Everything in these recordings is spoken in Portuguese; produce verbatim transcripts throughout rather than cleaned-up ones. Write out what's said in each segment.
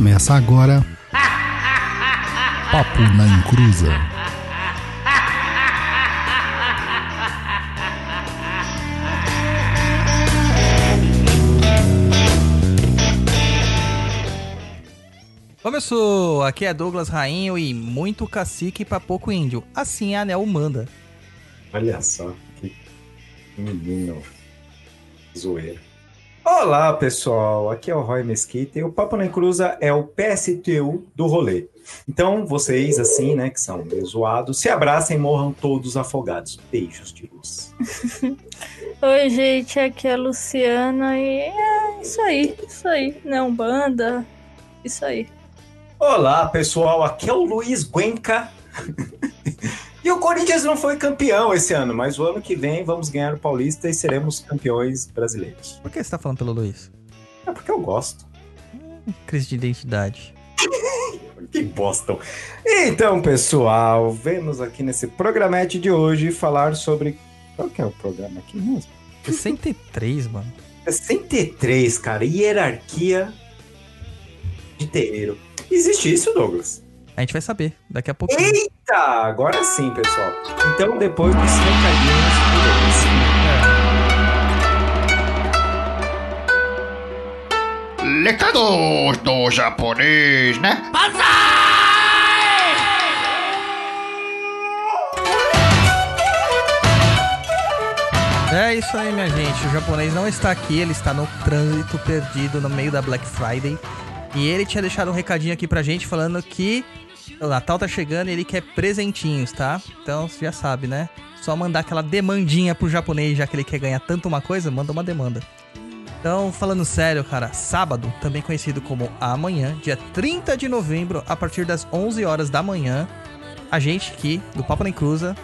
Começa agora Papo na Encruza. Começou! Aqui é Douglas Rainho e muito cacique pra pouco índio. Assim a Anel manda. Olha só que menino zoeiro. Olá pessoal, aqui é o Roy Mesquita e o Papo na Encruza é o P S T U do rolê. Então vocês assim, né, que são meio zoados, se abracem e morram todos afogados. Beijos de luz. Oi gente, aqui é a Luciana e é isso aí, isso aí, né, Umbanda, isso aí. Olá pessoal, aqui é o Luiz Guenca. E o Corinthians não foi campeão esse ano, mas o ano que vem vamos ganhar o Paulista e seremos campeões brasileiros. Por que você tá falando pelo Luiz? É porque eu gosto. Hum, crise de identidade. Que bosta. Então, pessoal, vemos aqui nesse programete de hoje falar sobre... Qual que é o programa aqui mesmo? sessenta e três, mano. sessenta e três, cara. Hierarquia de terreiro. Existe isso, Douglas? A gente vai saber daqui a pouquinho. Eita! Agora sim, pessoal. Então, depois dos recadinhos... Recados do japonês, né? Passar! É isso aí, minha gente. O japonês não está aqui. Ele está no trânsito perdido no meio da Black Friday. E ele tinha deixado um recadinho aqui pra gente falando que o Natal tá chegando e ele quer presentinhos, tá? Então, você já sabe, né? Só mandar aquela demandinha pro japonês, já que ele quer ganhar tanto uma coisa, manda uma demanda. Então, falando sério, cara, sábado, também conhecido como amanhã, dia trinta de novembro, a partir das onze horas da manhã, a gente aqui, do Papo na Encruza,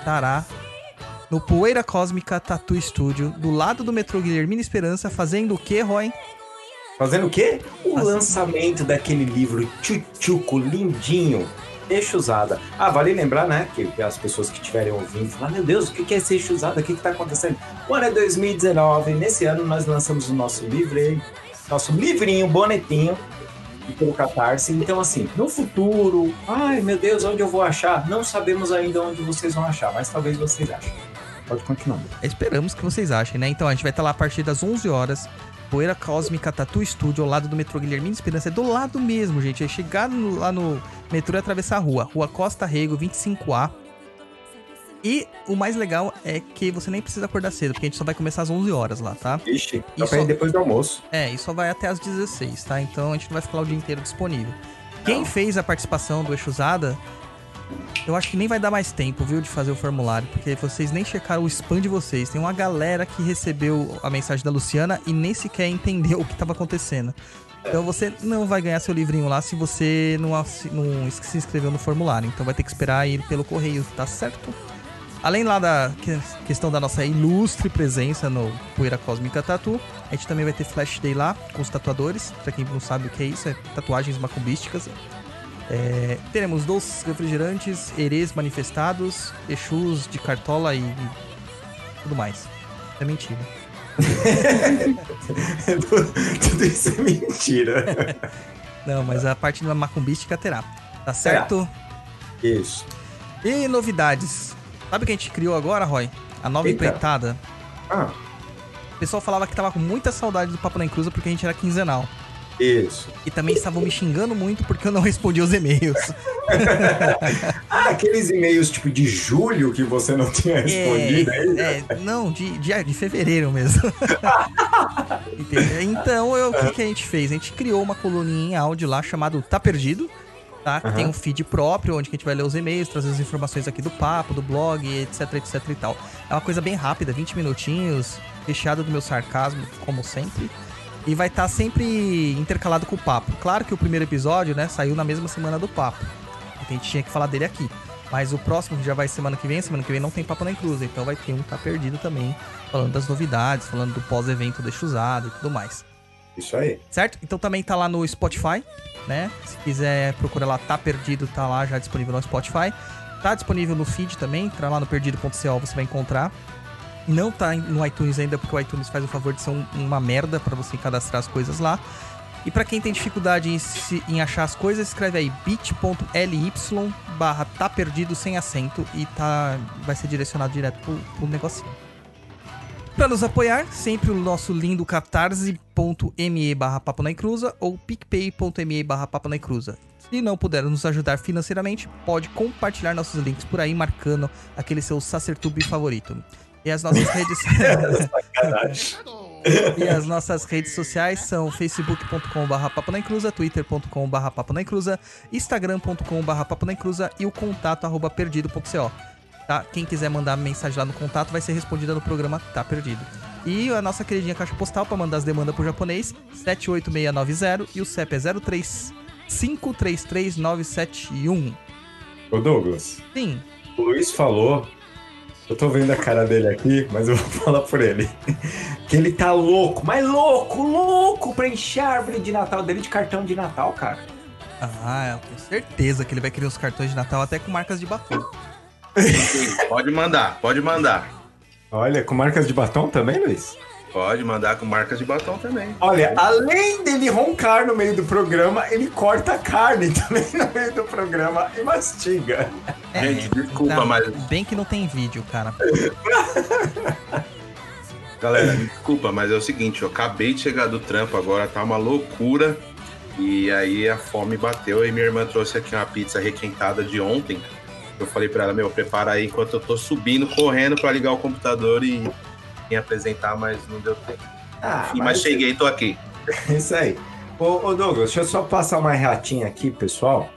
estará no Poeira Cósmica Tattoo Studio, do lado do metrô Guilherme da Esperança, fazendo o quê, Roy? Fazendo o quê? O Fazendo. lançamento daquele livro tchutchuco, lindinho, Exuzada. Ah, vale lembrar, né, que as pessoas que estiverem ouvindo falar, meu Deus, o que é esse Exuzada? O que está acontecendo? O ano é dois mil e dezenove, nesse ano nós lançamos o nosso livro, nosso livrinho, bonetinho, pelo Catarse. Então, assim, no futuro, ai, meu Deus, onde eu vou achar? Não sabemos ainda onde vocês vão achar, mas talvez vocês achem. Pode continuar. Esperamos que vocês achem, né? Então, a gente vai estar lá a partir das onze horas, Poeira Cósmica Tattoo Studio, ao lado do metrô Guilherme da Esperança. É do lado mesmo, gente. É chegar no, lá no metrô e atravessar a rua. Rua Costa Rego, vinte e cinco A. E o mais legal é que você nem precisa acordar cedo, porque a gente só vai começar às onze horas lá, tá? Ixi, só vai depois do almoço. É, e só vai até às dezesseis, tá? Então a gente não vai ficar lá o dia inteiro disponível. Não. Quem fez a participação do Exuzada, eu acho que nem vai dar mais tempo, viu, de fazer o formulário, porque vocês nem checaram o spam de vocês. Tem uma galera que recebeu a mensagem da Luciana e nem sequer entendeu o que estava acontecendo. Então você não vai ganhar seu livrinho lá se você não, não se inscreveu no formulário. Então vai ter que esperar ir pelo correio, tá certo? Além lá da questão da nossa ilustre presença no Poeira Cósmica Tattoo, a gente também vai ter Flash Day lá com os tatuadores. Pra quem não sabe o que é isso, é tatuagens macumbísticas. É, teremos doces, refrigerantes, herês manifestados, Exus de cartola e, e tudo mais. É mentira. Tudo isso é mentira. Não, mas a parte da macumbística terá. Tá certo? É. Isso. E novidades. Sabe o que a gente criou agora, Roy? A nova Eita. empreitada. Ah. O pessoal falava que tava com muita saudade do Papo na Encruza porque a gente era quinzenal. Isso. E também estavam me xingando muito porque eu não respondi os e-mails. Ah, aqueles e-mails tipo de julho que você não tinha respondido é, ainda? É, não, de, de, de fevereiro mesmo. Então, eu, o que, que a gente fez? A gente criou uma coluninha em áudio lá chamado Tá Perdido, tá? Que uhum. tem um feed próprio, onde que a gente vai ler os e-mails, trazer as informações aqui do papo, do blog, etc, etc e tal. É uma coisa bem rápida, vinte minutinhos, recheado do meu sarcasmo, como sempre. E vai estar sempre intercalado com o papo. Claro que o primeiro episódio, né, saiu na mesma semana do papo. Então a gente tinha que falar dele aqui. Mas o próximo já vai semana que vem. Semana que vem não tem Papo na Encruza. Então vai ter um Tá Perdido também. Falando das novidades, falando do pós-evento do Exuzada e tudo mais. Isso aí. Certo? Então também tá lá no Spotify, né? Se quiser procurar lá, Tá Perdido, tá lá já disponível no Spotify. Tá disponível no feed também. Entra lá no perdido ponto co, você vai encontrar. Não tá no iTunes ainda, porque o iTunes faz o favor de ser um, uma merda pra você cadastrar as coisas lá. E pra quem tem dificuldade em, se, em achar as coisas, escreve aí bit.ly barra tá perdido sem acento e tá, vai ser direcionado direto pro, pro negocinho. Pra nos apoiar, sempre o nosso lindo catarse.me barra papo na encruza ou picpay.me barra papo na encruza. Se não puder nos ajudar financeiramente, pode compartilhar nossos links por aí, marcando aquele seu sacerdube favorito. E as nossas redes... E as nossas redes sociais são facebook ponto com barra papo na encruza, twitter ponto com barra papo na encruza, instagram ponto com barra papo na encruza e o contato arroba perdido ponto co. Tá? Quem quiser mandar mensagem lá no contato vai ser respondida no programa Tá Perdido. E a nossa queridinha caixa postal para mandar as demandas pro japonês, sete oito seis nove zero e o C E P é zero três cinco três três nove sete um. Ô Douglas. Sim. O Luiz falou... Eu tô vendo a cara dele aqui, mas eu vou falar por ele. Que ele tá louco, mas louco, louco pra encher a árvore de Natal dele de cartão de Natal, cara. Ah, eu tenho certeza que ele vai querer uns cartões de Natal até com marcas de batom. Pode mandar, pode mandar. Olha, com marcas de batom também, Luiz? Pode mandar com marcas de batom também. Olha, além dele roncar no meio do programa, ele corta a carne também no meio do programa e mastiga. É, gente, desculpa, então, mas... Bem que não tem vídeo, cara. Galera, me desculpa, mas é o seguinte, eu acabei de chegar do trampo agora, tá uma loucura. E aí a fome bateu e minha irmã trouxe aqui uma pizza requentada de ontem. Eu falei pra ela, meu, prepara aí enquanto eu tô subindo, correndo pra ligar o computador e me apresentar, mas não deu tempo. Ah, Enfim, mas, mas cheguei, tô aqui. Isso aí. Ô, ô Douglas, deixa eu só passar uma ratinha aqui, pessoal.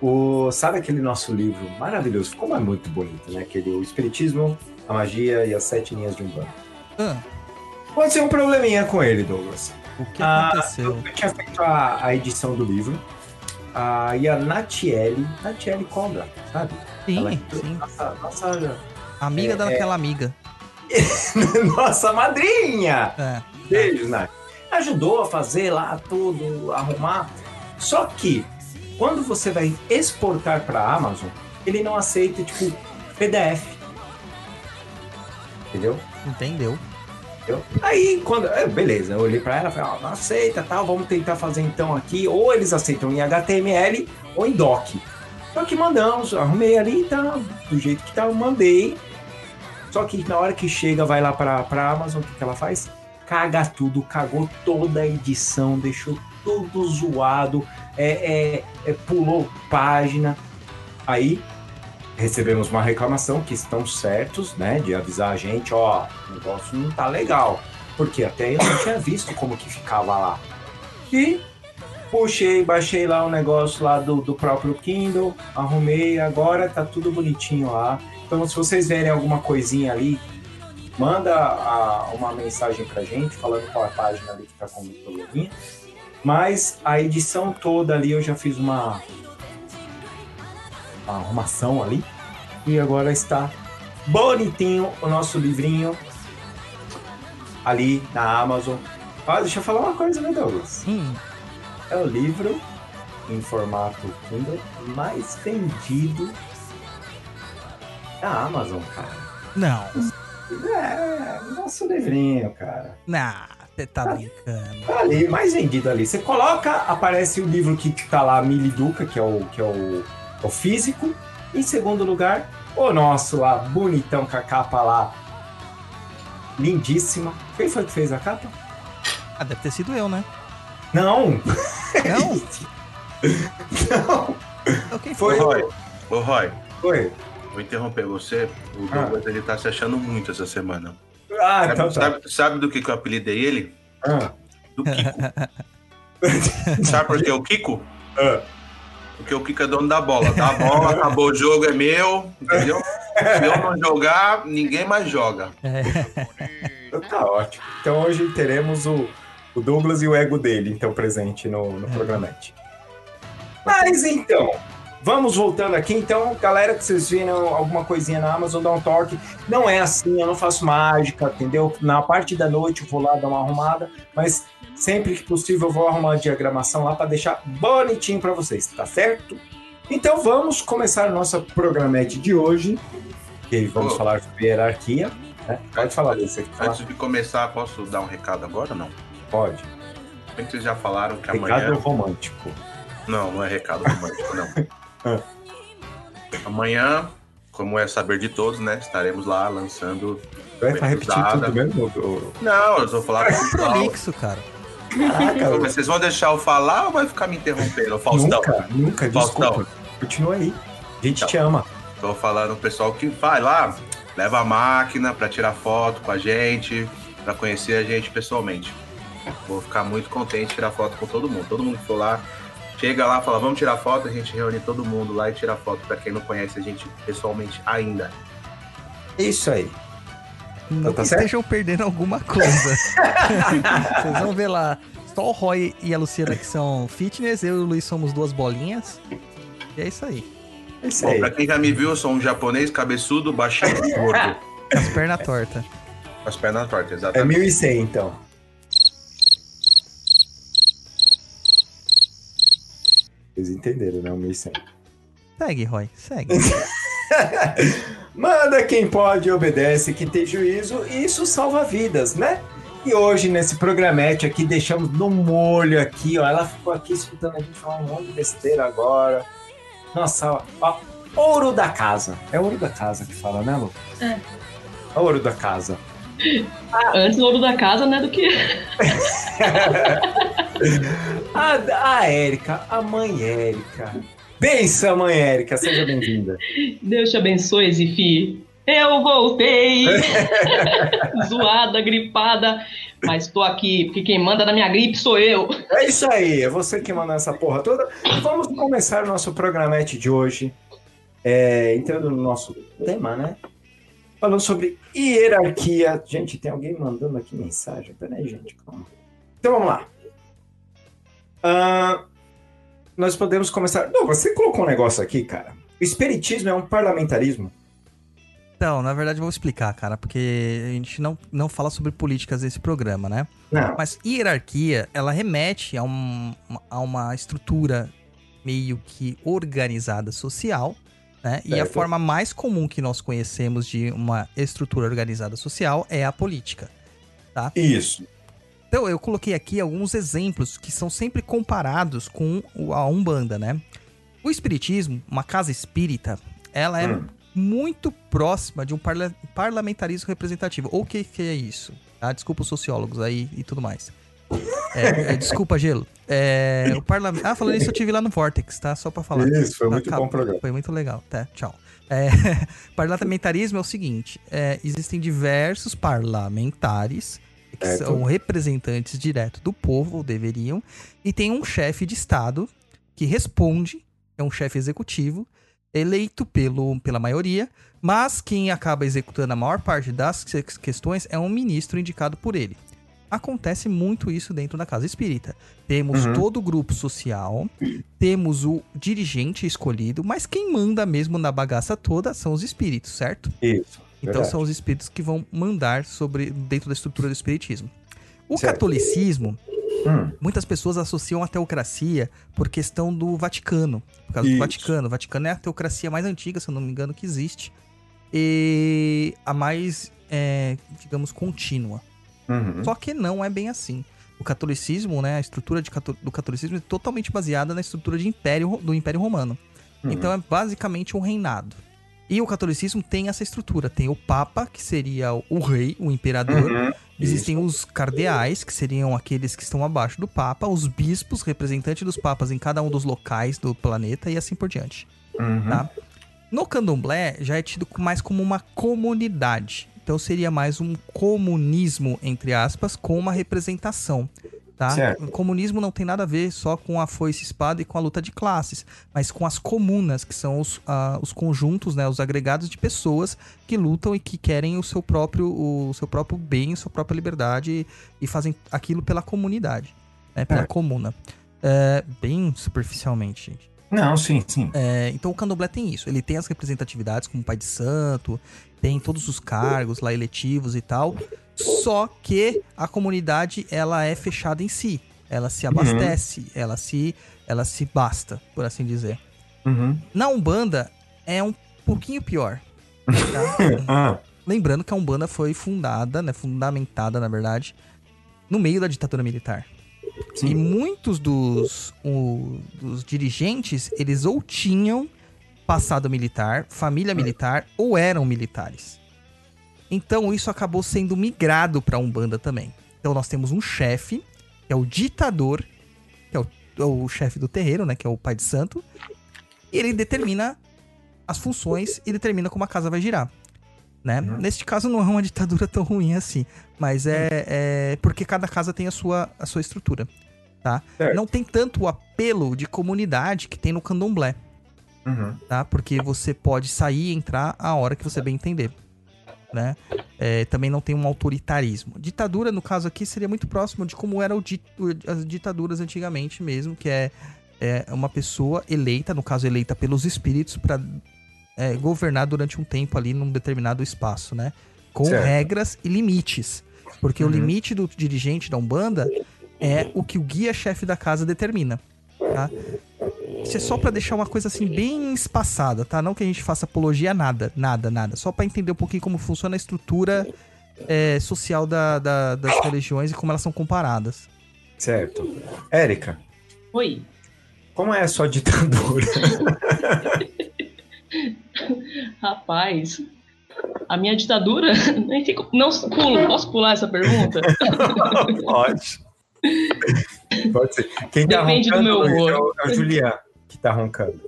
O, sabe aquele nosso livro maravilhoso, como é muito bonito, né? Aquele O Espiritismo, a Magia e as Sete Linhas de Umbanda. Ah. Pode ser um probleminha com ele, Douglas. O que ah, aconteceu? Eu tinha feito a, a edição do livro. Ah, e a Natiele, Natiele cobra, sabe? Sim, ela, sim. Nossa, nossa, amiga é, daquela é... amiga. Nossa madrinha! É. Beijo, Nath. Ajudou a fazer lá tudo, arrumar. Só que quando você vai exportar para a Amazon, ele não aceita, tipo, P D F. Entendeu? Entendeu. Entendeu? Aí, quando... Beleza, eu olhei para ela e falei, ó, não aceita, tal, vamos tentar fazer então aqui. Ou eles aceitam em H T M L ou em D O C. Só que mandamos, arrumei ali, tá, do jeito que tá, eu mandei. Só que na hora que chega, vai lá para a Amazon, o que, que ela faz? Caga tudo, cagou toda a edição, deixou tudo zoado, é, é, é, pulou página. Aí recebemos uma reclamação que estão certos, né, de avisar a gente, ó, o negócio não tá legal, porque até eu não tinha visto como que ficava lá. E puxei, baixei lá o negócio lá do, do próprio Kindle, arrumei, agora tá tudo bonitinho lá. Então, se vocês verem alguma coisinha ali, manda a, uma mensagem pra gente, falando qual a página ali que tá com o probleminha. Mas a edição toda ali, eu já fiz uma, uma arrumação ali. E agora está bonitinho o nosso livrinho ali na Amazon. Ah, deixa eu falar uma coisa, né, Douglas? Sim. É o livro em formato Kindle mais vendido da Amazon, cara. Não. É, nosso livrinho, cara. Nah, você tá, tá brincando. Tá ali, mais vendido ali. Você coloca, aparece o livro que tá lá, Miliduca, que é o, que é o, o físico. Em segundo lugar, o nosso lá, bonitão, com a capa lá, lindíssima. Quem foi que fez a capa? Ah, deve ter sido eu, né? Não. Não? Não. Okay, foi. Ô, Roy. Ô, Roy. Foi. Vou interromper você, o Douglas, ah. ele tá se achando muito essa semana. Ah, sabe, então tá. Sabe, sabe do que, que eu apelidei ele? Ah. Do Kiko. Sabe por que o Kiko? Ah. Porque o Kiko é dono da bola. Tá bom, acabou o jogo, é meu, entendeu? Se eu não jogar, ninguém mais joga. Então tá ótimo. Então hoje teremos o, o Douglas e o ego dele, então, presente no, no programete. Mas então... Vamos voltando aqui, então, galera, que vocês viram alguma coisinha na Amazon, dá um toque. Não é assim, eu não faço mágica, entendeu? Na parte da noite eu vou lá dar uma arrumada, mas sempre que possível eu vou arrumar a diagramação lá para deixar bonitinho para vocês, tá certo? Então vamos começar a nossa programete de hoje, que vamos oh. falar sobre hierarquia, né? Pode falar, Luiz. Antes de começar, posso dar um recado agora ou não? Pode. bem que eles já falaram que recado amanhã... Recado romântico. Não, não é recado romântico, não. Amanhã, como é saber de todos, né? Estaremos lá lançando... Vai estar repetindo tudo mesmo? Ou... Não, eu vou falar com o pessoal. Prolixo, cara. Caraca, eu... Vocês vão deixar eu falar ou vai ficar me interrompendo? Faustão. Nunca, nunca, Faustão. Desculpa. Continua aí. A gente então, te ama. Tô falando o pessoal que vai lá, leva a máquina pra tirar foto com a gente, pra conhecer a gente pessoalmente. Vou ficar muito contente de tirar foto com todo mundo. Todo mundo que for lá, chega lá, fala, vamos tirar foto, a gente reúne todo mundo lá e tira foto pra quem não conhece a gente pessoalmente ainda. Isso aí. Não tá que certo? Estejam perdendo alguma coisa. Vocês vão ver lá. Só o Roy e a Luciana que são fitness. Eu e o Luiz somos duas bolinhas. E é isso aí. É isso Bom, aí. Pra quem já me viu, eu sou um japonês cabeçudo, baixinho, gordo. Com as pernas tortas. Com as pernas tortas, exatamente. É mil e cem, então. Vocês entenderam, né? O mil e cem. Segue, Roy. Segue. Manda quem pode, obedece, que tem juízo, e isso salva vidas, né? E hoje, nesse programete aqui, deixamos no molho aqui, ó. Ela ficou aqui escutando a gente falar um monte de besteira agora. Nossa, ó, ó, ouro da casa. É ouro da casa que fala, né, Lu? É. Ouro da casa. Ah, antes o ouro da casa, né, do que... a, a Érica, a mãe Érica... Benção, mãe Érica, seja bem-vinda. Deus te abençoe, Zifi. Eu voltei. Zoada, gripada. Mas tô aqui, porque quem manda na minha gripe sou eu. É isso aí, é você que manda essa porra toda. Vamos começar o nosso programete de hoje. É, entrando no nosso tema, né? Falando sobre hierarquia. Gente, tem alguém mandando aqui mensagem? Peraí, gente. Calma. Então vamos lá. Ahn... Uh... Nós podemos começar... Não, você colocou um negócio aqui, cara. O espiritismo é um parlamentarismo? Então, na verdade, eu vou explicar, cara. Porque a gente não, não fala sobre políticas nesse programa, né? Não. Mas hierarquia, ela remete a, um, a uma estrutura meio que organizada social, né? Certo. E a forma mais comum que nós conhecemos de uma estrutura organizada social é a política, tá? Isso. Então, eu coloquei aqui alguns exemplos que são sempre comparados com a Umbanda, né? O espiritismo, uma casa espírita, ela é hum. muito próxima de um parla- parlamentarismo representativo. Ou o que, que é isso? Ah, desculpa os sociólogos aí e tudo mais. É, é, desculpa, Gelo. É, o parla- ah, falando isso, eu estive lá no Vortex, tá? Só pra falar. Isso, foi tá, muito acabou. Bom programa. Foi muito legal. Tá, tchau. É, parlamentarismo é o seguinte. É, existem diversos parlamentares... que é, são representantes direto do povo, ou deveriam, e tem um chefe de Estado que responde, é um chefe executivo, eleito pelo, pela maioria, mas quem acaba executando a maior parte das questões é um ministro indicado por ele. Acontece muito isso dentro da casa espírita. Temos uhum. todo o grupo social, temos o dirigente escolhido, mas quem manda mesmo na bagaça toda são os espíritos, certo? Isso. Então Verdade. São os espíritos que vão mandar sobre, dentro da estrutura do espiritismo. O certo. Catolicismo, hum. muitas pessoas associam a teocracia por questão do Vaticano. Por causa Isso. do Vaticano. O Vaticano é a teocracia mais antiga, se eu não me engano, que existe. E a mais, é, digamos, contínua. Uhum. Só que não é bem assim. O catolicismo, né, a estrutura de, do catolicismo é totalmente baseada na estrutura de império, do Império Romano. Uhum. Então é basicamente um reinado. E o catolicismo tem essa estrutura. Tem o Papa, que seria o rei, o imperador. Uhum, Existem isso. os cardeais, que seriam aqueles que estão abaixo do Papa. Os bispos, representantes dos papas em cada um dos locais do planeta e assim por diante. Uhum. Tá? No candomblé, já é tido mais como uma comunidade. Então, seria mais um comunismo, entre aspas, com uma representação. Tá? Certo. O comunismo não tem nada a ver só com a foice, espada e com a luta de classes, mas com as comunas, que são os, uh, os conjuntos, né, os agregados de pessoas que lutam e que querem o seu próprio, o seu próprio bem, a sua própria liberdade e fazem aquilo pela comunidade, né, pela é. comuna. É, bem superficialmente, gente. Não, sim, sim. É, então o candomblé tem isso. Ele tem as representatividades como pai de santo, tem todos os cargos lá eletivos e tal... Só que a comunidade, ela é fechada em si. Ela se abastece, uhum. ela, se, ela se basta, por assim dizer. Uhum. Na Umbanda, é um pouquinho pior. Tá? Lembrando que a Umbanda foi fundada, né, fundamentada, na verdade, no meio da ditadura militar. Sim. E muitos dos, o, dos dirigentes, eles ou tinham passado militar, família militar, ou eram militares. Então isso acabou sendo migrado para a Umbanda também. Então nós temos um chefe, que é o ditador, que é o, o chefe do terreiro, né, que é o pai de santo, e ele determina as funções e determina como a casa vai girar, né? Uhum. Neste caso não é uma ditadura tão ruim assim, mas é, é porque cada casa tem a sua, a sua estrutura, tá? Certo. Não tem tanto o apelo de comunidade que tem no candomblé, uhum. tá? Porque você pode sair e entrar a hora que você bem entender. Né? É, também não tem um autoritarismo. Ditadura, no caso aqui, seria muito próximo de como eram di- as ditaduras antigamente mesmo, que é, é uma pessoa eleita, no caso eleita pelos espíritos, para é, governar durante um tempo ali num determinado espaço, né? Com certo. Regras e limites, porque uhum. o limite do dirigente da Umbanda é o que o guia-chefe da casa determina, tá? Isso é só pra deixar uma coisa assim bem espaçada, tá? Não que a gente faça apologia a nada, nada, nada. Só pra entender um pouquinho como funciona a estrutura é, social da, da, das religiões e como elas são comparadas. Certo. Érica. Oi. Como é a sua ditadura? Rapaz, a minha ditadura... Não pulo, posso pular essa pergunta? Pode. Pode ser. Quem tá Depende roncando do meu é o, é o Julian que tá roncando.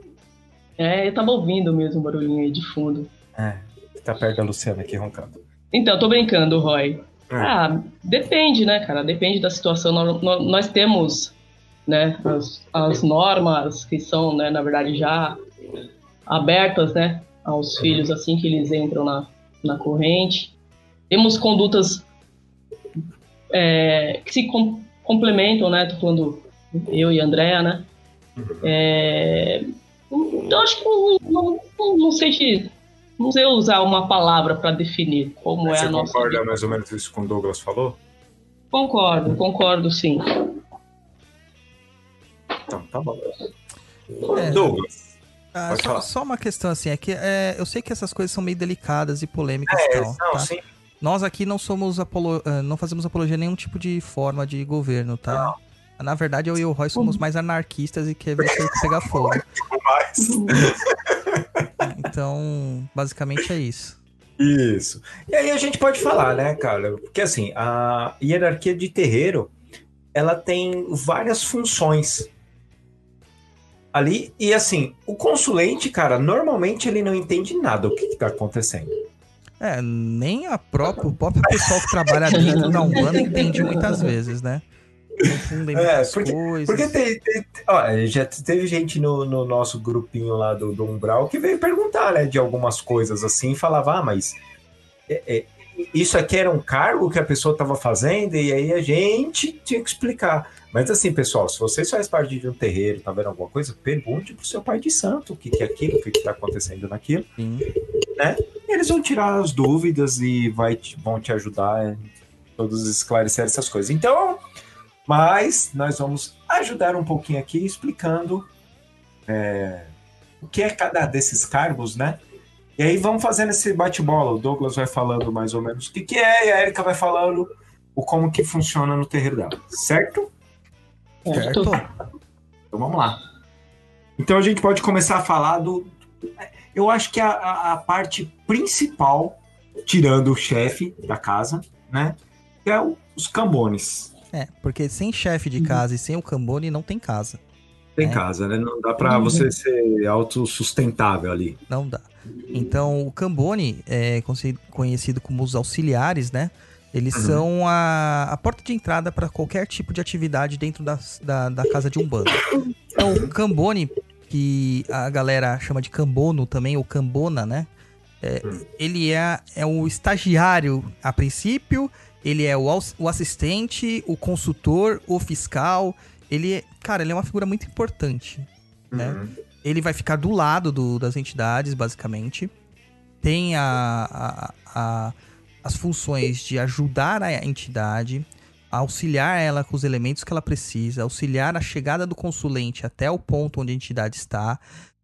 É, eu tava ouvindo mesmo o barulhinho aí de fundo. É, tá perto da Luciana aqui roncando. Então, tô brincando, Roy. É. Ah, depende, né, cara? Depende da situação. Nós, nós temos, né, as, as normas que são, né, na verdade, já abertas, né, aos uhum. filhos assim que eles entram na, na corrente. Temos condutas é, que se com, complementam, né? Tô falando eu e a Andrea, né? É, eu acho que não, não, não sei te, não sei usar uma palavra para definir como Mas é a nossa. Você concorda mais ou menos isso com o Douglas falou? Concordo, concordo sim. Então, tá bom. É, Douglas. Ah, só, só uma questão assim, é que é, eu sei que essas coisas são meio delicadas e polêmicas é, e tal. Não, tá? Sim. Nós aqui não somos apolo... não fazemos apologia a nenhum tipo de forma de governo, tá? Não. Na verdade, eu e o Roy somos mais anarquistas e quer ver se pegar fogo. Então, basicamente é isso. Isso. E aí a gente pode falar, né, cara? Porque assim, a hierarquia de terreiro, ela tem várias funções ali. E assim, o consulente, cara, normalmente ele não entende nada do que que tá acontecendo. É, nem a própria, o próprio pessoal que trabalha dentro da Umbanda entende muitas vezes, né? Confundem é, muitas porque, coisas. Porque tem, tem, ó, já teve gente no, no nosso grupinho lá do, do Umbral que veio perguntar, né, de algumas coisas assim, e falava, ah, mas é, é, isso aqui era um cargo que a pessoa estava fazendo, e aí a gente tinha que explicar. Mas assim, pessoal, se você faz parte de um terreiro, tá vendo alguma coisa, pergunte pro seu pai de santo o que, que é aquilo, o que, que tá acontecendo naquilo, hum. né? Eles vão tirar as dúvidas e vai te, vão te ajudar todos a esclarecer essas coisas. Então, mas nós vamos ajudar um pouquinho aqui explicando é, o que é cada desses cargos, né? E aí vamos fazendo esse bate-bola. O Douglas vai falando mais ou menos o que, que é e a Érica vai falando o como que funciona no terreiro dela, certo? Certo. Então vamos lá. Então a gente pode começar a falar do... Eu acho que a, a, a parte principal, tirando o chefe da casa, né, é o, os cambones. É, porque sem chefe de casa uhum. e sem o cambone não tem casa. Tem né? casa, né? Não dá pra uhum. você ser autossustentável ali. Não dá. Então, o cambone, é conhecido como os auxiliares, né? Eles uhum. são a, a porta de entrada para qualquer tipo de atividade dentro da, da, da casa de Umbanda. Então, o cambone... que a galera chama de cambono também, ou cambona, né? É, ele é, é o estagiário a princípio, ele é o, o assistente, o consultor, o fiscal. Ele é, cara, ele é uma figura muito importante, né? Uhum. Ele vai ficar do lado do, das entidades, basicamente. Tem a, a, a, as funções de ajudar a entidade, auxiliar ela com os elementos que ela precisa, auxiliar a chegada do consulente até o ponto onde a entidade está,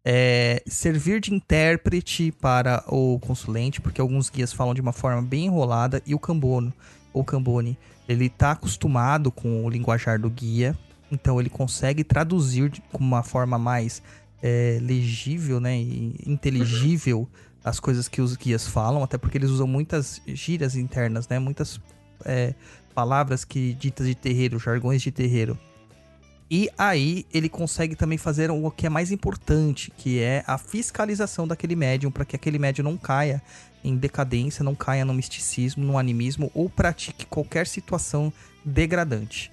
é, servir de intérprete para o consulente, porque alguns guias falam de uma forma bem enrolada, e o cambono, ou cambone, ele está acostumado com o linguajar do guia, Então ele consegue traduzir de uma forma mais é, legível, né, e inteligível, uhum, as coisas que os guias falam, até porque eles usam muitas gírias internas, né, muitas é, palavras que ditas de terreiro, jargões de terreiro. E aí ele consegue também fazer o que é mais importante, que é a fiscalização daquele médium, para que aquele médium não caia em decadência, não caia no misticismo, no animismo, ou pratique qualquer situação degradante.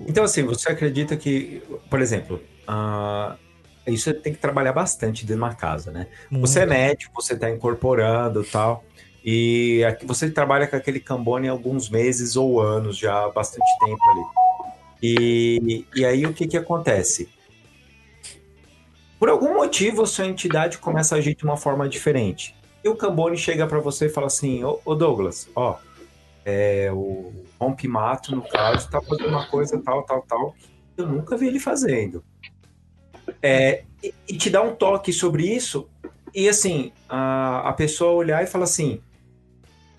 Então, assim, você acredita que, por exemplo, uh, isso tem que trabalhar bastante dentro de uma casa, né? Muito. Você é médium, você está incorporando e tal, e aqui você trabalha com aquele cambone há alguns meses ou anos, já há bastante tempo ali. E, e aí o que que acontece? Por algum motivo, a sua entidade começa a agir de uma forma diferente. E o cambone chega para você e fala assim, ô, ô Douglas, ó, é, o rompe-mato, no caso, tá fazendo uma coisa tal, tal, tal, que eu nunca vi ele fazendo. É, e, e te dá um toque sobre isso, e assim, a, a pessoa olhar e falar assim,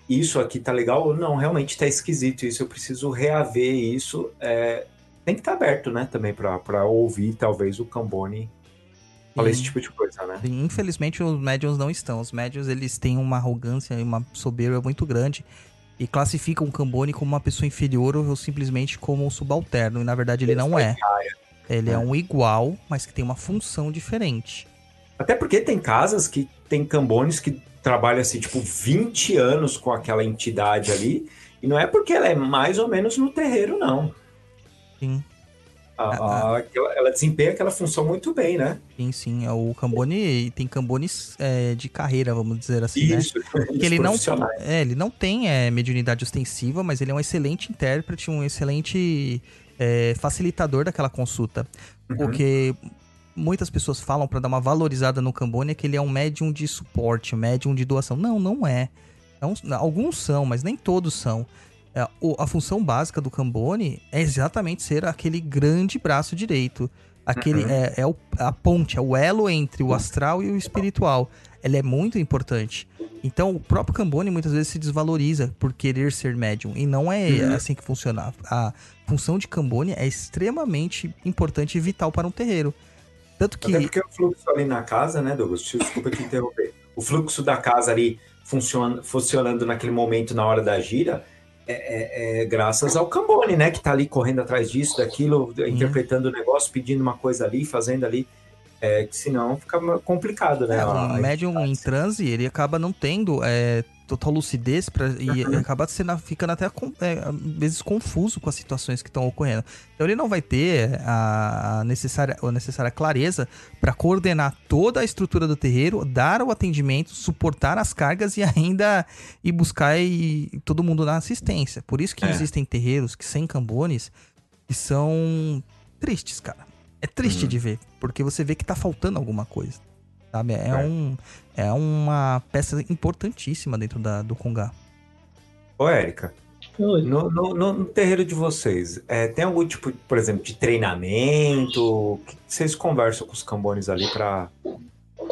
isso aqui tá legal ou não, realmente tá esquisito isso, eu preciso reaver isso. É, tem que estar tá aberto, né, também pra, pra ouvir, talvez, o cambone falar esse tipo de coisa, né? Sim, infelizmente os médiums não estão. Os médiums, eles têm uma arrogância e uma soberba muito grande e classificam o cambone como uma pessoa inferior ou simplesmente como um subalterno, e na verdade ele, ele não é. Ele é. é um igual, mas que tem uma função diferente. Até porque tem casas que tem cambones que trabalha assim, tipo, vinte anos com aquela entidade ali, e não é porque ela é mais ou menos no terreiro, não. Sim. A, a, ela, ela desempenha aquela função muito bem, né? Sim, sim. O cambone, tem cambones é, de carreira, vamos dizer assim, isso, né? Isso, porque ele não, é, ele não tem é, mediunidade ostensiva, mas ele é um excelente intérprete, um excelente é, facilitador daquela consulta. Uhum. Porque muitas pessoas falam, para dar uma valorizada no cambone, é que ele é um médium de suporte, um médium de doação. Não, não é. Então, alguns são, mas nem todos são. A função básica do cambone é exatamente ser aquele grande braço direito. Aquele, uhum, é, é o, a ponte, é o elo entre o astral e o espiritual. Ele é muito importante. Então, o próprio cambone muitas vezes se desvaloriza por querer ser médium. E não é, uhum, assim que funciona. A função de cambone é extremamente importante e vital para um terreiro. Tanto que... Até porque o fluxo ali na casa, né, Douglas? Desculpa te interromper. O fluxo da casa ali funciona, funcionando naquele momento, na hora da gira, é, é, é graças ao cambone, né? Que tá ali correndo atrás disso, daquilo, uhum, interpretando o negócio, pedindo uma coisa ali, fazendo ali. É, que senão fica complicado, né? É, um médium em transe, ele acaba não tendo é, total lucidez pra, e uhum, ele acaba sendo, ficando até, é, às vezes, confuso com as situações que estão ocorrendo. Então ele não vai ter a necessária, a necessária clareza para coordenar toda a estrutura do terreiro, dar o atendimento, suportar as cargas e ainda ir buscar e, todo mundo na assistência. Por isso que é. existem terreiros que sem cambones que são tristes, cara. É triste, hum, de ver, porque você vê que tá faltando alguma coisa, sabe? É, é. Um, é uma peça importantíssima dentro da, do Congá. Ô, Érica, no, no, no terreiro de vocês, é, tem algum tipo, por exemplo, de treinamento? O que vocês conversam com os cambones ali para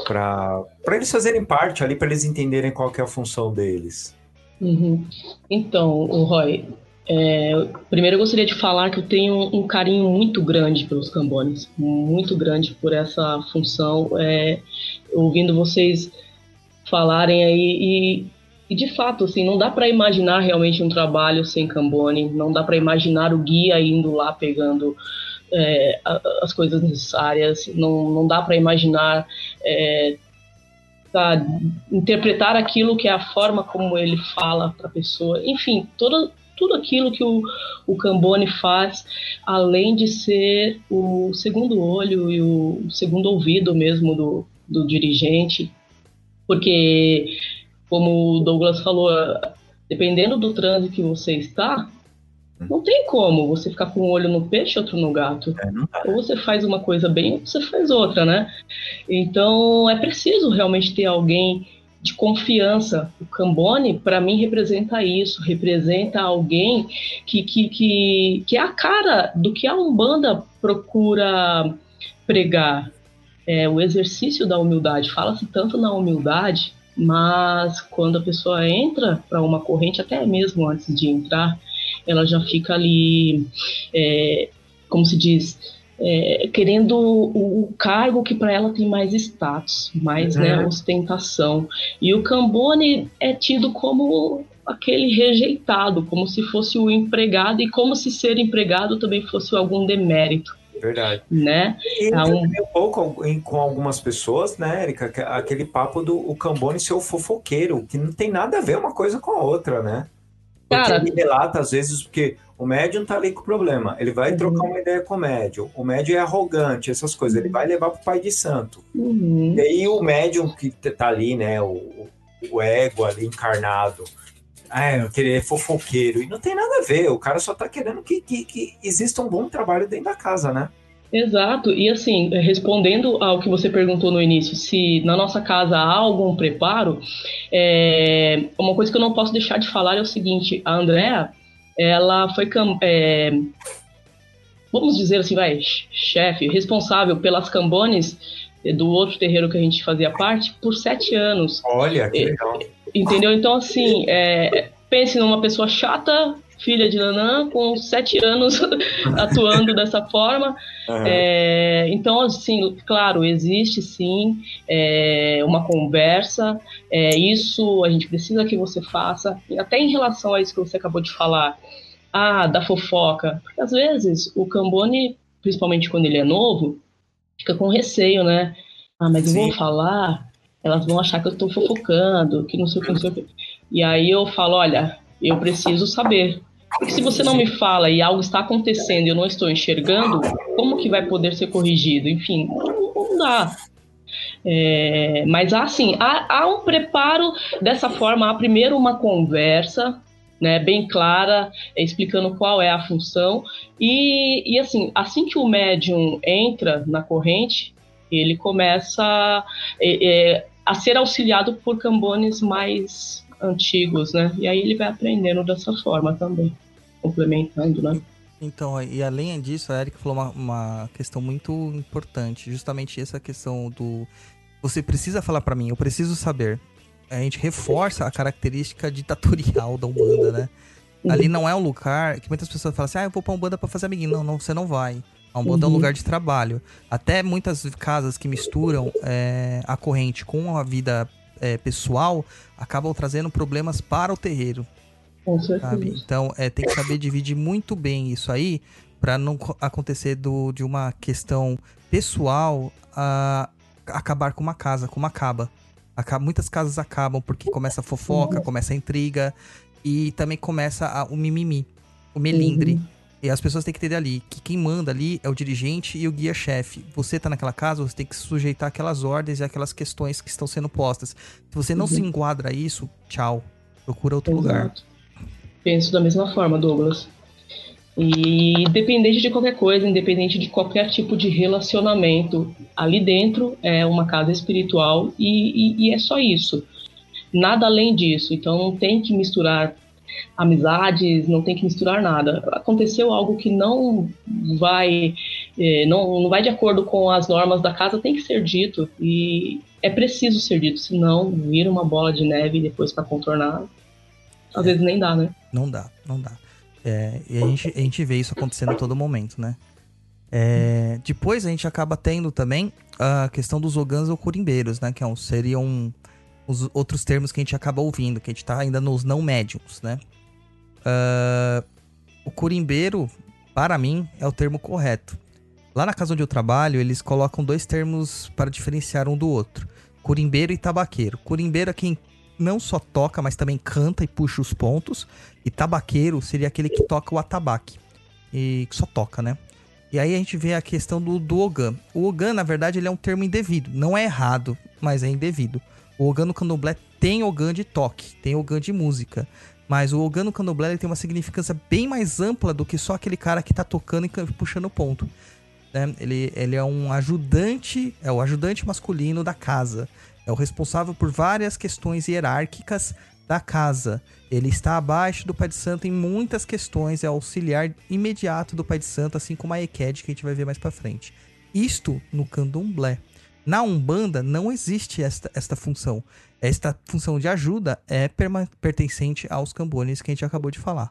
para para eles fazerem parte ali, para eles entenderem qual que é a função deles? Uhum. Então, o Roy... É, primeiro eu gostaria de falar que eu tenho um carinho muito grande pelos cambones, muito grande por essa função, é, ouvindo vocês falarem aí, e, e de fato, assim, não dá para imaginar realmente um trabalho sem cambone, não dá para imaginar o guia indo lá pegando é, as coisas necessárias, não, não dá para imaginar... É, Tá, interpretar aquilo que é a forma como ele fala para a pessoa, enfim, todo, tudo aquilo que o, o cambone faz, além de ser o segundo olho e o segundo ouvido mesmo do, do dirigente, porque, como o Douglas falou, dependendo do transe que você está, não tem como você ficar com um olho no peixe e outro no gato. Ou você faz uma coisa bem, ou você faz outra, né? Então, é preciso realmente ter alguém de confiança. O cambone, para mim, representa isso. Representa alguém que, que, que, que é a cara do que a Umbanda procura pregar. É o exercício da humildade. Fala-se tanto na humildade, mas quando a pessoa entra para uma corrente, até mesmo antes de entrar, ela já fica ali é, como se diz, é, querendo o, o cargo que para ela tem mais status, mais uhum. né, ostentação. E o Cambone é tido como aquele rejeitado, como se fosse o empregado, e como se ser empregado também fosse algum demérito. Verdade. Né? E é um... um pouco com algumas pessoas, né, Érica? Aquele papo do o Cambone ser o fofoqueiro, que não tem nada a ver uma coisa com a outra, né? Porque Cara... ele relata, às vezes, porque o médium tá ali com o problema. Ele vai uhum. trocar uma ideia com o médium. O médium é arrogante, essas coisas. Ele vai levar pro pai de santo. Uhum. E aí o médium que tá ali, né, o, o ego ali encarnado, ah, eu queria fofoqueiro. E não tem nada a ver, o cara só tá querendo que, que, que exista um bom trabalho dentro da casa, né? Exato, e assim, respondendo ao que você perguntou no início, se na nossa casa há algum preparo, é... uma coisa que eu não posso deixar de falar é o seguinte, a Andrea, ela foi, cam... é... vamos dizer assim, vai, chefe, responsável pelas cambones do outro terreiro que a gente fazia parte, por sete anos. Olha, que legal. É... Entendeu? Então, assim, é, pense numa pessoa chata, filha de Nanã, com sete anos atuando dessa forma. Uhum. É, então, assim, claro, existe sim é, uma conversa. É, isso a gente precisa que você faça. Até em relação a isso que você acabou de falar, ah, da fofoca. Porque, às vezes, o Cambone, principalmente quando ele é novo, fica com receio, né? Ah, mas sim. eu vou falar... Elas vão achar que eu estou fofocando, que não sei o que, não sei o que. E aí eu falo, olha, eu preciso saber. Porque se você não me fala e algo está acontecendo e eu não estou enxergando, como que vai poder ser corrigido? Enfim, não, não dá. É, mas assim, há, há um preparo dessa forma. Há primeiro uma conversa, né, bem clara, explicando qual é a função. E, e assim, assim que o médium entra na corrente, ele começa... É, é, a ser auxiliado por cambones mais antigos, né? E aí ele vai aprendendo dessa forma também, complementando, né? Então, e além disso, a Érica falou uma, uma questão muito importante, justamente essa questão do você precisa falar pra mim, eu preciso saber. A gente reforça a característica ditatorial da Umbanda, né? Uhum. Ali não é um lugar que muitas pessoas falam assim, ah, eu vou pra Umbanda pra fazer amiguinho. Não, não, você não vai. A Umbanda uhum. é um lugar de trabalho. Até muitas casas que misturam é, a corrente com a vida é, pessoal acabam trazendo problemas para o terreiro. Com certeza. Sabe? Então é, tem que saber dividir muito bem isso aí para não acontecer do, de uma questão pessoal a acabar com uma casa, como acaba. acaba. Muitas casas acabam porque começa a fofoca, uhum. começa a intriga e também começa a, o mimimi, o melindre. Uhum. E as pessoas têm que entender ali que quem manda ali é o dirigente e o guia-chefe. Você tá naquela casa, você tem que se sujeitar àquelas ordens e aquelas questões que estão sendo postas. Se você não uhum. se enquadra a isso, tchau. Procura outro Exato. Lugar. Penso da mesma forma, Douglas. E independente de qualquer coisa, independente de qualquer tipo de relacionamento, ali dentro é uma casa espiritual e, e, e é só isso. Nada além disso. Então não tem que misturar amizades, não tem que misturar nada. Aconteceu algo que não vai, não, não vai de acordo com as normas da casa, tem que ser dito, e é preciso ser dito, senão vira uma bola de neve e depois pra contornar, às é. vezes nem dá, né? Não dá, não dá. É, e a gente, a gente vê isso acontecendo a todo momento, né? É, depois a gente acaba tendo também a questão dos ogãs ou curimbeiros, né? Que é um, seria um... os outros termos que a gente acaba ouvindo, que a gente tá ainda nos não médiums, né? Uh, o curimbeiro, para mim, é o termo correto. Lá na casa onde eu trabalho, eles colocam dois termos para diferenciar um do outro. Curimbeiro e tabaqueiro. Curimbeiro é quem não só toca, mas também canta e puxa os pontos. E tabaqueiro seria aquele que toca o atabaque. E que só toca, né? E aí a gente vê a questão do, do ogã. O ogã, na verdade, ele é um termo indevido. Não é errado, mas é indevido. O ogã no candomblé tem ogã de toque, tem ogã de música. Mas o ogã no candomblé ele tem uma significância bem mais ampla do que só aquele cara que tá tocando e puxando ponto. Né? Ele, ele é um ajudante, é o ajudante masculino da casa. É o responsável por várias questões hierárquicas da casa. Ele está abaixo do Pai de Santo em muitas questões, é auxiliar imediato do Pai de Santo, assim como a Eked, que a gente vai ver mais pra frente. Isto no candomblé. Na Umbanda não existe esta, esta função. Esta função de ajuda é perma, pertencente aos cambones que a gente acabou de falar.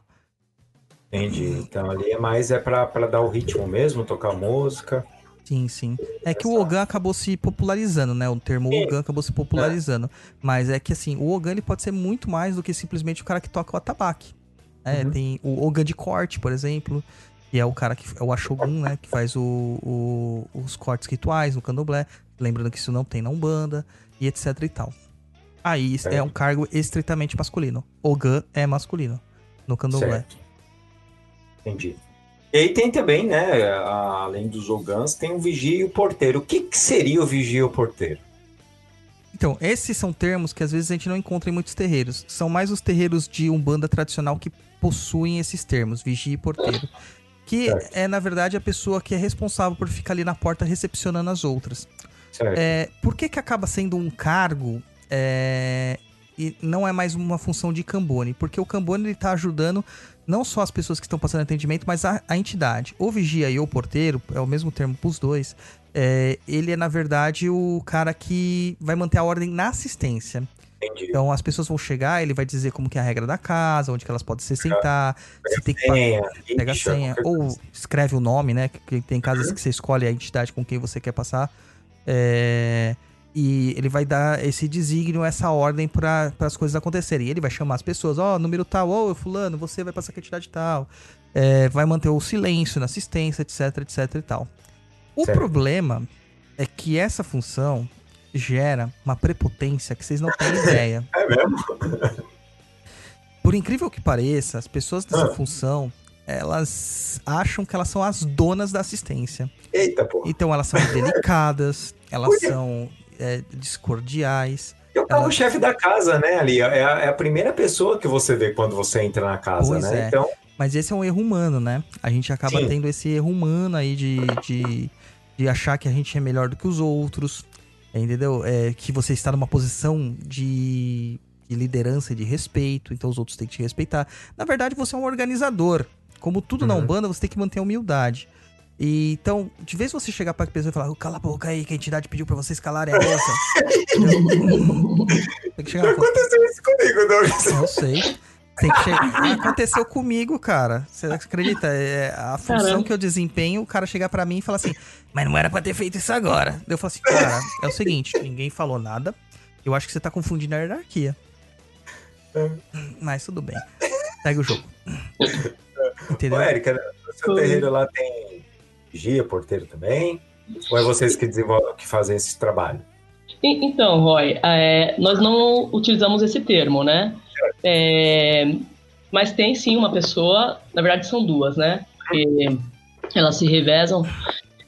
Entendi. Então ali é mais é para dar o ritmo mesmo, tocar música. Sim, sim. É que o Ogum acabou se popularizando, né? O termo Ogum acabou se popularizando. É. Mas é que assim, o Ogum ele pode ser muito mais do que simplesmente o cara que toca o atabaque. É, uhum. Tem o Ogum de corte, por exemplo, que é o cara que é o Axogum, né? Que faz o, o, os cortes rituais no Candomblé. Lembrando que isso não tem na Umbanda, e etc e tal. Aí é, é um cargo estritamente masculino. Ogum é masculino no Candomblé. Certo. Entendi. E aí tem também, né, além dos Oguns, tem o vigia e o porteiro. O que, que seria o vigia e o porteiro? Então, esses são termos que às vezes a gente não encontra em muitos terreiros. São mais os terreiros de Umbanda tradicional que possuem esses termos, vigia e porteiro. Que certo. É, na verdade, a pessoa que é responsável por ficar ali na porta recepcionando as outras. Certo. É, por que que acaba sendo um cargo... É... E não é mais uma função de Cambone, porque o Cambone ele tá ajudando não só as pessoas que estão passando atendimento, mas a, a entidade. O vigia e o porteiro, é o mesmo termo para os dois, é, ele é, na verdade, o cara que vai manter a ordem na assistência. Entendi. Então, as pessoas vão chegar, ele vai dizer como que é a regra da casa, onde que elas podem se sentar, pega se tem que senha, pagar, pega a senha, ou escreve o nome, né? Que tem casas uhum. que você escolhe a entidade com quem você quer passar. É... E ele vai dar esse desígnio, essa ordem para as coisas acontecerem. E ele vai chamar as pessoas, ó, oh, número tal, ô, oh, fulano, você vai passar a quantidade tal. É, vai manter o silêncio na assistência, etc, etc e tal. O certo. Problema é que essa função gera uma prepotência que vocês não têm ideia. É mesmo? Por incrível que pareça, as pessoas dessa ah. função... Elas acham que elas são as donas da assistência. Eita, pô. Então elas são delicadas, elas Ui. são é, discordiais. Eu tava elas... o chefe da casa, né, ali? É a, é a primeira pessoa que você vê quando você entra na casa, pois né? É. Então... Mas esse é um erro humano, né? A gente acaba Sim. tendo esse erro humano aí de, de, de achar que a gente é melhor do que os outros, entendeu? É, que você está numa posição de, de liderança e de respeito, então os outros têm que te respeitar. Na verdade, você é um organizador. Como tudo uhum. na Umbanda, você tem que manter a humildade. E, então, de vez você chegar pra pessoa e falar, cala a boca aí, que a entidade pediu pra vocês calarem a boca. Tem que chegar não aconteceu isso comigo, Douglas. Não sei. Tem que chegar... Aconteceu comigo, cara. Você acredita? É a função Caramba. que eu desempenho, o cara chegar pra mim e falar assim, mas não era pra ter feito isso agora. Eu falo assim, cara, é o seguinte, ninguém falou nada. Eu acho que você tá confundindo a hierarquia. É. Mas tudo bem. Segue o jogo. Entendeu? Ô, Érica, no seu terreiro lá tem vigia, porteiro também? Ou é vocês que desenvolvem, que fazem esse trabalho? Então, Roy, é, nós não utilizamos esse termo, né? É, mas tem sim uma pessoa, na verdade são duas, né? E elas se revezam,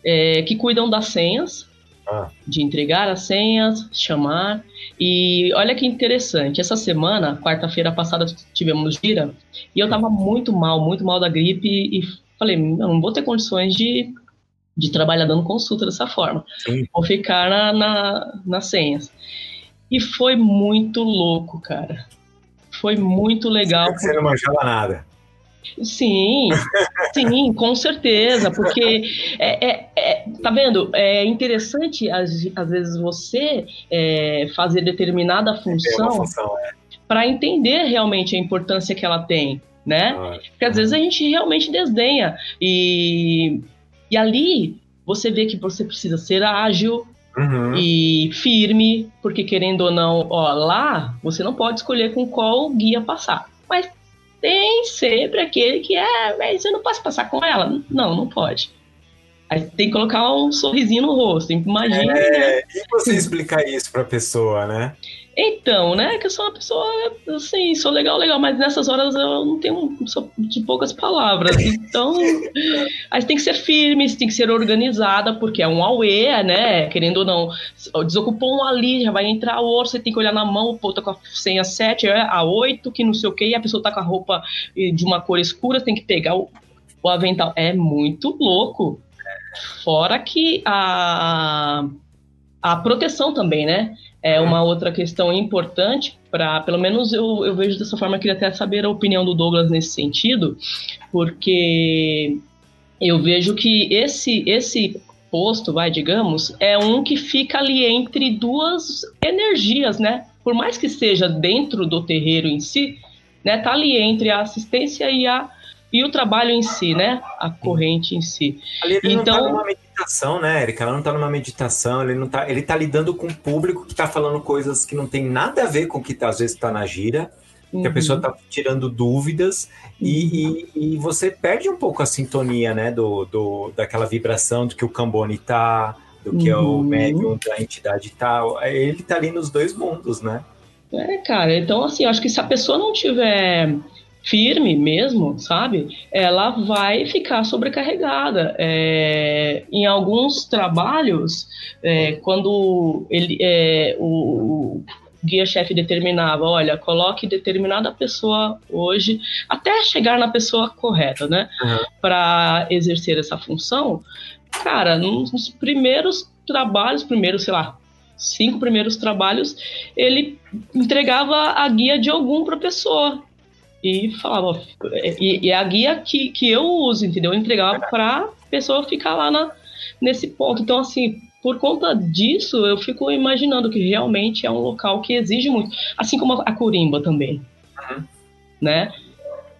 é, que cuidam das senhas, ah. de entregar as senhas, chamar. E olha que interessante, essa semana, quarta-feira passada, tivemos gira, e eu tava muito mal, muito mal da gripe, e falei, não, não vou ter condições de, de trabalhar dando consulta dessa forma, Sim. vou ficar na, na, nas senhas. E foi muito louco, cara, foi muito legal. Porque... Você não manchava nada. Sim, sim, com certeza, porque é, é, é, tá vendo? É interessante às, às vezes você é, fazer determinada função, função é. para entender realmente a importância que ela tem, né? Ah, porque às vezes a gente realmente desdenha e, e ali você vê que você precisa ser ágil uhum. e firme, porque querendo ou não, ó, lá você não pode escolher com qual guia passar, mas tem sempre aquele que é, mas eu não posso passar com ela. Não, não pode. Aí tem que colocar um sorrisinho no rosto, imagina. É, né? E você explicar isso pra pessoa, né? Então, né, que eu sou uma pessoa, assim, sou legal, legal, mas nessas horas eu não tenho, sou de poucas palavras. Então, aí tem que ser firme, tem que ser organizada, porque é um auê, né, querendo ou não, desocupou um ali, já vai entrar o outro, você tem que olhar na mão, pô, tá com a senha sete, a oito, que não sei o que, e a pessoa tá com a roupa de uma cor escura, tem que pegar o, o avental. É muito louco. Fora que a, a proteção também, né? É uma outra questão importante para, pelo menos eu, eu vejo dessa forma, eu queria até saber a opinião do Douglas nesse sentido, porque eu vejo que esse, esse posto, vai, digamos, é um que fica ali entre duas energias, né? Por mais que seja dentro do terreiro em si, né? Tá ali entre a assistência e a e o trabalho em si, né? A corrente em si. Ali ele então, não está numa meditação, né, Érica? Ela não está numa meditação, ele não tá, ele está lidando com o público que está falando coisas que não tem nada a ver com o que às vezes está na gira, uhum. que a pessoa está tirando dúvidas, e, e, e você perde um pouco a sintonia, né, do, do, daquela vibração do que o Cambone está, do que uhum. o médium da entidade tal. Tá, ele está ali nos dois mundos, né? É, cara, então assim, acho que se a pessoa não tiver firme mesmo, sabe, ela vai ficar sobrecarregada. É, em alguns trabalhos, é, quando ele, é, o, o guia-chefe determinava, olha, coloque determinada pessoa hoje, até chegar na pessoa correta, né, uhum. para exercer essa função, cara, nos primeiros trabalhos, primeiro, sei lá, cinco primeiros trabalhos, ele entregava a guia de Ogum para a pessoa e falava, e, e a guia que, que eu uso, entendeu? Eu entregava para a pessoa ficar lá na, nesse ponto. Então, assim, por conta disso, eu fico imaginando que realmente é um local que exige muito, assim como a Corimba também, uhum. né?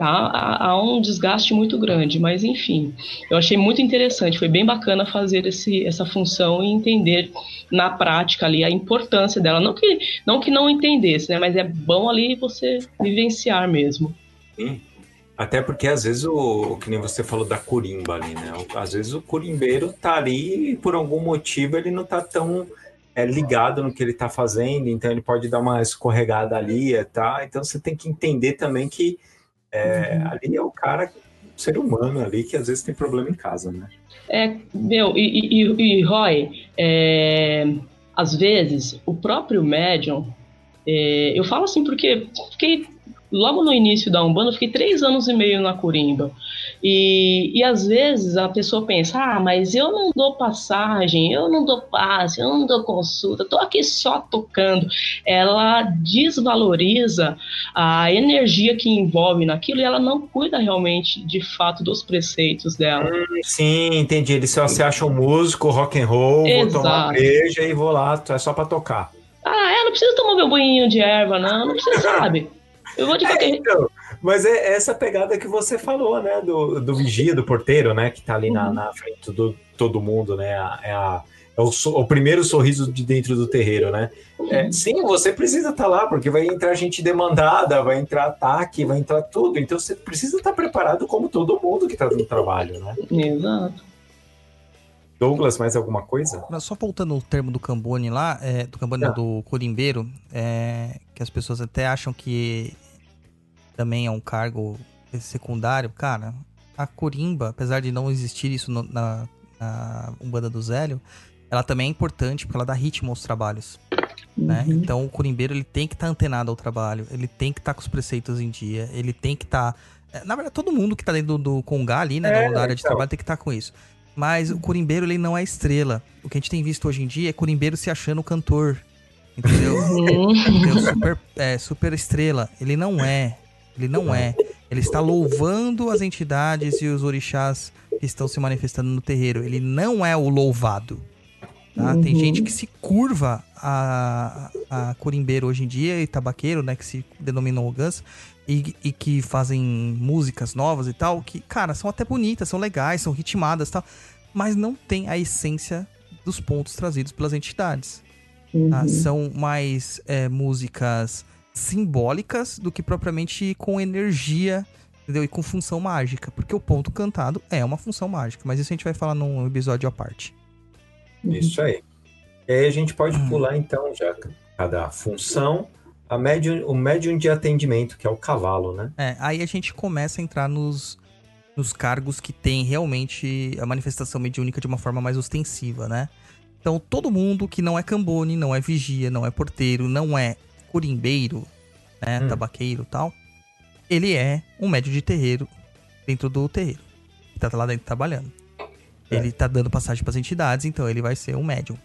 Há, há um desgaste muito grande, mas enfim, eu achei muito interessante, foi bem bacana fazer esse, essa função e entender na prática ali a importância dela, não que não, que não entendesse, né, mas é bom ali você vivenciar mesmo. Sim, até porque às vezes, o que nem você falou da corimba ali, né, às vezes o corimbeiro tá ali e por algum motivo ele não tá tão... é ligado no que ele está fazendo, então ele pode dar uma escorregada ali, tá? Então você tem que entender também que é, uhum. ali é o cara, o ser humano ali, que às vezes tem problema em casa, né? É, meu, e, e, e Roy, é, às vezes o próprio médium, é, eu falo assim porque fiquei logo no início da Umbanda, eu fiquei três anos e meio na Corimba. E, e às vezes a pessoa pensa, ah, mas eu não dou passagem, eu não dou passe, eu não dou consulta, tô aqui só tocando. Ela desvaloriza a energia que envolve naquilo e ela não cuida realmente, de fato, dos preceitos dela. Sim, entendi. Eles só se acham músico, rock and roll, exato. Vou tomar breja e vou lá, é só pra tocar. Ah, é, não precisa tomar meu banhinho de erva, não, não precisa, sabe? Eu vou de qualquer... é, então, mas é essa pegada que você falou, né? Do, do vigia, do porteiro, né? Que tá ali uhum. na, na frente do todo mundo, né? É, a, é o, so, o primeiro sorriso de dentro do terreiro, né? É, sim, você precisa estar tá lá, porque vai entrar gente demandada, vai entrar ataque, vai entrar tudo. Então você precisa estar tá preparado como todo mundo que tá no trabalho, né? Exato. Douglas, mais alguma coisa? Só voltando o termo do Cambone lá, é, do Cambone, não, do Corimbeiro, é, que as pessoas até acham que também é um cargo secundário. Cara, a Corimba, apesar de não existir isso no, na, na Umbanda do Zélio, ela também é importante porque ela dá ritmo aos trabalhos. Uhum. Né? Então o corimbeiro ele tem que estar tá antenado ao trabalho, ele tem que estar tá com os preceitos em dia, ele tem que estar... Tá... Na verdade, todo mundo que está dentro do, do congá ali, né, é, da área então. de trabalho, tem que estar tá com isso. Mas o corimbeiro, ele não é estrela. O que a gente tem visto hoje em dia é corimbeiro se achando cantor, entendeu? Entendeu? Super, é, super estrela. Ele não é. Ele não é. Ele está louvando as entidades e os orixás que estão se manifestando no terreiro. Ele não é o louvado. Tá? Uhum. Tem gente que se curva a, a corimbeiro hoje em dia, e tabaqueiro, né, que se denomina arrogância, e, e que fazem músicas novas e tal, que, cara, são até bonitas, são legais, são ritmadas e tal, mas não tem a essência dos pontos trazidos pelas entidades. Uhum. Tá? São mais é, músicas simbólicas do que propriamente com energia, entendeu? E com função mágica, porque o ponto cantado é uma função mágica, mas isso a gente vai falar num episódio à parte. Isso aí. E aí a gente pode pular então já cada função, a médium, o médium de atendimento, que é o cavalo, né? É, aí a gente começa a entrar nos, nos cargos que tem realmente a manifestação mediúnica de uma forma mais ostensiva, né? Então todo mundo que não é cambone, não é vigia, não é porteiro, não é corimbeiro, né, hum. tabaqueiro e tal, ele é um médium de terreiro dentro do terreiro, que tá lá dentro trabalhando. Ele tá dando passagem pras entidades, então ele vai ser um médium.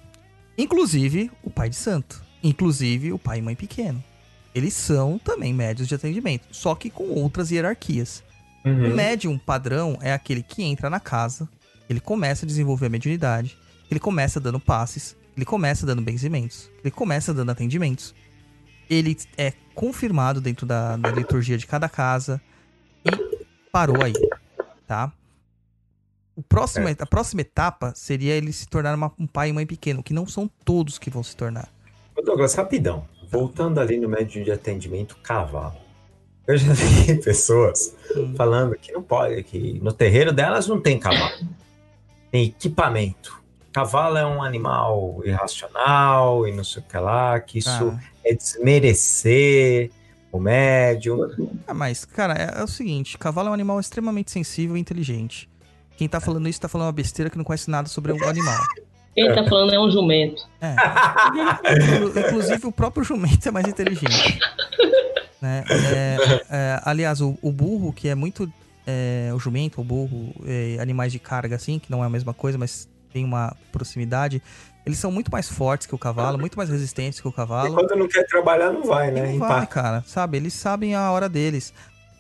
Inclusive, o pai de santo. Inclusive, o pai e mãe pequeno. Eles são também médiuns de atendimento, só que com outras hierarquias. Uhum. O médium padrão é aquele que entra na casa, ele começa a desenvolver a mediunidade, ele começa dando passes, ele começa dando benzimentos, ele começa dando atendimentos. Ele é confirmado dentro da, da liturgia de cada casa e parou aí. tá? O próximo, a próxima etapa seria ele se tornar uma, um pai e mãe pequeno, que não são todos que vão se tornar. Douglas, rapidão. Voltando ali no médium de atendimento, cavalo. Eu já vi pessoas falando que não pode, que no terreiro delas não tem cavalo. Tem equipamento. Cavalo é um animal irracional e não sei o que lá, que isso ah. é desmerecer o médium. Ah, mas, cara, é, é o seguinte, cavalo é um animal extremamente sensível e inteligente. Quem tá falando isso tá falando uma besteira que não conhece nada sobre o animal. Quem tá falando é um jumento. É. Inclusive, o próprio jumento é mais inteligente. Né? É, é, aliás, o, o burro, que é muito... É, o jumento, o burro, é, animais de carga, assim, que não é a mesma coisa, mas tem uma proximidade... Eles são muito mais fortes que o cavalo, muito mais resistentes que o cavalo. Enquanto não quer trabalhar, não vai, né? Não vai, cara. Sabe? Eles sabem a hora deles.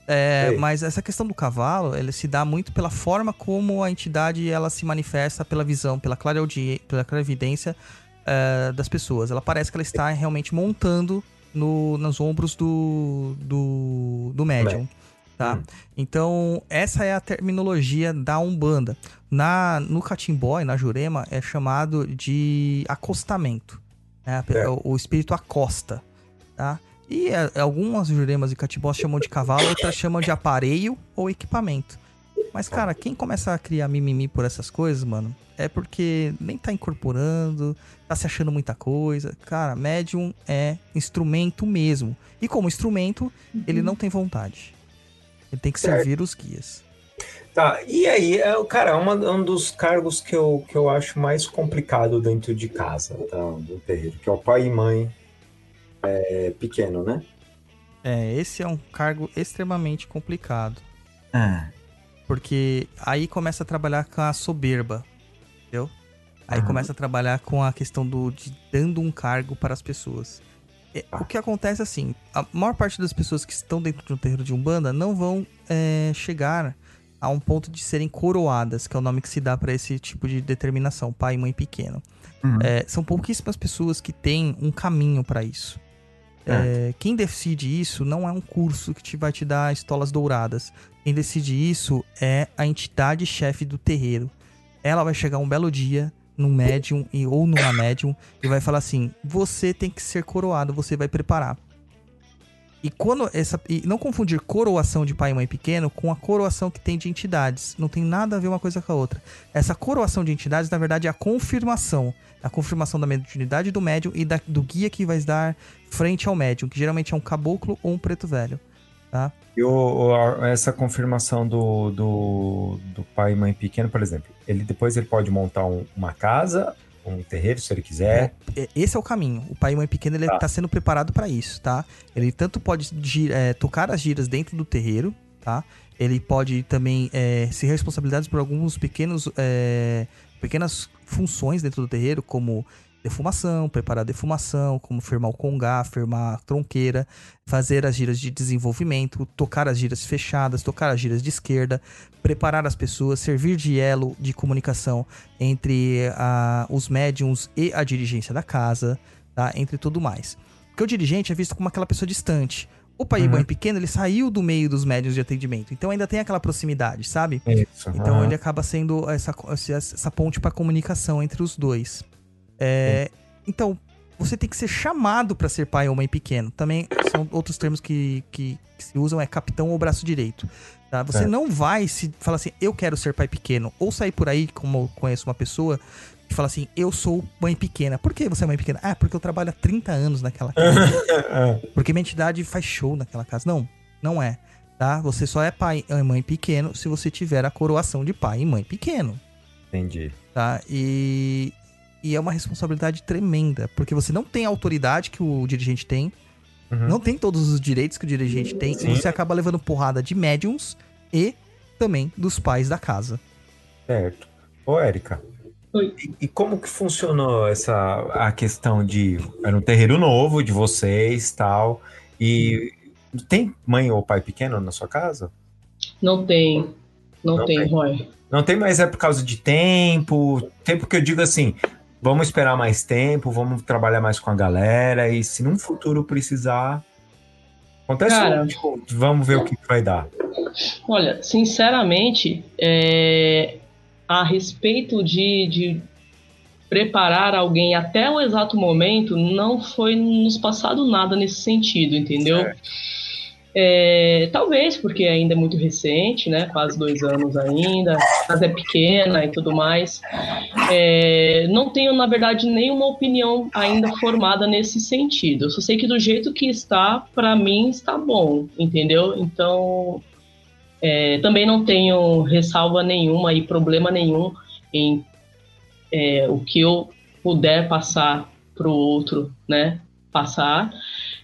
É, mas essa questão do cavalo, ele se dá muito pela forma como a entidade ela se manifesta pela visão, pela clareaudiência, pela clarevidência uh, das pessoas. Ela parece que ela está realmente montando no, nos ombros do, do, do médium. Tá? Hum. Então, essa é a terminologia da Umbanda. Na, no Catimbó e na Jurema é chamado de acostamento. Né? É. O, o espírito acosta, tá? E algumas juremas e catibós chamam de cavalo, outras chamam de aparelho ou equipamento. Mas, cara, quem começa a criar mimimi por essas coisas, mano, é porque nem tá incorporando, tá se achando muita coisa. Cara, médium é instrumento mesmo. E como instrumento, uhum. ele não tem vontade. Ele tem que certo. servir os guias. Tá, e aí, cara, é um dos cargos que eu, que eu acho mais complicado dentro de casa, tá, do terreiro, que é o pai e mãe. É pequeno, né? É, esse é um cargo extremamente complicado. Ah. Porque aí começa a trabalhar com a soberba, entendeu? Aí ah. começa a trabalhar com a questão do de dando um cargo para as pessoas. É, ah. O que acontece assim, a maior parte das pessoas que estão dentro de um terreiro de Umbanda não vão é, chegar a um ponto de serem coroadas, que é o nome que se dá para esse tipo de determinação, pai e mãe pequeno. Uhum. É, são pouquíssimas pessoas que têm um caminho para isso. É, quem decide isso não é um curso que te vai te dar estolas douradas. Quem decide isso é a entidade chefe do terreiro. Ela vai chegar um belo dia num médium e, ou numa médium e vai falar assim, você tem que ser coroado, você vai preparar. E, quando essa, e não confundir coroação de pai e mãe pequeno com a coroação que tem de entidades. Não tem nada a ver uma coisa com a outra. Essa coroação de entidades, na verdade, é a confirmação. A confirmação da mediunidade do médium e da, do guia que vai dar frente ao médium, que geralmente é um caboclo ou um preto velho. Tá? E o, o, essa confirmação do, do, do pai e mãe pequeno, por exemplo, ele depois ele pode montar um, uma casa... um terreiro, se ele quiser. É, esse é o caminho. O pai e mãe pequeno, ele tá, tá sendo preparado para isso, tá? Ele tanto pode gir, é, tocar as giras dentro do terreiro, tá? Ele pode também é, ser responsabilizado por alguns pequenos... É, pequenas funções dentro do terreiro, como defumação, preparar defumação, como firmar o congá, firmar a tronqueira, fazer as giras de desenvolvimento, tocar as giras fechadas, tocar as giras de esquerda, preparar as pessoas, servir de elo de comunicação entre a, os médiums e a dirigência da casa, tá? Entre tudo mais. Porque o dirigente é visto como aquela pessoa distante. O pai e mãe pequeno, ele saiu do meio dos médiums de atendimento. Então ainda tem aquela proximidade, sabe? Isso, então uhum. ele acaba sendo essa, essa ponte para comunicação entre os dois. É, então, você tem que ser chamado para ser pai ou mãe pequeno. Também são outros termos que, que, que se usam, é capitão ou braço direito. Tá? Você é. não vai se falar assim, eu quero ser pai pequeno. Ou sair por aí, como eu conheço uma pessoa, que fala assim, eu sou mãe pequena. Por que você é mãe pequena? Ah, porque eu trabalho há trinta anos naquela casa. Porque minha entidade faz show naquela casa. Não, não é. Tá? Você só é pai e mãe pequeno se você tiver a coroação de pai e mãe pequeno. Entendi. Tá? E... E é uma responsabilidade tremenda, porque você não tem a autoridade que o dirigente tem, uhum. não tem todos os direitos que o dirigente tem, Sim. e você acaba levando porrada de médiums e também dos pais da casa. Certo. Ô, Érica, Oi. E, e como que funcionou essa, a questão de... Era um terreiro novo de vocês, tal, e tem mãe ou pai pequeno na sua casa? Não tem, não, não tem, tem, Roy. Não tem, mas é por causa de tempo, tempo que eu digo assim... Vamos esperar mais tempo, vamos trabalhar mais com a galera e se num futuro precisar, Acontece, cara, ou, tipo, vamos ver o que vai dar. Olha, sinceramente, é, a respeito de, de preparar alguém até o exato momento, não foi nos passado nada nesse sentido, entendeu? É, talvez porque ainda é muito recente, né? Quase dois anos ainda, mas é pequena e tudo mais. É, não tenho, na verdade, nenhuma opinião ainda formada nesse sentido. Eu só sei que do jeito que está, para mim, está bom, entendeu? Então, é, também não tenho ressalva nenhuma e problema nenhum em é, o que eu puder passar para o outro, né? Passar.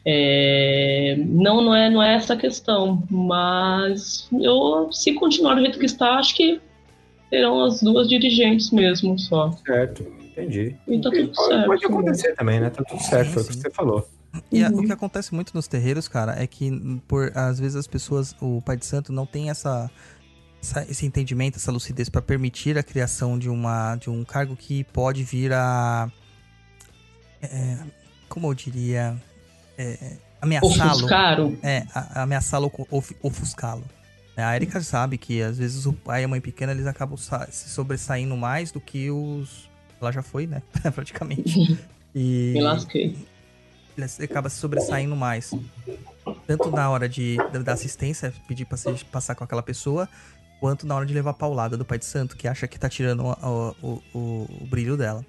É, não, não é, não é essa a questão, mas eu, se continuar do jeito que está, acho que serão as duas dirigentes mesmo só. Certo, entendi. E tá tudo certo. Pode acontecer, né? Também, né? Tá tudo certo, foi o que você falou. E uhum. a, o que acontece muito nos terreiros, cara, é que por, às vezes as pessoas, o Pai de Santo não tem essa, essa, esse entendimento, essa lucidez para permitir a criação de, uma, de um cargo que pode vir a... É, como eu diria... É, ameaçá-lo, é, ameaçá-lo ou ofuscá-lo. A Érica sabe que às vezes o pai e a mãe pequena eles acabam se sobressaindo mais do que os... Ela já foi, né? Praticamente. E... Me lasquei. Ele acaba se sobressaindo mais. Tanto na hora de, da assistência, pedir pra se passar com aquela pessoa, quanto na hora de levar a paulada do Pai de Santo, que acha que tá tirando o, o, o, o brilho dela.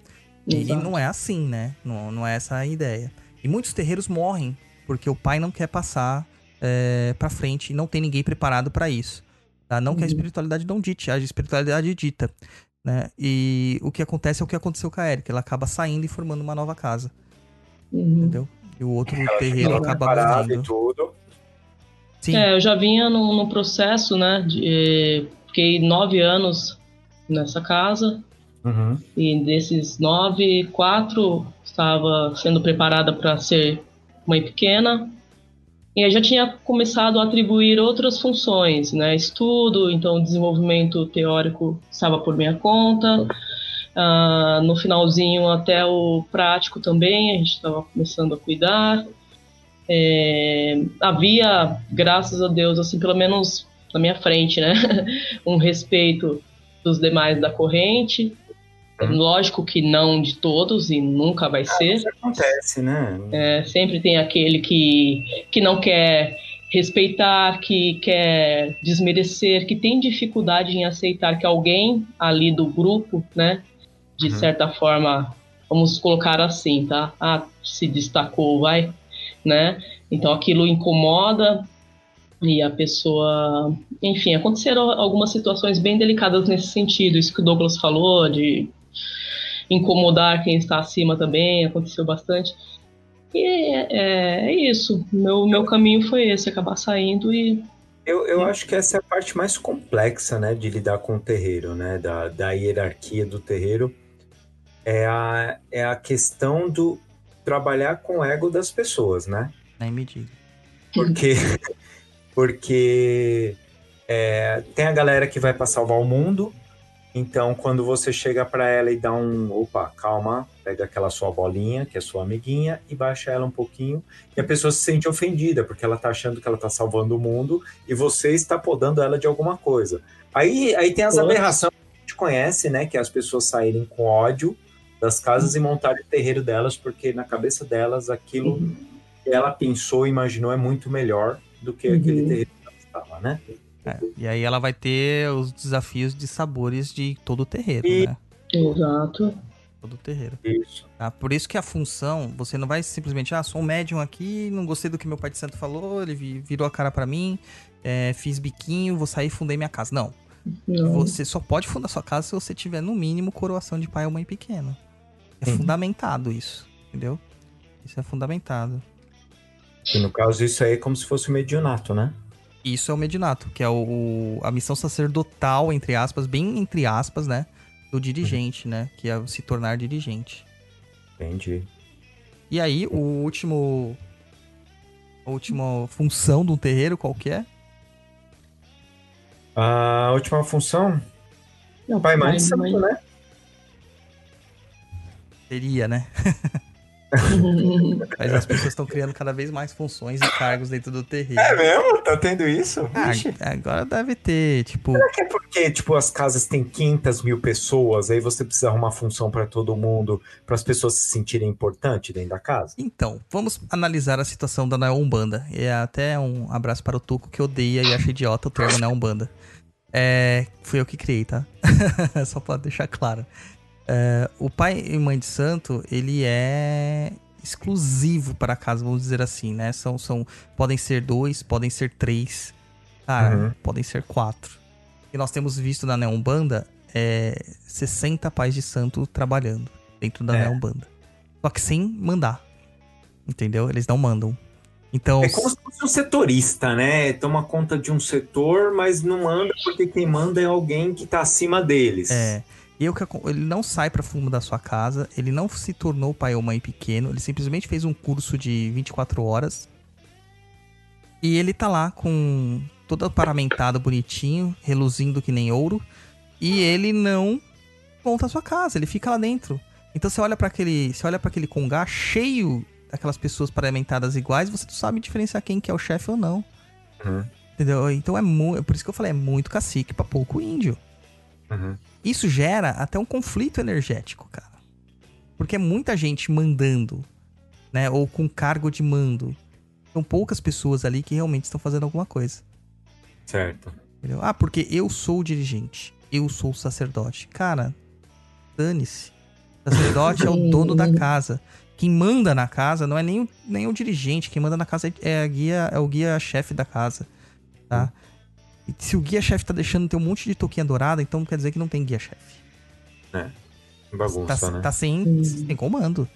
E, e não é assim, né? Não, não é essa a ideia. E muitos terreiros morrem porque o pai não quer passar é, pra frente e não tem ninguém preparado pra isso. Tá? Não uhum. que a espiritualidade não dite, a espiritualidade dita. Né? E o que acontece é o que aconteceu com a Érica. Ela acaba saindo e formando uma nova casa. Uhum. Entendeu? E o outro ela terreiro acaba morrendo. Tudo. Sim. É, eu já vinha num, num processo, né? De, fiquei nove anos nessa casa. Uhum. E desses nove, quatro estava sendo preparada para ser mãe pequena. E aí já tinha começado a atribuir outras funções, né? Estudo, então desenvolvimento teórico estava por minha conta. Ah, no finalzinho até o prático também, a gente estava começando a cuidar. É, havia, graças a Deus, assim, pelo menos na minha frente, né? um respeito dos demais da corrente. Lógico que não de todos e nunca vai ah, ser. Isso acontece, né? É, sempre tem aquele que, que não quer respeitar, que quer desmerecer, que tem dificuldade em aceitar que alguém ali do grupo, né? De uhum. certa forma, vamos colocar assim, tá? Ah, se destacou, vai, né? Então aquilo incomoda e a pessoa... Enfim, aconteceram algumas situações bem delicadas nesse sentido. Isso que o Douglas falou de... incomodar quem está acima também, aconteceu bastante. E é, é, é isso, meu, meu caminho foi esse, acabar saindo e... Eu, eu acho que essa é a parte mais complexa, né, de lidar com o terreiro, né, da, da hierarquia do terreiro, é a, é a questão do trabalhar com o ego das pessoas, né? Nem me diga. Porque, porque é, tem a galera que vai para salvar o mundo. Então, quando você chega para ela e dá um... Opa, calma, pega aquela sua bolinha, que é sua amiguinha, e baixa ela um pouquinho. E a pessoa se sente ofendida, porque ela tá achando que ela tá salvando o mundo e você está podando ela de alguma coisa. Aí, aí tem as aberrações que a gente conhece, né? Que é as pessoas saírem com ódio das casas e montarem o terreiro delas, porque na cabeça delas aquilo uhum. que ela pensou, imaginou, é muito melhor do que uhum. aquele terreiro que ela estava, né? É, e aí ela vai ter os desafios de sabores de todo o terreiro, e... né? Exato. Todo o terreiro. Isso. Tá? Por isso que a função, você não vai simplesmente, ah, sou um médium aqui, não gostei do que meu Pai de Santo falou, ele virou a cara pra mim, é, fiz biquinho, vou sair e fundei minha casa. Não. não. Você só pode fundar sua casa se você tiver, no mínimo, coroação de pai ou mãe pequena. É hum. fundamentado isso, entendeu? Isso é fundamentado. E no caso, isso aí é como se fosse um medionato, né? Isso é o medinato, que é o, a missão sacerdotal, entre aspas, bem entre aspas, né? Do dirigente, uhum. né? Que é se tornar dirigente. Entendi. E aí, o último... A última função de um terreiro, qual que é? A última função? Não, pai, mãe, mãe, santo, mãe. Né? Seria, né? Mas as pessoas estão criando cada vez mais funções e cargos dentro do terreno. É mesmo? Tá tendo isso? Vixe. Agora deve ter, tipo... Será que é porque, tipo, as casas têm quinhentas mil pessoas, aí você precisa arrumar função pra todo mundo, para as pessoas se sentirem importantes dentro da casa? Então, vamos analisar a situação da Umbanda. E até um abraço para o Tuco, que odeia e acha idiota o termo na Umbanda. É, fui eu que criei, tá? Só pra deixar claro. É, o pai e mãe de santo, ele é exclusivo para a casa, vamos dizer assim, né? São, são, podem ser dois, podem ser três, cara, uhum. podem ser quatro. E nós temos visto na Umbanda é, sessenta pais de santo trabalhando dentro da é. Umbanda. Só que sem mandar, entendeu? Eles não mandam. Então, é como se fosse um setorista, né? Toma conta de um setor, mas não manda porque quem manda é alguém que tá acima deles. É. Eu que, ele não sai para fumo da sua casa, ele não se tornou pai ou mãe pequeno, ele simplesmente fez um curso de vinte e quatro horas e ele tá lá com todo paramentado, bonitinho, reluzindo que nem ouro, e ele não monta a sua casa, ele fica lá dentro. Então você olha para aquele, você olha para aquele congá cheio daquelas pessoas paramentadas iguais, você não sabe diferenciar quem que é o chefe ou não. Uhum. Entendeu? Então é mu- por isso que eu falei, é muito cacique para pouco índio. Uhum. Isso gera até um conflito energético, cara. Porque é muita gente mandando, né? Ou com cargo de mando. São poucas pessoas ali que realmente estão fazendo alguma coisa. Certo. Entendeu? Ah, porque eu sou o dirigente. Eu sou o sacerdote. Cara, dane-se. O sacerdote é o dono da casa. Quem manda na casa não é nem o, nem o dirigente. Quem manda na casa é, a guia, é o guia-chefe da casa, tá? Uhum. E se o guia-chefe tá deixando ter um monte de touquinha dourada, então quer dizer que não tem guia-chefe. É, bagunça, tá, né? Tá sem, sem comando.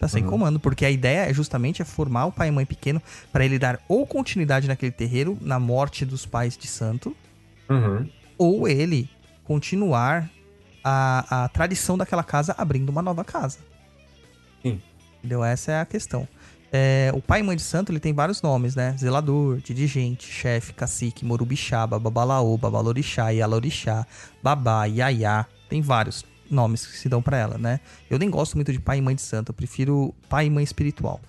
Tá sem uhum. comando, porque a ideia é justamente é formar o pai e mãe pequeno pra ele dar ou continuidade naquele terreiro, na morte dos pais de santo, uhum. ou ele continuar a, a tradição daquela casa abrindo uma nova casa. Sim. Entendeu? Essa é a questão. É, o pai e mãe de santo, ele tem vários nomes, né? Zelador, dirigente, chefe, cacique, morubixaba, babalaô, babalorixá, ialorixá, babá, iaiá. Tem vários nomes que se dão pra ela, né? Eu nem gosto muito de pai e mãe de santo. Eu prefiro pai e mãe espiritual.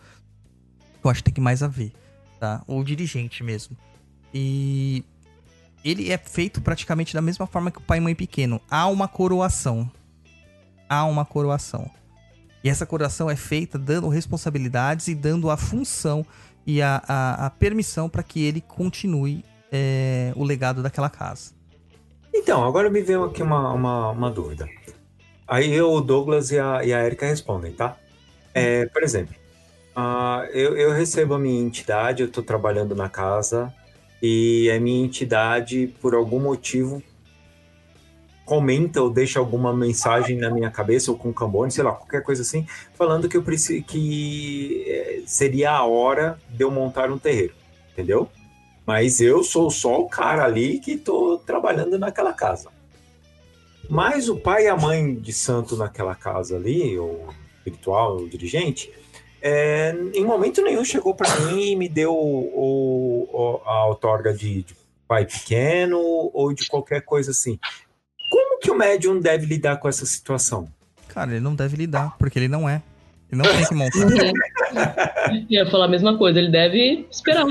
Eu acho que tem mais a ver, tá? Ou dirigente mesmo. E ele é feito praticamente da mesma forma que o pai e mãe pequeno. Há uma coroação. Há uma coroação. E essa coroação é feita dando responsabilidades e dando a função e a, a, a permissão para que ele continue é, o legado daquela casa. Então, agora me veio aqui uma, uma, uma dúvida. Aí eu, o Douglas e a, e a Érica respondem, tá? É, por exemplo, uh, eu, eu recebo a minha entidade, eu estou trabalhando na casa e a minha entidade, por algum motivo, comenta ou deixa alguma mensagem na minha cabeça, ou com cambone, sei lá, qualquer coisa assim, falando que, eu preci- que seria a hora de eu montar um terreiro, entendeu? Mas eu sou só o cara ali que tô trabalhando naquela casa. Mas o pai e a mãe de santo naquela casa ali, ou espiritual, ou dirigente, é, em momento nenhum chegou para mim e me deu ou, ou, a outorga de, de pai pequeno ou de qualquer coisa assim. Como que o médium deve lidar com essa situação? Cara, ele não deve lidar, porque ele não é. Ele não tem que montar. Eu ia falar a mesma coisa, ele deve esperar.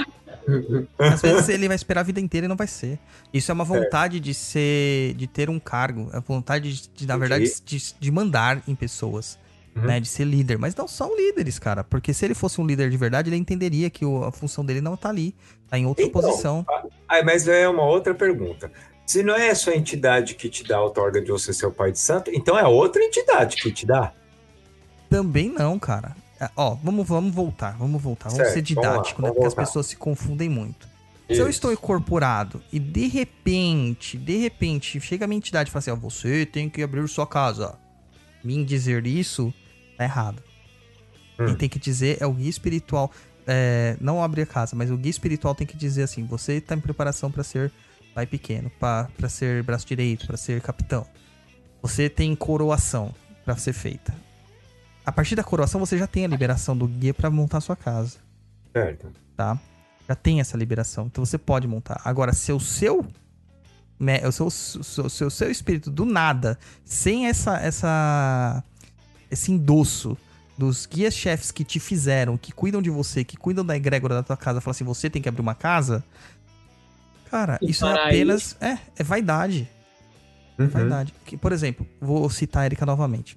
Às vezes ele vai esperar a vida inteira e não vai ser. Isso é uma vontade é. de ser, de ter um cargo, a vontade de, de na verdade, de, de mandar em pessoas, uhum. né? De ser líder. Mas não são líderes, cara, porque se ele fosse um líder de verdade, ele entenderia que o, a função dele não tá ali, tá em outra então, posição. Ah, mas é uma outra pergunta. Se não é a sua entidade que te dá a outorga de você ser o pai de santo, então é outra entidade que te dá? Também não, cara. Ó, vamos, vamos voltar, vamos voltar. Vamos certo, ser didático, vamos lá, né? Vamos porque voltar. As pessoas se confundem muito. Isso. Se eu estou incorporado e de repente, de repente, chega a minha entidade e fala assim, ó, você tem que abrir sua casa. Me dizer isso, tá errado. Hum. Quem tem que dizer é o guia espiritual. É, não abrir a casa, mas o guia espiritual tem que dizer assim, você tá em preparação para ser... pai pequeno, pra, pra ser braço direito, pra ser capitão. Você tem coroação pra ser feita. A partir da coroação, você já tem a liberação do guia pra montar a sua casa. Certo. Tá? Já tem essa liberação. Então você pode montar. Agora, se o seu, né, o seu, seu, seu, seu espírito do nada, sem essa, essa, esse endosso dos guias-chefes que te fizeram, que cuidam de você, que cuidam da egrégora da tua casa, falar assim, você tem que abrir uma casa, cara, e isso é apenas... Aí. É, é vaidade. Uhum. Vaidade. Porque, por exemplo, vou citar a Érica novamente.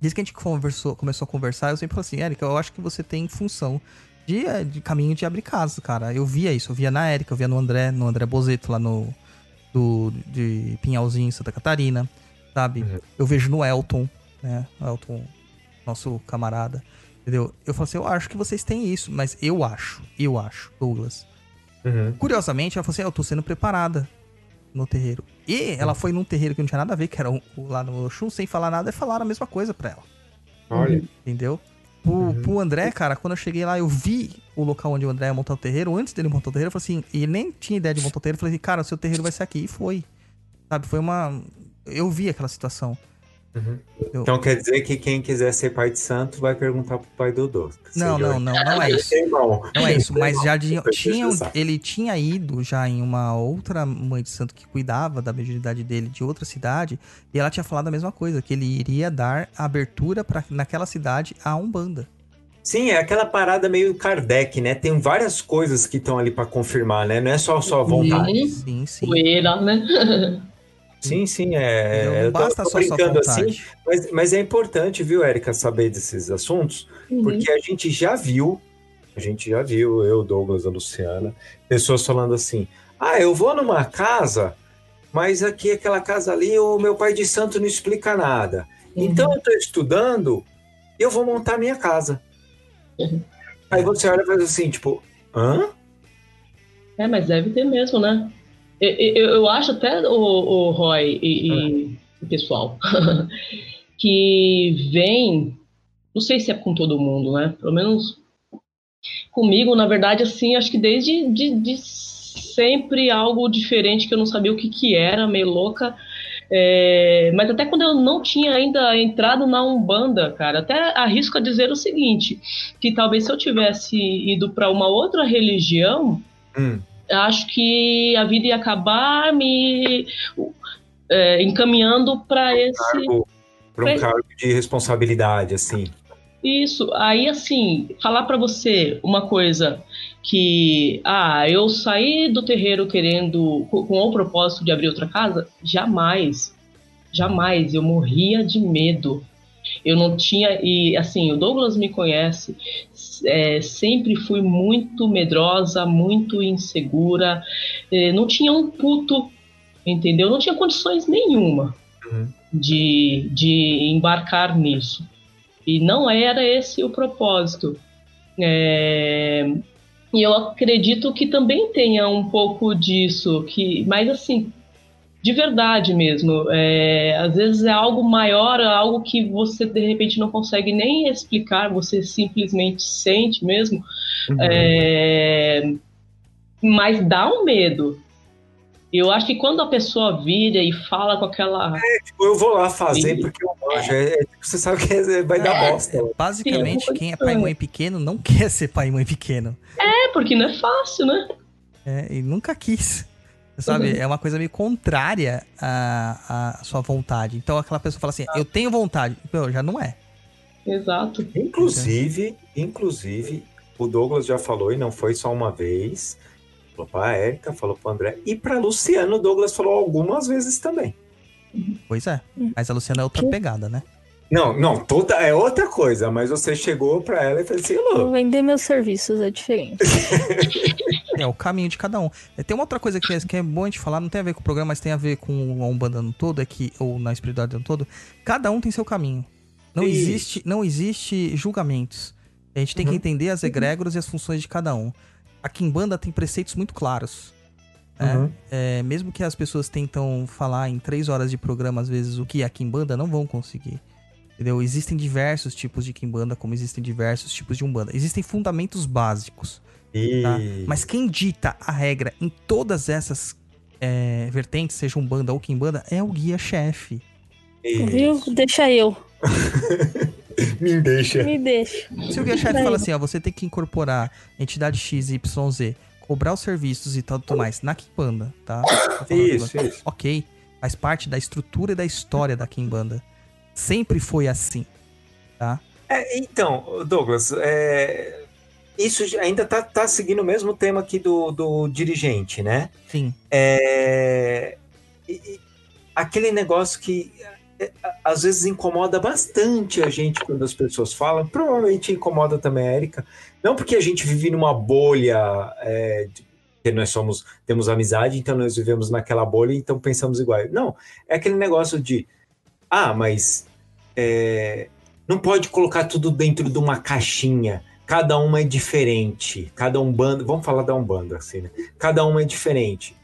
Desde que a gente conversou, começou a conversar, eu sempre falo assim, Érica, eu acho que você tem função de, de caminho de abrir casa, cara. Eu via isso, eu via na Érica, eu via no André, no André Bozeto, lá no... Do, de Pinhalzinho, Santa Catarina, sabe? Uhum. Eu vejo no Elton, né? O Elton... nosso camarada, entendeu? Eu falo assim, eu acho que vocês têm isso, mas eu acho, eu acho, Douglas. Uhum. Curiosamente, ela falou assim, eu tô sendo preparada no terreiro. E ela foi num terreiro que não tinha nada a ver, que era um, lá no Oxum, sem falar nada, e falaram a mesma coisa pra ela. Olha. Entendeu? Pro, uhum. pro André, cara, quando eu cheguei lá, eu vi o local onde o André ia montar o terreiro, antes dele montar o terreiro, eu falei assim, e nem tinha ideia de montar o terreiro, eu falei assim, cara, o seu terreiro vai ser aqui. E foi. Sabe? Foi uma... Eu vi aquela situação. Uhum. Eu... Então quer dizer que quem quiser ser pai de santo vai perguntar pro pai do Dodô. Não, não, não, não é isso. Não é isso, mas já de... tinha, ele tinha ido já em uma outra mãe de santo que cuidava da mediunidade dele de outra cidade, e ela tinha falado a mesma coisa, que ele iria dar abertura pra, naquela cidade a Umbanda. Sim, é aquela parada meio Kardec, né? Tem várias coisas que estão ali pra confirmar, né? Não é só a sua vontade. Sim, sim. Poeira, né? Sim, sim, é. Não eu tô, basta tô só brincando assim, mas, mas é importante, viu, Érica, saber desses assuntos, uhum. porque a gente já viu, a gente já viu, eu, Douglas, a Luciana, pessoas falando assim, ah, eu vou numa casa, mas aqui, aquela casa ali, o meu pai de santo não explica nada. Uhum. Então, eu estou estudando, eu vou montar minha casa. Uhum. Aí você olha e faz assim, tipo, hã? É, mas deve ter mesmo, né? Eu, eu acho até, o, o Roy e, e o pessoal, que vem, não sei se é com todo mundo, né? Pelo menos comigo, na verdade, assim, acho que desde de, de sempre algo diferente que eu não sabia o que, que era, meio louca. É, mas até quando eu não tinha ainda entrado na Umbanda, cara, até arrisco a dizer o seguinte, que talvez se eu tivesse ido para uma outra religião... Hum. Acho que a vida ia acabar me é, encaminhando para esse... Para um esse... cargo de responsabilidade, assim. Isso. Aí, assim, falar para você uma coisa que... Ah, eu saí do terreiro querendo... Com o propósito de abrir outra casa? Jamais. Jamais. Eu morria de medo. Eu não tinha... E, assim, o Douglas me conhece... É, sempre fui muito medrosa, muito insegura, é, não tinha um puto, entendeu? Não tinha condições nenhuma uhum. de, de embarcar nisso. E não era esse o propósito. É, e eu acredito que também tenha um pouco disso, que, mas assim, de verdade mesmo, é, às vezes é algo maior, algo que você de repente não consegue nem explicar, você simplesmente sente mesmo, uhum. é, mas dá um medo. Eu acho que quando a pessoa vira e fala com aquela... É, tipo, eu vou lá fazer e... porque eu manjo, é, é, tipo, você sabe que vai dar é, bosta. É, basicamente, sim, quem é pai e mãe pequeno não quer ser pai e mãe pequeno. É, porque não é fácil, né? É, e nunca quis. Sabe, uhum. é uma coisa meio contrária à, à sua vontade. Então aquela pessoa fala assim, eu tenho vontade. Meu, já não é. Exato. Inclusive, inclusive, o Douglas já falou, e não foi só uma vez. Falou pra Érica, falou pro André. E pra Luciana, o Douglas falou algumas vezes também. Pois é, mas a Luciana é outra pegada, né? Não, não, toda, é outra coisa, mas você chegou pra ela e falou assim, Lu... Vou vender meus serviços, é diferente. É o caminho de cada um. Tem uma outra coisa que é, que é bom a gente falar, não tem a ver com o programa, mas tem a ver com a Umbanda no todo, é que, ou na espiritualidade no todo, cada um tem seu caminho. Não, existe, não existe julgamentos. A gente tem uhum. que entender as egrégoras e as funções de cada um. A Kimbanda tem preceitos muito claros. Né? Uhum. É, mesmo que as pessoas tentam falar em três horas de programa, às vezes, o que é a Kimbanda, não vão conseguir. Entendeu? Existem diversos tipos de Kimbanda, como existem diversos tipos de Umbanda. Existem fundamentos básicos. E... Tá? Mas quem dita a regra em todas essas é, vertentes, seja Umbanda ou Kimbanda, é o guia-chefe. E... Viu? Deixa eu. Me deixa. Me deixa. Se o guia-chefe fala assim, ó, você tem que incorporar entidade X Y Z, cobrar os serviços e tal, tudo mais, na Kimbanda, tá? Isso, agora. Isso. Ok. Faz parte da estrutura e da história da Kimbanda. Sempre foi assim, tá? É, então, Douglas, é, isso ainda está tá seguindo o mesmo tema aqui do, do dirigente, né? Sim. É, e, aquele negócio que é, às vezes incomoda bastante a gente quando as pessoas falam, provavelmente incomoda também a Érica, não porque a gente vive numa bolha, é, que nós somos, temos amizade, então nós vivemos naquela bolha, então pensamos igual. Não, é aquele negócio de, ah, mas... É, não pode colocar tudo dentro de uma caixinha. Cada uma é diferente. Cada Umbanda... Vamos falar da Umbanda, assim, né? Cada uma é diferente.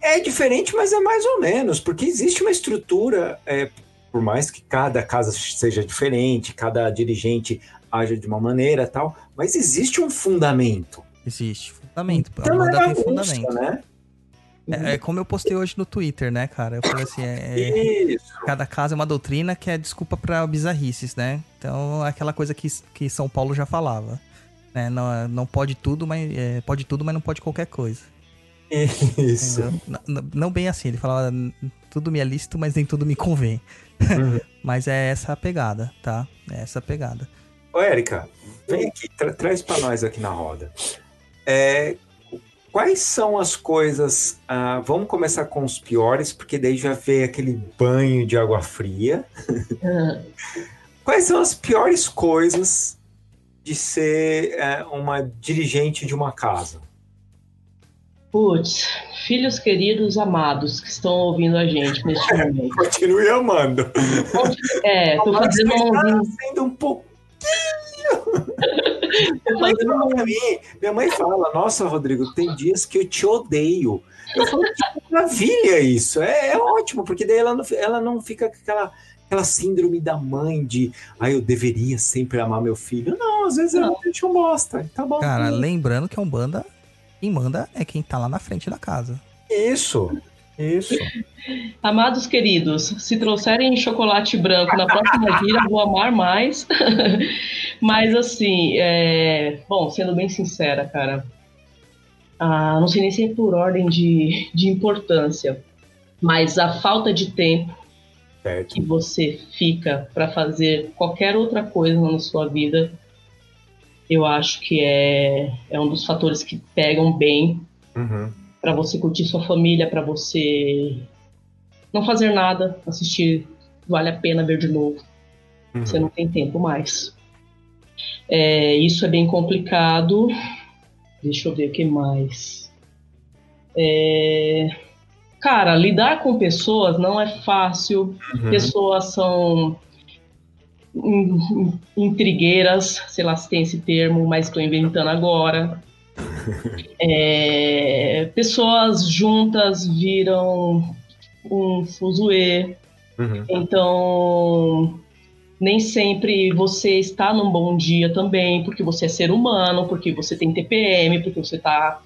É diferente, mas é mais ou menos. Porque existe uma estrutura... É, por mais que cada casa seja diferente, cada dirigente aja de uma maneira e tal, mas existe um fundamento. Existe fundamento. Então, a Umbanda tem fundamento, né? É como eu postei hoje no Twitter, né, cara? Eu falei assim, é, é, cada caso é uma doutrina que é desculpa pra bizarrices, né? Então, é aquela coisa que, que São Paulo já falava, né? Não, não pode tudo, mas é, pode tudo, mas não pode qualquer coisa. Isso. Não, não, não bem assim, ele falava, tudo me é lícito, mas nem tudo me convém. Uhum. Mas é essa a pegada, tá? É essa a pegada. Ô, Érica, vem aqui, tra- traz pra nós aqui na roda. É... Quais são as coisas... Ah, vamos começar com os piores, porque daí já veio aquele banho de água fria. Uhum. Quais são as piores coisas de ser é, uma dirigente de uma casa? Putz, filhos queridos amados que estão ouvindo a gente neste é, momento. Continue amando. É, tô fazendo um... sendo um pouco... Minha mãe fala pra mim, minha mãe fala, nossa, Rodrigo, tem dias que eu te odeio. Eu falo, que maravilha isso, é, é ótimo, porque daí ela não, ela não fica com aquela, aquela síndrome da mãe de, ah, eu deveria sempre amar meu filho. Não, às vezes ela te um bosta, tá bom. Cara, lembrando que a Umbanda, quem manda é quem tá lá na frente da casa. Isso. Isso. Amados queridos, se trouxerem chocolate branco na próxima gira, vou amar mais. Mas assim, é... bom, sendo bem sincera, cara, ah, não sei nem se é por ordem de, de importância, mas a falta de tempo certo. Que você fica para fazer qualquer outra coisa na sua vida, eu acho que é, é um dos fatores que pegam bem. Uhum. Para você curtir sua família, para você não fazer nada, assistir, vale a pena ver de novo. Uhum. Você não tem tempo mais. É, isso é bem complicado. Deixa eu ver o que mais. É, cara, lidar com pessoas não é fácil. Uhum. Pessoas são intrigueiras, sei lá se tem esse termo, mas estou inventando agora. É, pessoas juntas viram um fuzuê. Uhum. Então nem sempre você está num bom dia também, porque você é ser humano, porque você tem T P M, porque você está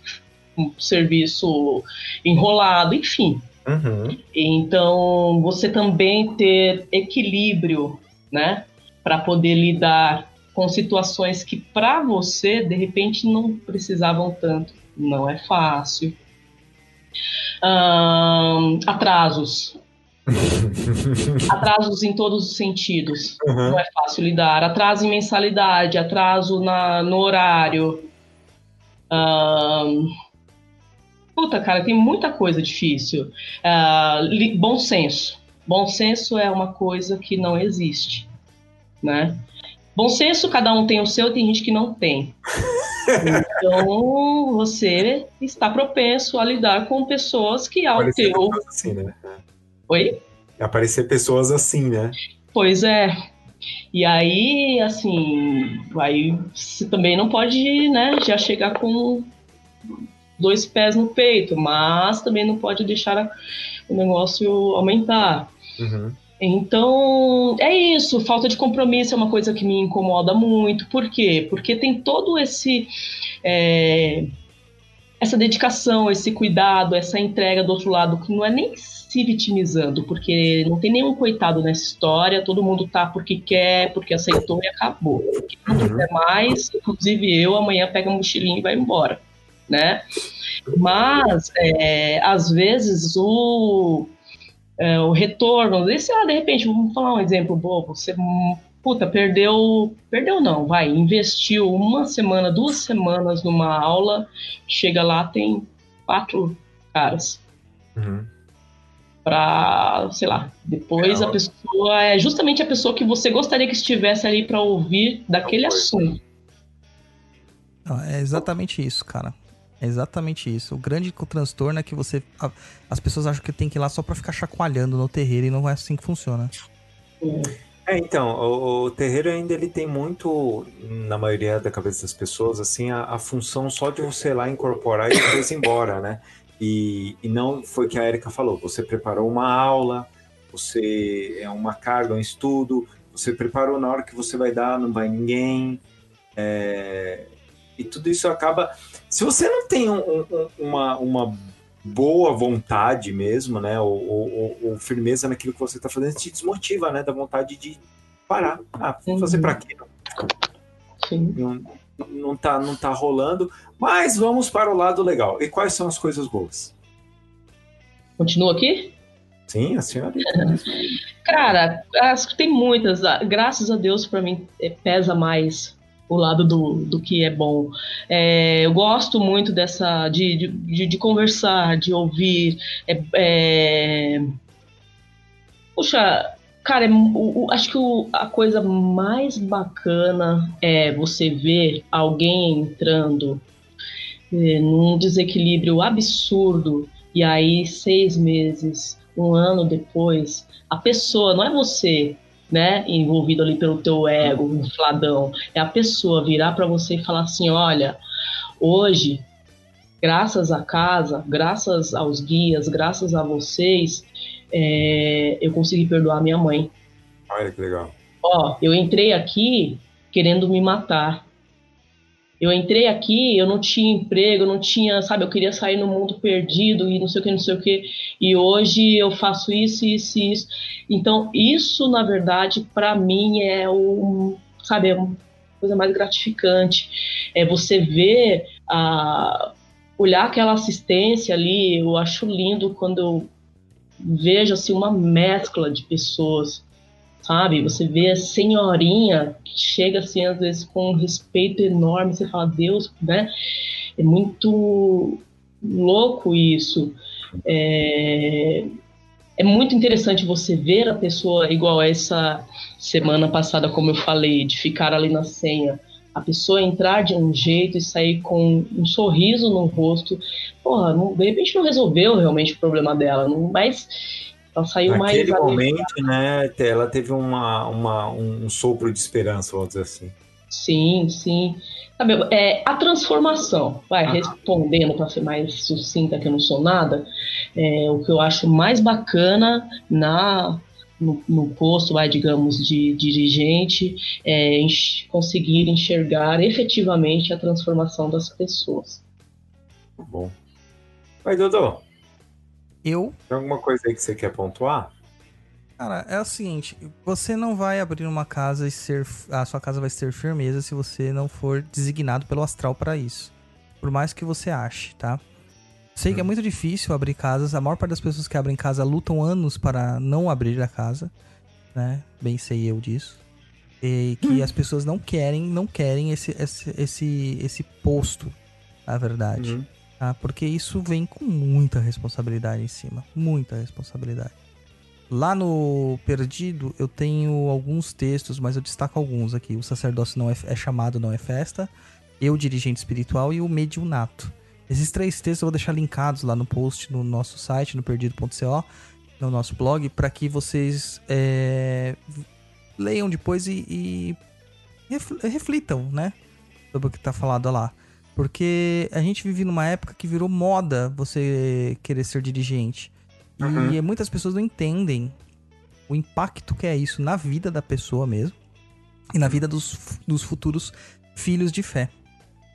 com um serviço enrolado, enfim. Uhum. Então você também ter equilíbrio, né, para poder lidar com situações que para você, de repente, não precisavam tanto. Não é fácil. Um, atrasos. Atrasos em todos os sentidos. Uhum. Não é fácil lidar. Atraso em mensalidade, atraso na, no horário. Um, puta, cara, tem muita coisa difícil. Uh, li, bom senso. Bom senso é uma coisa que não existe, né? Bom senso, cada um tem o seu, tem gente que não tem. Então, você está propenso a lidar com pessoas que ao aparecer teu... Assim, né? Oi? Aparecer pessoas assim, né? Pois é. E aí, assim, aí você também não pode, né, já chegar com dois pés no peito, mas também não pode deixar o negócio aumentar. Uhum. Então, é isso, falta de compromisso é uma coisa que me incomoda muito. Por quê? Porque tem todo esse é, essa dedicação, esse cuidado, essa entrega do outro lado, que não é nem se vitimizando, porque não tem nenhum coitado nessa história, todo mundo tá porque quer, porque aceitou e acabou. Porque não quiser mais, inclusive eu, amanhã pega a mochilinha e vai embora, né? Mas, é, às vezes, o... É, o retorno, desse, ah, de repente, vamos falar um exemplo bobo, você puta, perdeu, perdeu não, vai, investiu uma semana, duas semanas numa aula, chega lá, tem quatro caras. Uhum. Pra, sei lá, depois é, a pessoa, é justamente a pessoa que você gostaria que estivesse ali pra ouvir daquele assunto. É exatamente isso, cara. É exatamente isso. O grande transtorno é que você, as pessoas acham que tem que ir lá só pra ficar chacoalhando no terreiro e não é assim que funciona. É. É, então, o, o terreiro ainda ele tem muito, na maioria da cabeça das pessoas, assim, a, a função só de você ir lá incorporar e depois ir embora, né? E, e não foi o que a Érica falou, você preparou uma aula, você é uma carga, um estudo, você preparou na hora que você vai dar, não vai ninguém, é, e tudo isso acaba... Se você não tem um, um, uma... uma boa vontade mesmo, né, ou, ou, ou firmeza naquilo que você tá fazendo, te desmotiva, né, da vontade de parar, ah, fazer pra quê? Sim. Não, não, tá, não tá rolando, mas vamos para o lado legal. E quais são as coisas boas? Continua aqui? Sim, a senhora. Cara, tem muitas, graças a Deus pra mim pesa mais o lado do, do que é bom. É, eu gosto muito dessa de, de, de conversar, de ouvir. É, é... Puxa, cara, é, o, o, acho que o, a coisa mais bacana é você ver alguém entrando é, num desequilíbrio absurdo e aí seis meses, um ano depois, a pessoa, não é você, né, envolvido ali pelo teu ego infladão, é a pessoa virar para você e falar assim, olha, hoje, graças à casa, graças aos guias, graças a vocês, é, eu consegui perdoar minha mãe. Olha que legal. Ó, eu entrei aqui querendo me matar. Eu entrei aqui, eu não tinha emprego, eu não tinha, sabe, eu queria sair no mundo perdido e não sei o que, não sei o que, e hoje eu faço isso, isso e isso. Então, isso, na verdade, para mim é o, sabe, é uma coisa mais gratificante. É você ver, a, olhar aquela assistência ali, eu acho lindo quando eu vejo, assim, uma mescla de pessoas, sabe? Você vê a senhorinha que chega, assim, às vezes com um respeito enorme, você fala, Deus, né? É muito louco isso. É, é muito interessante você ver a pessoa, igual essa semana passada, como eu falei, de ficar ali na senha, a pessoa entrar de um jeito e sair com um sorriso no rosto. Porra, não, de repente não resolveu realmente o problema dela, não, mas... Ela saiu naquele mais momento, né, ela teve uma, uma, um sopro de esperança, vamos dizer assim. Sim, sim. Sabe, é, a transformação, vai, ah. respondendo para ser mais sucinta, que eu não sou nada, é, o que eu acho mais bacana na, no, no posto, vai, digamos, de, de dirigente, é enx- conseguir enxergar efetivamente a transformação das pessoas. Bom. Vai, Dodô. Eu... Tem alguma coisa aí que você quer pontuar? Cara, é o seguinte, você não vai abrir uma casa e ser... A sua casa vai ser firmeza se você não for designado pelo astral para isso. Por mais que você ache, tá? Sei hum. que é muito difícil abrir casas. A maior parte das pessoas que abrem casa lutam anos para não abrir a casa, né? Bem sei eu disso. E que hum. as pessoas não querem, não querem esse, esse, esse, esse posto, na verdade. Hum. Porque isso vem com muita responsabilidade em cima. Muita responsabilidade. Lá no Perdido, eu tenho alguns textos, mas eu destaco alguns aqui. O sacerdócio não é, é chamado, não é festa. Eu, dirigente espiritual, e o mediunato. Esses três textos eu vou deixar linkados lá no post, no nosso site, no perdido ponto co, no nosso blog, para que vocês é, leiam depois e, e reflitam, né? Sobre o que tá falado lá. Porque a gente vive numa época que virou moda você querer ser dirigente. Uhum. E muitas pessoas não entendem o impacto que é isso na vida da pessoa mesmo. E na vida dos, dos futuros filhos de fé.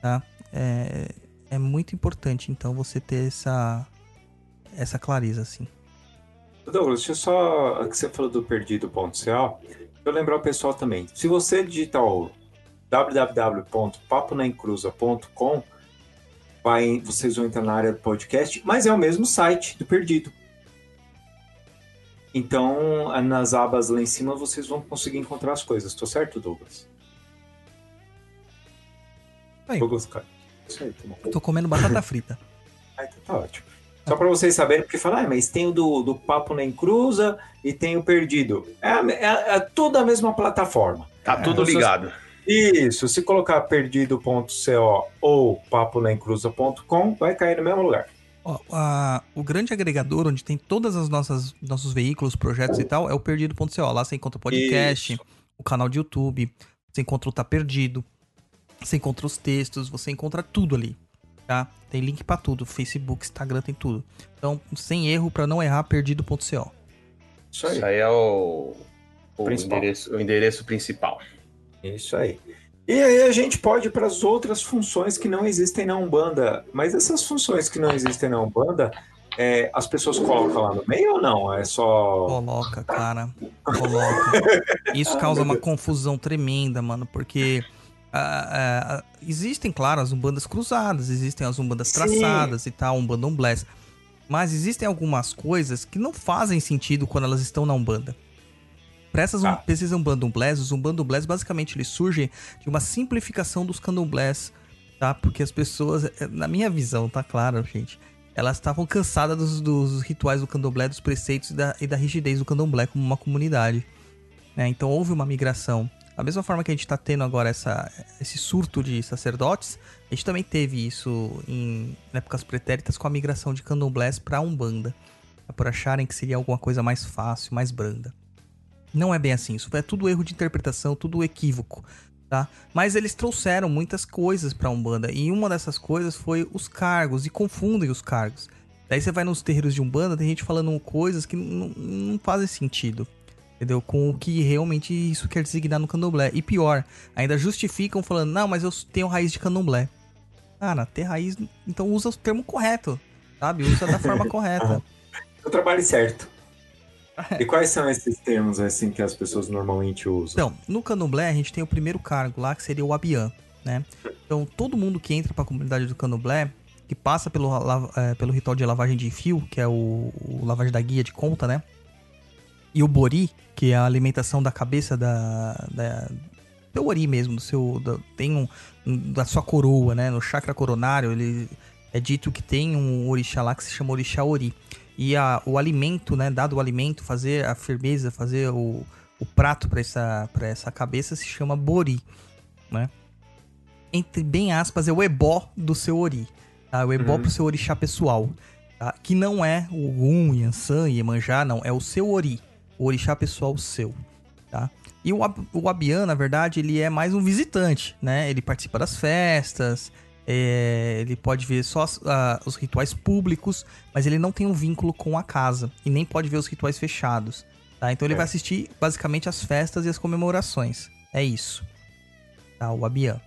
Tá? É, é muito importante, então, você ter essa, essa clareza, assim. Douglas, deixa eu só... que você falou do perdido ponto co. Deixa eu lembrar o pessoal também. Se você digitar o w w w ponto papo na encruza ponto com, vai, vocês vão entrar na área do podcast, mas é o mesmo site do Perdido. Então, nas abas lá em cima, vocês vão conseguir encontrar as coisas. Tô certo, Douglas? Aí. Douglas, cara. Isso aí, tá bom. Tô comendo batata frita. Ah, então tá ótimo. Só para vocês saberem, porque falam, ah, mas tem o do, do Papo na Encruza e tem o Perdido. É, é, é toda a mesma plataforma. Tá tudo é, ligado. Isso, se colocar perdido ponto co ou papo na encruza ponto com, vai cair no mesmo lugar. Ó, a, o grande agregador onde tem todas as nossas nossos veículos, projetos e tal, é o perdido ponto co. Lá você encontra o podcast, isso. O canal de YouTube, você encontra o Tá Perdido, você encontra os textos, você encontra tudo ali. Tá? Tem link pra tudo, Facebook, Instagram, tem tudo. Então, sem erro, pra não errar, perdido ponto co. Isso aí. Isso aí é o, o, endereço, o endereço principal. Isso aí. E aí a gente pode ir para as outras funções que não existem na Umbanda. Mas essas funções que não existem na Umbanda, é, as pessoas colocam lá no meio ou não? É só... Coloca, cara. Coloca. Isso causa uma confusão tremenda, mano, porque... Uh, uh, existem, claro, as umbandas cruzadas, existem as umbandas traçadas, sim, e tal, umbandomblés, mas existem algumas coisas que não fazem sentido quando elas estão na umbanda. Para essas ah. um, umbandomblés, os umbandomblés basicamente eles surgem de uma simplificação dos candomblés, tá? Porque as pessoas, na minha visão, tá claro, gente, elas estavam cansadas dos, dos rituais do candomblé, dos preceitos e da, e da rigidez do candomblé como uma comunidade, né? Então houve uma migração. Da mesma forma que a gente está tendo agora essa, esse surto de sacerdotes, a gente também teve isso em épocas pretéritas com a migração de candomblés para umbanda, por acharem que seria alguma coisa mais fácil, mais branda. Não é bem assim, isso é tudo erro de interpretação, tudo equívoco, tá? Mas eles trouxeram muitas coisas para umbanda e uma dessas coisas foi os cargos, e confundem os cargos. Daí você vai nos terreiros de umbanda, tem gente falando coisas que não, não fazem sentido. Entendeu? Com o que realmente isso quer designar no candomblé. E pior, ainda justificam falando, não, mas eu tenho raiz de candomblé. Cara, ter raiz, então usa o termo correto, sabe? Usa da forma correta. Eu trabalho certo. E quais são esses termos, assim, que as pessoas normalmente usam? Então, no candomblé a gente tem o primeiro cargo lá, que seria o abiã, né? Então, todo mundo que entra pra comunidade do candomblé, que passa pelo, é, pelo ritual de lavagem de fio, que é o, o lavagem da guia de conta, né? E o bori, que é a alimentação da cabeça da, da do ori mesmo, do seu, da, tem um, um, da sua coroa, né? No chakra coronário, ele é dito que tem um orixá lá que se chama orixá ori. E a, o alimento, né? Dado o alimento, fazer a firmeza, fazer o, o prato para essa, pra essa cabeça se chama bori, né? Entre, bem aspas, é o ebó do seu ori, tá? O ebó, uhum, pro seu orixá pessoal, tá? Que não é o Ogum, Yansan, Iemanjá, não. É o seu ori. O orixá pessoal seu, tá? E o, o abiã, na verdade, ele é mais um visitante, né? Ele participa das festas, é, ele pode ver só as, a, os rituais públicos, mas ele não tem um vínculo com a casa e nem pode ver os rituais fechados, tá? Então ele é. vai assistir, basicamente, as festas e as comemorações. É isso, tá? O abiã.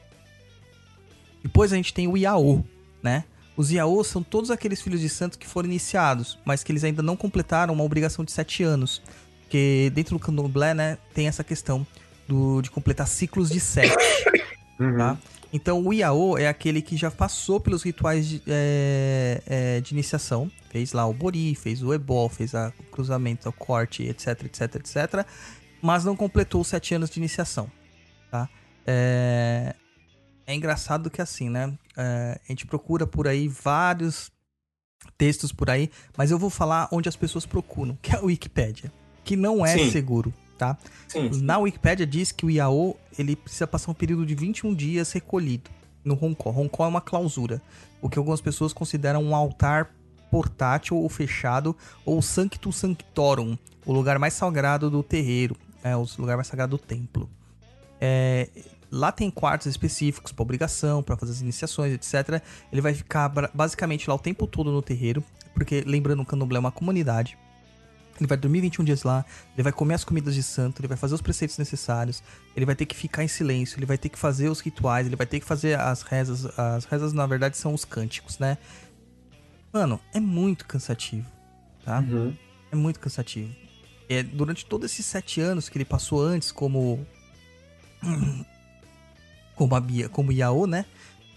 Depois a gente tem o iaô, né? Os iaô são todos aqueles filhos de santos que foram iniciados, mas que eles ainda não completaram uma obrigação de sete anos. Porque dentro do candomblé, né, tem essa questão do, de completar ciclos de sete, uhum, tá? Então, o iaô é aquele que já passou pelos rituais de, é, é, de iniciação. Fez lá o bori, fez o ebó, fez a, o cruzamento, o corte, etc, etc, etcétera. Mas não completou os sete anos de iniciação, tá? É, é engraçado que assim, né? É, a gente procura por aí vários textos por aí, mas eu vou falar onde as pessoas procuram, que é a Wikipédia. Que não é, sim, seguro, tá? Sim, sim. Na Wikipédia diz que o iaô, ele precisa passar um período de vinte e um dias recolhido no roncó. Roncó é uma clausura, o que algumas pessoas consideram um altar portátil ou fechado, ou sanctum sanctorum, o lugar mais sagrado do terreiro, é, o lugar mais sagrado do templo. É, lá tem quartos específicos para obrigação, para fazer as iniciações, etcétera. Ele vai ficar basicamente lá o tempo todo no terreiro, porque, lembrando, o candomblé é uma comunidade. Ele vai dormir vinte e um dias lá, ele vai comer as comidas de santo, ele vai fazer os preceitos necessários, ele vai ter que ficar em silêncio, ele vai ter que fazer os rituais, ele vai ter que fazer as rezas. As rezas, na verdade, são os cânticos, né? Mano, é muito cansativo, tá? Uhum. É muito cansativo. É, durante todos esses sete anos que ele passou antes como... como, Bia, como iaô, né?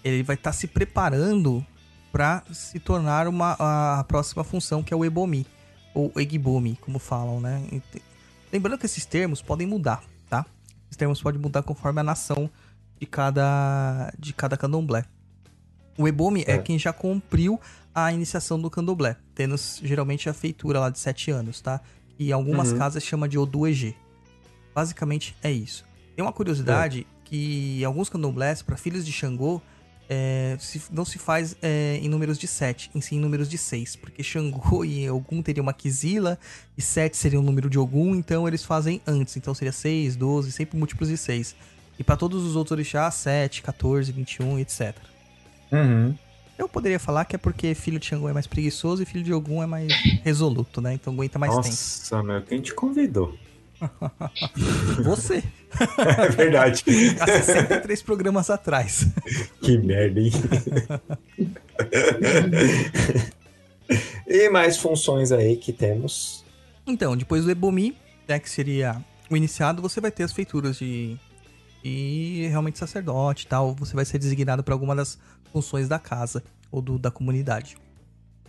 Ele vai estar tá se preparando pra se tornar uma, a próxima função, que é o ebomi. ou Egibumi, como falam, né? Lembrando que esses termos podem mudar, tá? Esses termos podem mudar conforme a nação de cada, de cada candomblé. O Ebumi é. é quem já cumpriu a iniciação do candomblé, tendo geralmente a feitura lá de sete anos, tá? E algumas uhum. casas chama de Odu-Ege. Basicamente é isso. Tem uma curiosidade é. que alguns candomblés, para filhos de Xangô, é, se, não se faz é, em números de sete, em sim em números de seis, porque Xangô e Ogum teria uma quizila e sete seria o número de Ogum, então eles fazem antes, então seria seis, doze, sempre múltiplos de seis. E para todos os outros orixás, sete, quatorze, vinte e um, etcétera. Uhum. Eu poderia falar que é porque filho de Xangô é mais preguiçoso e filho de Ogum é mais resoluto, né? Então aguenta mais tempo. Nossa, meu, quem te convidou? Você. É verdade. Há sessenta e três programas atrás. Que merda, hein? E mais funções aí que temos. Então, depois do Ebumi, né, que seria o iniciado, você vai ter as feituras de... E realmente sacerdote e tal, você vai ser designado para alguma das funções da casa ou do, da comunidade.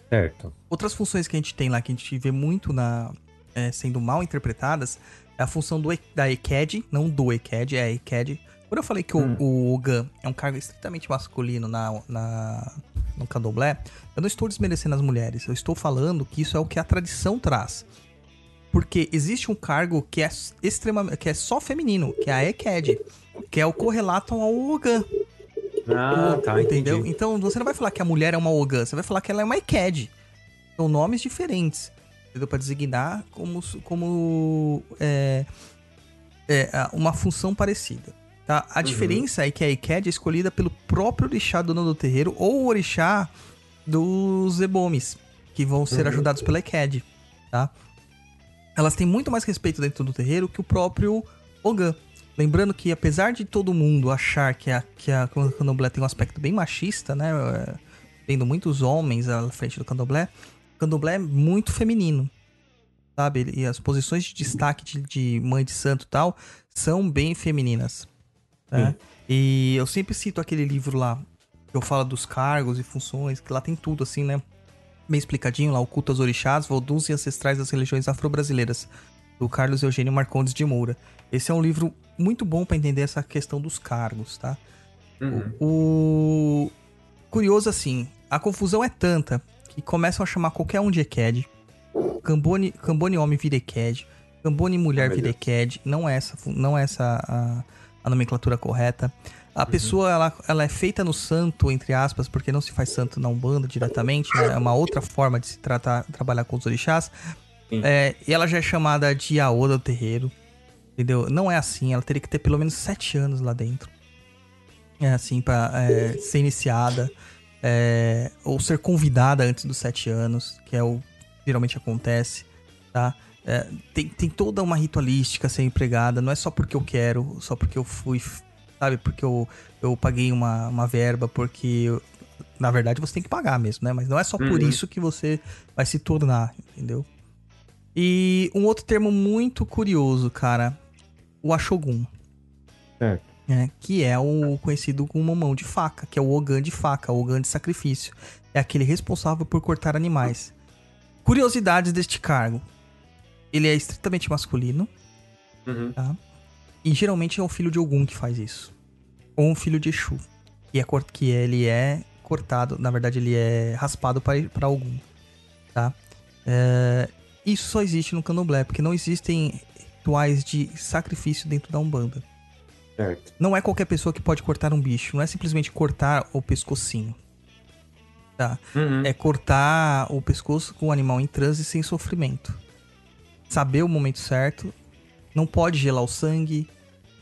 Certo. Outras funções que a gente tem lá, que a gente vê muito na, é, sendo mal interpretadas, é a função do, da E C A D, não do E C A D, é a E C A D. Quando eu falei que hum. o, o Ogã é um cargo estritamente masculino na, na, no candomblé, eu não estou desmerecendo as mulheres, eu estou falando que isso é o que a tradição traz. Porque existe um cargo que é, extremamente, que é só feminino, que é a E C A D, que é o correlato ao Ogã. Ah, o, tá, entendeu? Entendi. Então você não vai falar que a mulher é uma Ogã, você vai falar que ela é uma E C A D. São nomes diferentes, entendeu? Para designar como, como é, é, uma função parecida. Tá? A uhum. diferença é que a E C A D é escolhida pelo próprio orixá dono do terreiro ou o orixá dos Ebomis, que vão ser uhum. ajudados pela E C A D, tá? Elas têm muito mais respeito dentro do terreiro que o próprio Ogã. Lembrando que, apesar de todo mundo achar que a, que a candomblé tem um aspecto bem machista, né? Tendo muitos homens à frente do candomblé, o candomblé é muito feminino, sabe? E as posições de destaque de, de mãe de santo e tal são bem femininas, né? Hum. E eu sempre cito aquele livro lá, que eu falo dos cargos e funções, que lá tem tudo, assim, né? Bem explicadinho lá, o culto aos orixás, voduns e ancestrais das religiões afro-brasileiras, do Carlos Eugênio Marcondes de Moura. Esse é um livro muito bom para entender essa questão dos cargos, tá? Uhum. O... Curioso assim, a confusão é tanta que começam a chamar qualquer um de E C A D, Cambone, Cambone homem vira E C A D, Cambone mulher vira E C A D, não é essa, não é essa a, a nomenclatura correta. A pessoa, ela, ela é feita no santo, entre aspas, porque não se faz santo na Umbanda diretamente, né? É uma outra forma de se tratar, trabalhar com os orixás. É, e ela já é chamada de Aô do terreiro, entendeu? Não é assim, ela teria que ter pelo menos sete anos lá dentro. É assim, pra é, ser iniciada, é, ou ser convidada antes dos sete anos, que é o que geralmente acontece, tá? É, tem, tem toda uma ritualística a ser empregada, não é só porque eu quero, só porque eu fui... Sabe, porque eu, eu paguei uma, uma verba, porque eu, na verdade você tem que pagar mesmo, né? Mas não é só uhum. por isso que você vai se tornar, entendeu? E um outro termo muito curioso, cara, o Axogum. É. Né? Que é o conhecido como mão de faca, que é o Ogã de faca, o Ogã de sacrifício. É aquele responsável por cortar animais. Curiosidades deste cargo. Ele é estritamente masculino, uhum. tá? E geralmente é um filho de Ogum que faz isso. Ou um filho de Exu. Que, é, que ele é cortado, na verdade ele é raspado para Ogum. Tá? É, isso só existe no candomblé, porque não existem rituais de sacrifício dentro da Umbanda. Certo. Não é qualquer pessoa que pode cortar um bicho. Não é simplesmente cortar o pescocinho. Tá? Uhum. É cortar o pescoço com o animal em transe sem sofrimento. Saber o momento certo. Não pode gelar o sangue.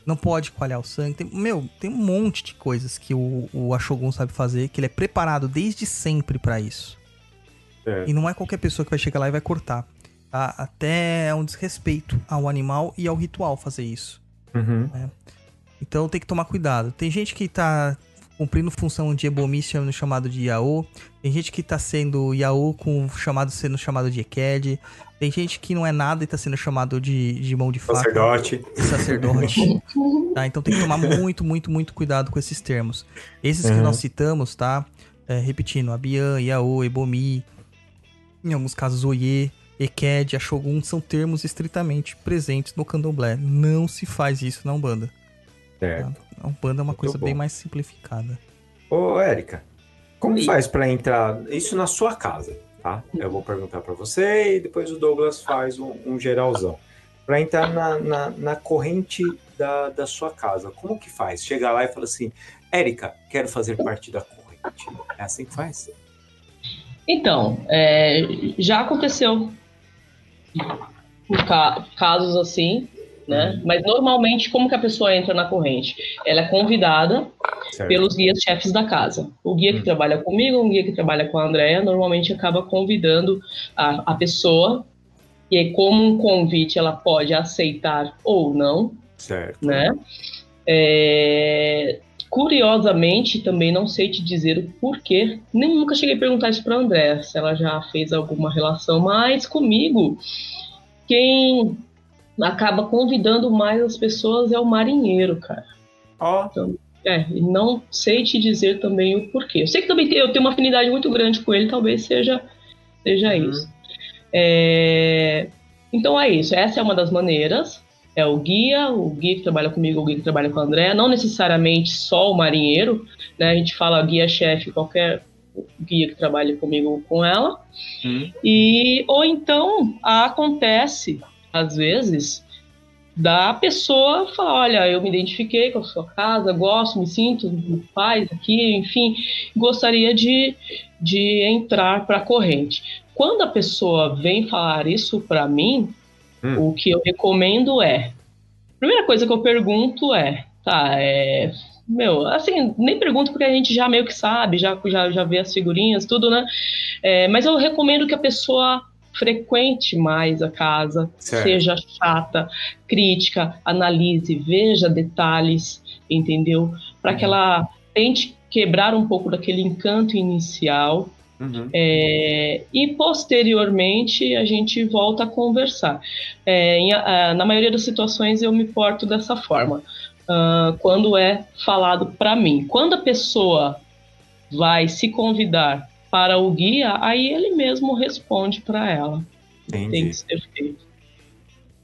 Não pode coalhar o sangue. Tem, meu, tem um monte de coisas que o, o Axogum sabe fazer, que ele é preparado desde sempre pra isso. É. E não é qualquer pessoa que vai chegar lá e vai cortar. Tá? Até é um desrespeito ao animal e ao ritual fazer isso. Uhum. Né? Então tem que tomar cuidado. Tem gente que tá cumprindo função de Ebomi sendo chamado de Iaô. Tem gente que tá sendo Iaô com chamado, sendo chamado de Eked. Tem gente que não é nada e tá sendo chamado de, de mão de faca. Sacerdote. Sacerdote. Tá, então tem que tomar muito, muito, muito cuidado com esses termos. Esses uhum. que nós citamos, tá? É, repetindo, Abian, Iaô, Ebomi. Em alguns casos, Oiê. Eked, Axogum são termos estritamente presentes no Candomblé. Não se faz isso na Umbanda. Certo. A Umbanda é uma Muito coisa bom. bem mais simplificada. Ô, Érica, como e... faz pra entrar isso na sua casa, tá? Eu vou perguntar pra você e depois o Douglas faz um, um geralzão. Pra entrar na, na, na corrente da, da sua casa, como que faz? Chega lá e fala assim, Érica, quero fazer parte da corrente. É assim que faz? Então, é, já aconteceu ca- casos assim, né? Mas normalmente, como que a pessoa entra na corrente? Ela é convidada certo. pelos guias-chefes da casa. O guia que hum. trabalha comigo, o guia que trabalha com a Andrea, normalmente acaba convidando a, a pessoa. E aí, como um convite, ela pode aceitar ou não. Certo. Né? É... Curiosamente, também não sei te dizer o porquê, nem nunca cheguei a perguntar isso para a Andrea, se ela já fez alguma relação, mas comigo, quem acaba convidando mais as pessoas é o marinheiro, cara. Ó. Oh. Então, é, não sei te dizer também o porquê. Eu sei que também eu tenho uma afinidade muito grande com ele, talvez seja, seja uhum. isso. É... Então é isso, essa é uma das maneiras. É o guia, o guia que trabalha comigo, o guia que trabalha com a Andrea, não necessariamente só o marinheiro, né? A gente fala guia-chefe, qualquer guia que trabalha comigo ou com ela. Hum. E, ou então, acontece, às vezes, da pessoa falar, olha, eu me identifiquei com a sua casa, gosto, me sinto em paz aqui, enfim, gostaria de, de entrar para a corrente. Quando a pessoa vem falar isso para mim, o que eu recomendo é... A primeira coisa que eu pergunto é... Tá, é... Meu, assim, nem pergunto porque a gente já meio que sabe, já, já, já vê as figurinhas, tudo, né? É, mas eu recomendo que a pessoa frequente mais a casa, certo. seja chata, crítica, analise, veja detalhes, entendeu? Para uhum. que ela tente quebrar um pouco daquele encanto inicial... Uhum. É, e posteriormente a gente volta a conversar. É, em, a, na maioria das situações eu me porto dessa forma, uh, quando é falado para mim. Quando a pessoa vai se convidar para o guia, aí ele mesmo responde para ela. Entendi. Tem que ser feito.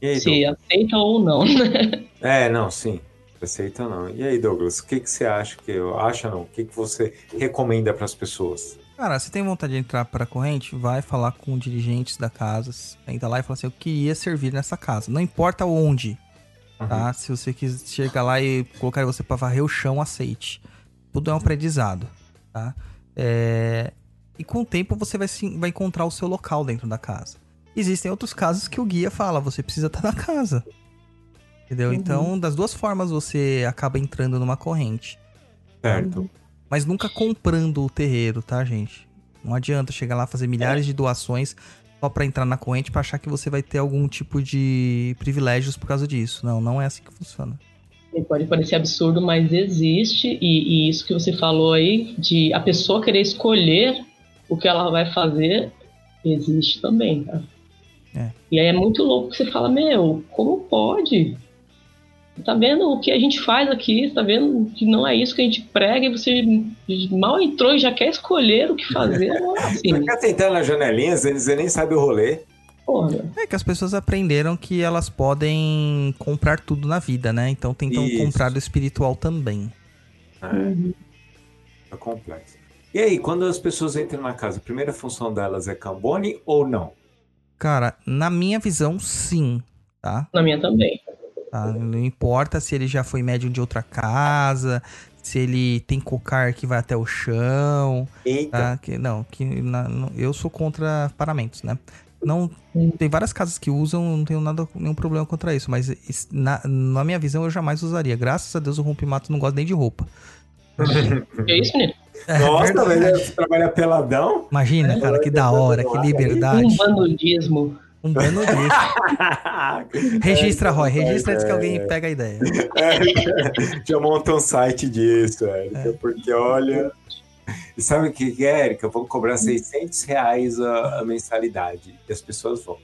E aí, se Douglas? Aceita ou não, né? É, não, sim. Aceita ou não. E aí, Douglas, o que, que você acha que eu acho? Não? O que, que você recomenda para as pessoas? Cara, se tem vontade de entrar para a corrente, vai falar com dirigentes da casa, entra lá e fala assim, eu queria servir nessa casa, não importa onde, tá? Uhum. Se você quiser chegar lá e colocar você para varrer o chão, aceite. Tudo é um aprendizado, tá? É... E com o tempo você vai, se... vai encontrar o seu local dentro da casa. Existem outros casos que o guia fala, você precisa estar na casa, entendeu? Uhum. Então, das duas formas você acaba entrando numa corrente. Certo. Uhum. Mas nunca comprando o terreiro, tá, gente? Não adianta chegar lá fazer milhares é. de doações só pra entrar na corrente pra achar que você vai ter algum tipo de privilégios por causa disso. Não, não é assim que funciona. Pode parecer absurdo, mas existe. E, e isso que você falou aí, de a pessoa querer escolher o que ela vai fazer, existe também, tá? É. E aí é muito louco que você fala, meu, como pode... Tá vendo o que a gente faz aqui, tá vendo que não é isso que a gente prega e você mal entrou e já quer escolher o que fazer. Não é assim. Você fica tentando nas janelinhas, você nem sabe o rolê. Porra. É que as pessoas aprenderam que elas podem comprar tudo na vida, né? Então tentam isso. comprar do espiritual também. É, uhum. é complexo. E aí, quando as pessoas entram na casa, a primeira função delas é cambone ou não? Cara, na minha visão, sim. Tá? Na minha também. Tá? Não importa se ele já foi médium de outra casa, se ele tem cocar que vai até o chão. Eita. Tá? Que, não, que, na, não, eu sou contra paramentos, né? Não, tem várias casas que usam, não tenho nada, nenhum problema contra isso, mas na, na minha visão eu jamais usaria. Graças a Deus o rompimato não gosta nem de roupa. Que isso, menino? É, nossa, velho, você trabalha peladão? Imagina, cara, que da hora, que liberdade. Um bandudismo. Um bando disso. Registra, Roy. Registra antes que alguém pega a ideia. É, já monta um site disso, Érica. É. Porque, olha... Sabe o que é, Érica? Eu vou cobrar seiscentos reais a, a mensalidade. E as pessoas vão.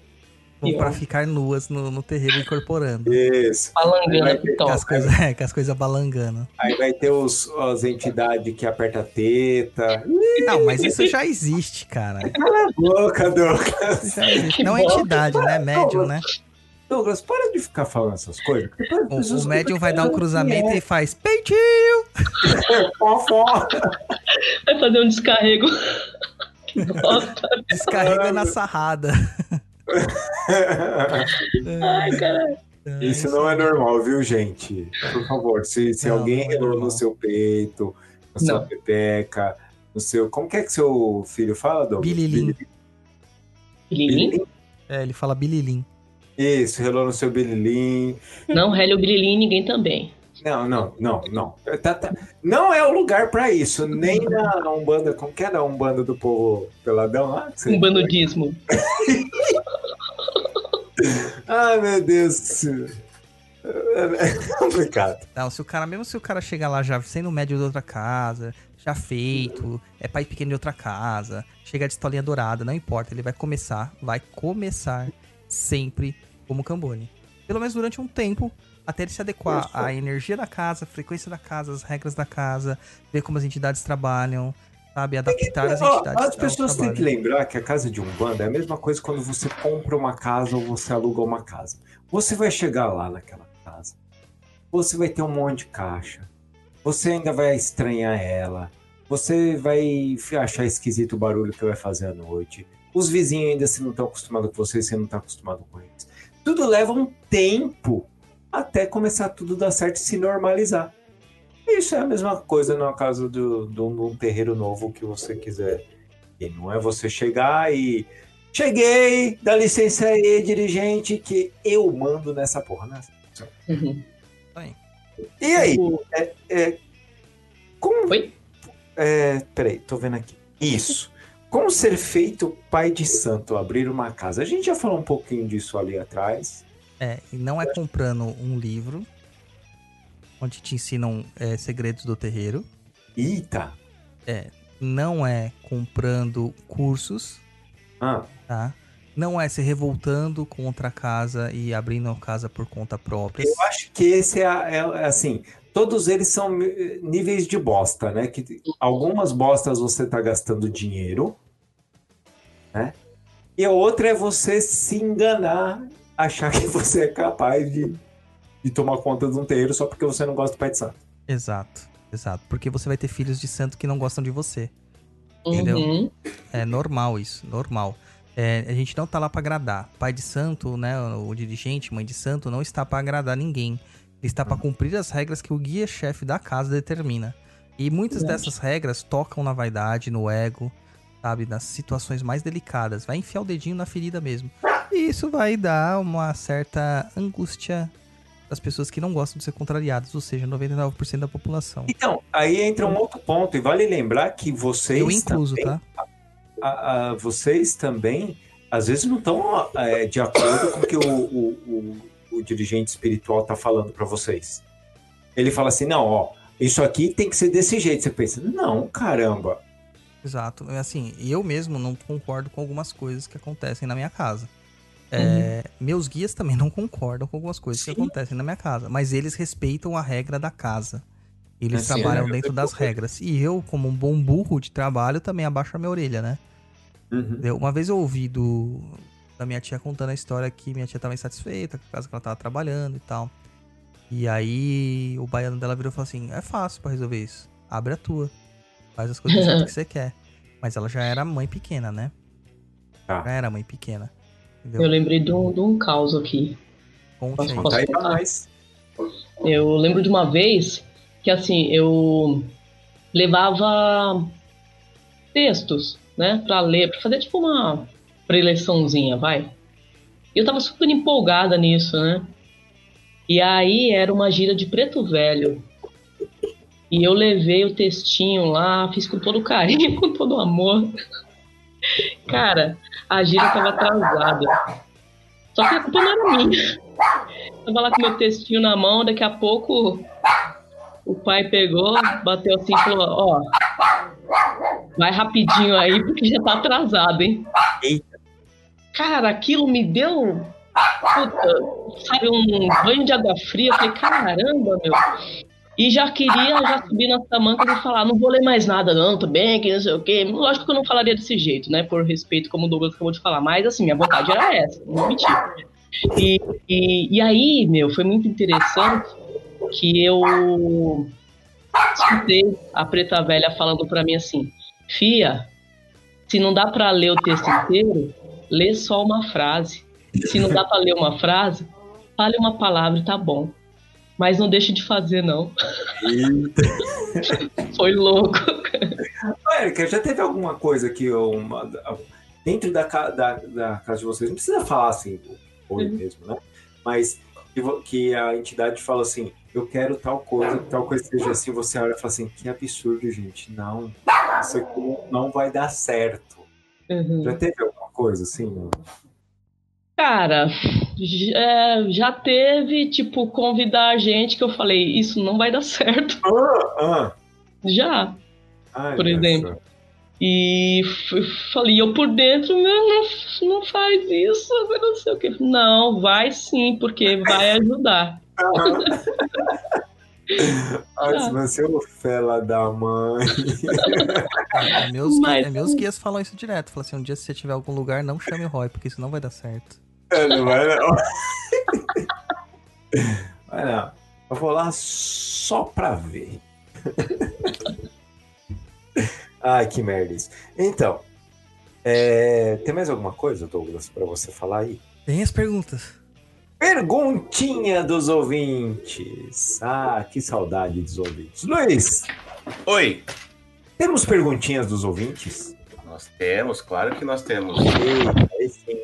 tipo, para ficar nuas no, no terreiro incorporando. Isso. Balangando que toca. As coisas, é, que as coisas balangando. Aí vai ter os, as entidades que aperta a teta. Não, mas isso já existe, cara. Cala a boca, Douglas. Não é entidade, né? Médium, né? Douglas, para de ficar falando essas coisas. O, o médium vai dar um cruzamento é. e faz peitinho. Vai fazer um descarrego. Descarrega na sarrada. Ai, caralho. Isso não é normal, viu, gente? Por favor, se, se não, alguém relou é no seu peito, na sua não. pepeca, no seu... Como que é que seu filho fala, Douglas? Bililim. Bililim? É, ele fala bililim. Isso, relou no seu bililim. Não rele o bililim ninguém também. Não, não, não, não. Tá, tá. Não é o lugar pra isso, nem na Umbanda, como que era a Umbanda do povo peladão lá? Umbandudismo. Ai, meu Deus. É complicado. Não, se o cara, mesmo se o cara chegar lá já sendo médio de outra casa, já feito, é pai pequeno de outra casa, chega de estolinha dourada, não importa, ele vai começar, vai começar sempre como Cambone. Pelo menos durante um tempo, até ele se adequar à energia da casa, à frequência da casa, às regras da casa, ver como as entidades trabalham, sabe? Adaptar que, as entidades. Ó, as pessoas têm que lembrar que a casa de Umbanda é a mesma coisa quando você compra uma casa ou você aluga uma casa. Você vai chegar lá naquela casa, você vai ter um monte de caixa, você ainda vai estranhar ela, você vai achar esquisito o barulho que vai fazer à noite, os vizinhos ainda se não estão acostumados com você, você não está acostumado com eles. Tudo leva um tempo até começar tudo a dar certo e se normalizar. Isso é a mesma coisa no caso de um terreiro novo que você quiser. E não é você chegar e... Cheguei, dá licença aí, dirigente, que eu mando nessa porra, né? Uhum. E aí? É, é, como... Oi? É, peraí, tô vendo aqui. Isso. Como ser feito pai de santo, abrir uma casa? A gente já falou um pouquinho disso ali atrás. É, e não é comprando um livro onde te ensinam é, segredos do terreiro. Eita! É, não é comprando cursos, ah. tá? Não é se revoltando contra a casa e abrindo a casa por conta própria. Eu acho que esse é, é assim, todos eles são níveis de bosta, né? Que algumas bostas você tá gastando dinheiro, né? E a outra é você se enganar, achar que você é capaz de, de tomar conta de um terreiro só porque você não gosta do pai de santo. Exato, exato. Porque você vai ter filhos de santo que não gostam de você. Uhum. Entendeu? É normal isso, normal. É, a gente não tá lá pra agradar. Pai de santo, né, o dirigente, mãe de santo, não está pra agradar ninguém. Ele está pra cumprir as regras que o guia-chefe da casa determina. E muitas Verdade. dessas regras tocam na vaidade, no ego, sabe, nas situações mais delicadas. Vai enfiar o dedinho na ferida mesmo. E isso vai dar uma certa angústia das pessoas que não gostam de ser contrariadas, ou seja, noventa e nove por cento da população. Então, aí entra um outro ponto, e vale lembrar que vocês... Eu incluso, também, tá? A, a, vocês também, às vezes, não estão é, de acordo com o que o, o, o, o dirigente espiritual está falando para vocês. Ele fala assim, não, ó, isso aqui tem que ser desse jeito. Você pensa, não, caramba. Exato. Assim, eu mesmo não concordo com algumas coisas que acontecem na minha casa. É, uhum. Meus guias também não concordam com algumas coisas Sim. que acontecem na minha casa, mas eles respeitam a regra da casa. Eles assim, trabalham dentro das correr. regras. E eu, como um bom burro de trabalho, também abaixo a minha orelha, né? Uhum. Uma vez eu ouvi do, da minha tia contando a história que minha tia estava insatisfeita com a casa que ela estava trabalhando e tal. E aí o baiano dela virou e falou assim, é fácil pra resolver isso, abre a tua, faz as coisas do jeito que você quer. Mas ela já era mãe pequena, né? Ah. Já era mãe pequena. Entendeu? Eu lembrei de um, de um caos aqui. Conte posso, posso contar? Mais. Eu lembro de uma vez que, assim, eu levava textos, né, pra ler, pra fazer tipo uma preleçãozinha, vai. E eu tava super empolgada nisso, né? E aí era uma gira de Preto Velho. E eu levei o textinho lá, fiz com todo carinho, com todo amor. Cara, a gira tava atrasada. Só que a culpa não era minha. Tava lá com meu textinho na mão, daqui a pouco o pai pegou, bateu assim e falou, ó, vai rapidinho aí porque já tá atrasado, hein? Eita. Cara, aquilo me deu puta, sabe, um banho de água fria. Eu falei, caramba, meu. E já queria já subir na tamanca e falar, não vou ler mais nada não, tudo bem, que não sei o quê. Lógico que eu não falaria desse jeito, né, por respeito, como o Douglas acabou de falar, mas assim, minha vontade era essa, não vou mentir. E, e, e aí, meu, foi muito interessante que eu escutei a preta velha falando pra mim assim, fia, se não dá pra ler o texto inteiro, lê só uma frase. Se não dá pra ler uma frase, fale uma palavra e tá bom. Mas não deixe de fazer, não. Foi louco. Érica, já teve alguma coisa que uma, dentro da, da, da casa de vocês, não precisa falar assim, ou uhum. mesmo, né? Mas que, que a entidade fala assim, eu quero tal coisa, tal coisa seja assim, você olha e fala assim, que absurdo, gente, não, isso aqui não vai dar certo. Uhum. Já teve alguma coisa assim, não? Cara, já teve, tipo, convidar a gente que eu falei, isso não vai dar certo. Ah, ah. Já, Ai, por exemplo. Essa. E eu falei, eu por dentro, não, não faz isso, não sei o quê. Não, vai sim, porque vai ajudar. Mas você é o fela da mãe. É meus, Mas, é meus guias falam isso direto. Falam assim, um dia se você tiver algum lugar, não chame o Roy, porque isso não vai dar certo. É, não vai não. Vai não. Eu vou lá só pra ver. Ai, que merda isso. Então, é, tem mais alguma coisa, Douglas, pra você falar aí? Tem as perguntas. Perguntinha dos ouvintes. Ah, que saudade dos ouvintes. Luiz! Oi! Temos perguntinhas dos ouvintes? Nós temos, claro que nós temos. Eita, sim.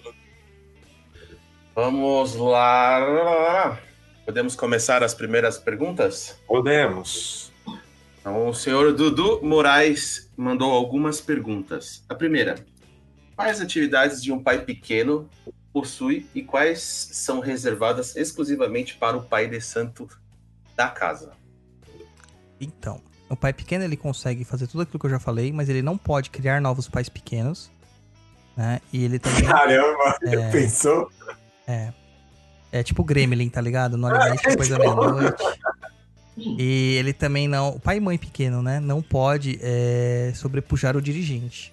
Vamos lá. Podemos começar as primeiras perguntas? Podemos. Então, o senhor Dudu Moraes mandou algumas perguntas. A primeira. Quais atividades de um pai pequeno possui e quais são reservadas exclusivamente para o pai de santo da casa? Então, o pai pequeno ele consegue fazer tudo aquilo que eu já falei, mas ele não pode criar novos pais pequenos, né? E ele também... Caramba, é... pensou? É. É tipo o Gremlin, tá ligado? No Animais depois da meia-noite. E ele também não... O pai e mãe pequeno, né? Não pode é... sobrepujar o dirigente,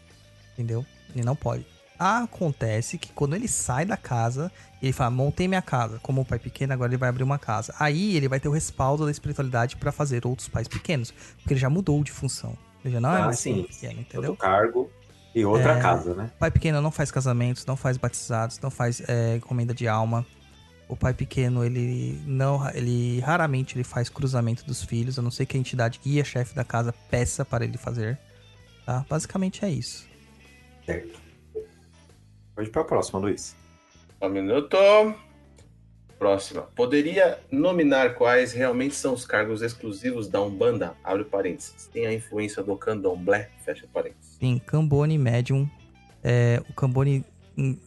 entendeu? Ele não pode. Acontece que quando ele sai da casa, ele fala, montei minha casa. Como o pai pequeno, agora ele vai abrir uma casa. Aí ele vai ter o respaldo da espiritualidade para fazer outros pais pequenos. Porque ele já mudou de função. Ele já não ah, é mais sim, pequeno, entendeu? Outro cargo e outra é, casa, né? O pai pequeno não faz casamentos, não faz batizados, não faz é, encomenda de alma. O pai pequeno, ele não, ele raramente ele faz cruzamento dos filhos. A não ser que a entidade guia-chefe da casa peça para ele fazer. Tá? Basicamente é isso. Certo. Pode ir para a próxima, Luiz. Um minuto. Próxima. Poderia nominar quais realmente são os cargos exclusivos da Umbanda? Abre parênteses. Tem a influência do Candomblé? Fecha parênteses. Tem Cambone, Médium. É, o Cambone,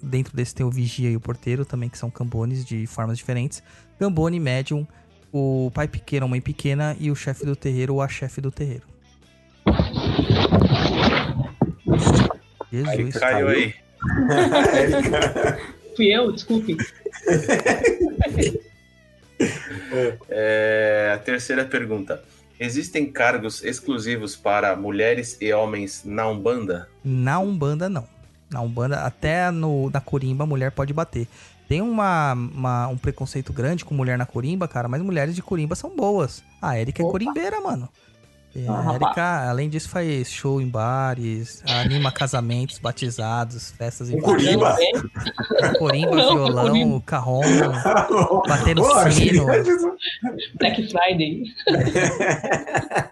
dentro desse tem o Vigia e o Porteiro também, que são Cambones de formas diferentes. Cambone, Médium, o pai pequeno, a mãe pequena e o chefe do terreiro ou a chefe do terreiro. Jesus, aí caiu aí. Fui eu, desculpe. É, a terceira pergunta. Existem cargos exclusivos para mulheres e homens na Umbanda? Na Umbanda, não. Na Umbanda, até no, na Corimba, a mulher pode bater. Tem uma, uma, um preconceito grande com mulher na Corimba, cara, mas mulheres de Corimba são boas. A Érica é corimbeira, mano. A Érica, além disso, faz show em bares, anima casamentos, batizados, festas em Corimba, Corimba, violão, carrom, batendo oh, sino. Black Friday.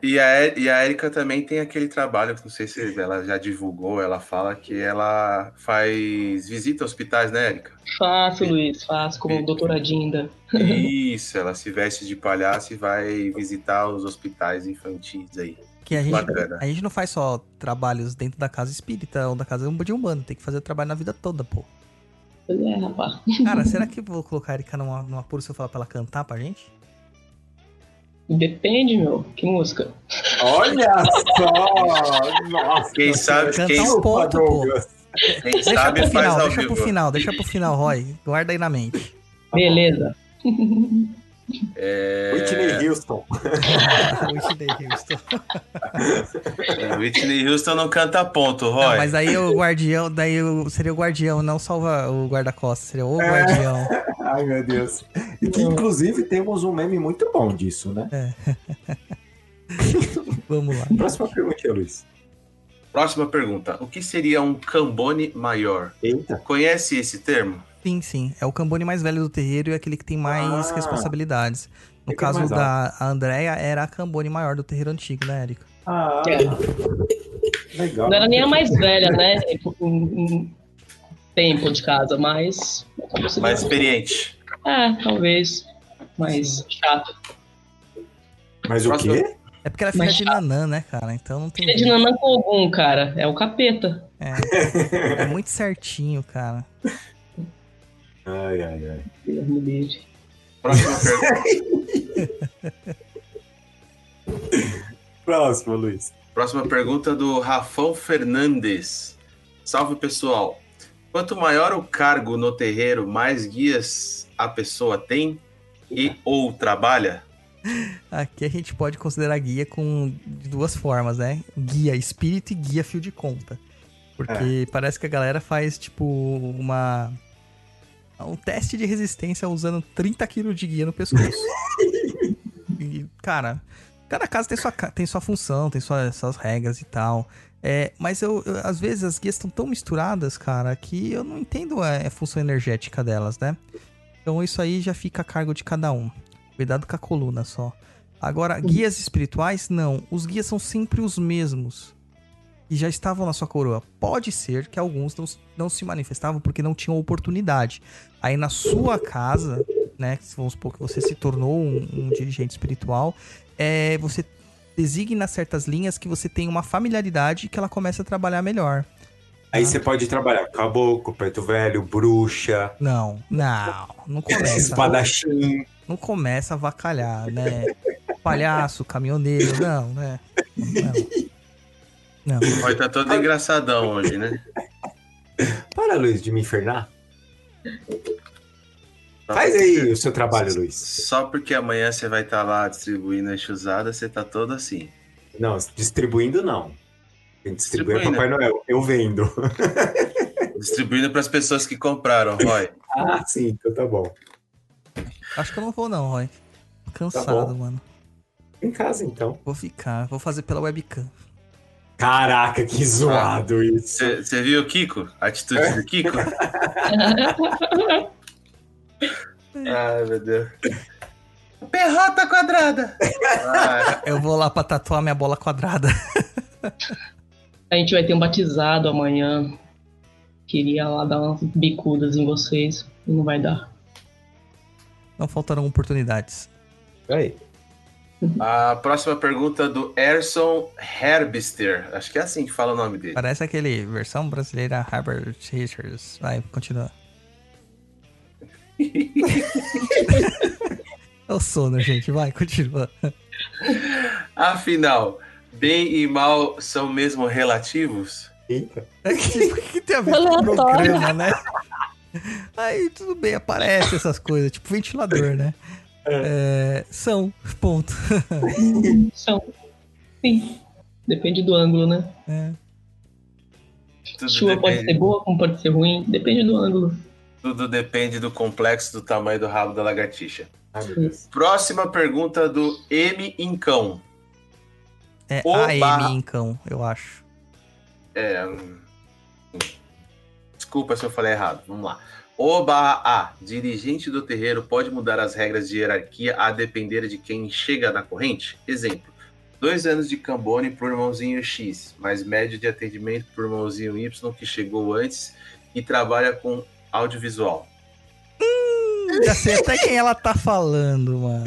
E a Érica também tem aquele trabalho, não sei se ela já divulgou, ela fala que ela faz visita a hospitais, né, Érica? Faço, Luiz, faço, como e... doutora Dinda. Isso, ela se veste de palhaço e vai visitar os hospitais infantis aí. Que a gente, a gente não faz só trabalhos dentro da casa espírita ou da casa de Umbanda, tem que fazer trabalho na vida toda, pô. Pois é, rapaz. Cara, será que eu vou colocar a Erika numa, numa apuro se eu falar pra ela cantar pra gente? Depende, meu. Que música? Olha só! Nossa! Quem sabe... Cantar quem... um ponto, pô. Quem deixa sabe pro faz final, ao deixa vivo. pro final, deixa pro final, Roy. Guarda aí na mente. Beleza. É... Whitney Houston. Whitney Houston. Whitney Houston não canta ponto, Roy. Não, mas aí o guardião, daí seria o guardião, não salva o guarda-costas, seria o guardião. É. Ai, meu Deus. E que inclusive temos um meme muito bom disso, né? É. Vamos lá. Próxima pergunta, Luiz. Próxima pergunta. O que seria um cambone maior? Eita. Conhece esse termo? Sim, sim. É o cambone mais velho do terreiro e aquele que tem mais ah, responsabilidades. No caso da Andrea, era a cambone maior do terreiro antigo, né, Érica? Ah, é. Legal. Não era nem a mais velha, né? Um tempo de casa, mas... mais experiente. É, talvez. Mais chato. Mas o quê? É porque ela é filha Mas, de Nanã, né, cara? Então não tem. Filha de Nanã com Ogum, cara. É o capeta. É. É muito certinho, cara. Ai, ai, ai. Guilherme Beijo. Próxima pergunta. Próxima, Luiz. Próxima pergunta do Rafão Fernandes. Salve, pessoal. Quanto maior o cargo no terreiro, mais guias a pessoa tem e ou trabalha? Aqui a gente pode considerar guia com duas formas, né? Guia espírito e guia fio de conta. Porque é. parece que a galera faz, tipo, uma... um teste de resistência usando trinta quilos de guia no pescoço. E, cara, cada casa tem sua, tem sua função, tem sua, suas regras e tal. É, mas eu, eu, às vezes as guias estão tão misturadas, cara, que eu não entendo a, a função energética delas, né? Então isso aí já fica a cargo de cada um. Cuidado com a coluna só. Agora, guias espirituais, não. Os guias são sempre os mesmos. E já estavam na sua coroa. Pode ser que alguns não, não se manifestavam porque não tinham oportunidade. Aí na sua casa, né? Vamos supor que você se tornou um, um dirigente espiritual. É, você designa certas linhas que você tem uma familiaridade e que ela começa a trabalhar melhor. Aí você pode trabalhar caboclo, preto velho, bruxa... Não, não, não começa. Espadachim... Não começa a avacalhar, né? Palhaço, caminhoneiro, não, né? Não. O Roy tá todo engraçadão hoje, né? Para, Luiz, de me infernar. Faz aí o seu trabalho, Luiz. Só porque amanhã você vai estar tá lá distribuindo a Exuzada, você tá todo assim. Não, distribuindo não. Quem distribui é Papai Noel, eu vendo. Distribuindo para as pessoas que compraram, Roy. Ah, sim, então tá bom. Acho que eu não vou não, Roy. Tô cansado, tá mano. Em casa, então. Vou ficar, vou fazer pela webcam. Caraca, que zoado ah, isso. Você viu o Kiko? A atitude é. do Kiko? Ai, meu Deus. Perrota quadrada! Ah. Eu vou lá pra tatuar minha bola quadrada. A gente vai ter um batizado amanhã. Queria lá dar umas bicudas em vocês. Não vai dar. Não faltaram oportunidades. Aí. A próxima pergunta é do Erson Herbister. Acho que é assim que fala o nome dele. Parece aquele versão brasileira Herbert Richards. Vai, continua. É o sono, gente. Vai, continua. Afinal, bem e mal são mesmo relativos? Eita. O que, que tem a ver com o programa, né? Aí tudo bem, aparece essas coisas, tipo ventilador, né? É. É, são, ponto. São. Sim. Depende do ângulo, né? É. Chuva depende. Pode ser boa, como pode ser ruim, depende do ângulo. Tudo depende do complexo, do tamanho do rabo da lagartixa. Ah, próxima pergunta do M. Incão. É o A M barra... Incão, eu acho. É... Desculpa se eu falei errado, vamos lá. O barra A, dirigente do terreiro pode mudar as regras de hierarquia a depender de quem chega na corrente? Exemplo, dois anos de cambone pro irmãozinho X, mais médio de atendimento pro irmãozinho Y que chegou antes e trabalha com audiovisual. Hum, já sei até quem ela tá falando, mano.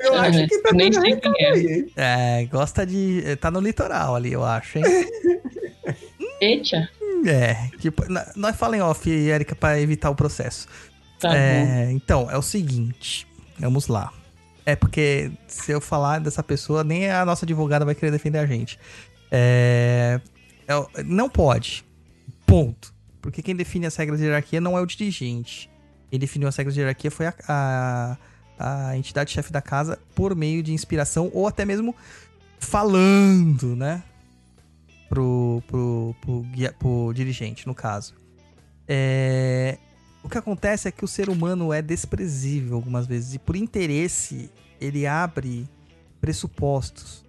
Eu acho que tá nem sei quem é. É, gosta de... tá no litoral ali, eu acho, hein? Eita. É, tipo, nós falamos em off, Érica, pra evitar o processo. Tá é, bom. Então, é o seguinte, vamos lá. É porque se eu falar dessa pessoa, nem a nossa advogada vai querer defender a gente. É, é, não pode. Ponto. Porque quem define as regras de hierarquia não é o dirigente. Quem definiu as regras de hierarquia foi a, a, a entidade-chefe da casa por meio de inspiração ou até mesmo falando, né? Pro, pro, pro, pro, pro dirigente, no caso. É... O que acontece é que o ser humano é desprezível algumas vezes. E por interesse, ele abre pressupostos.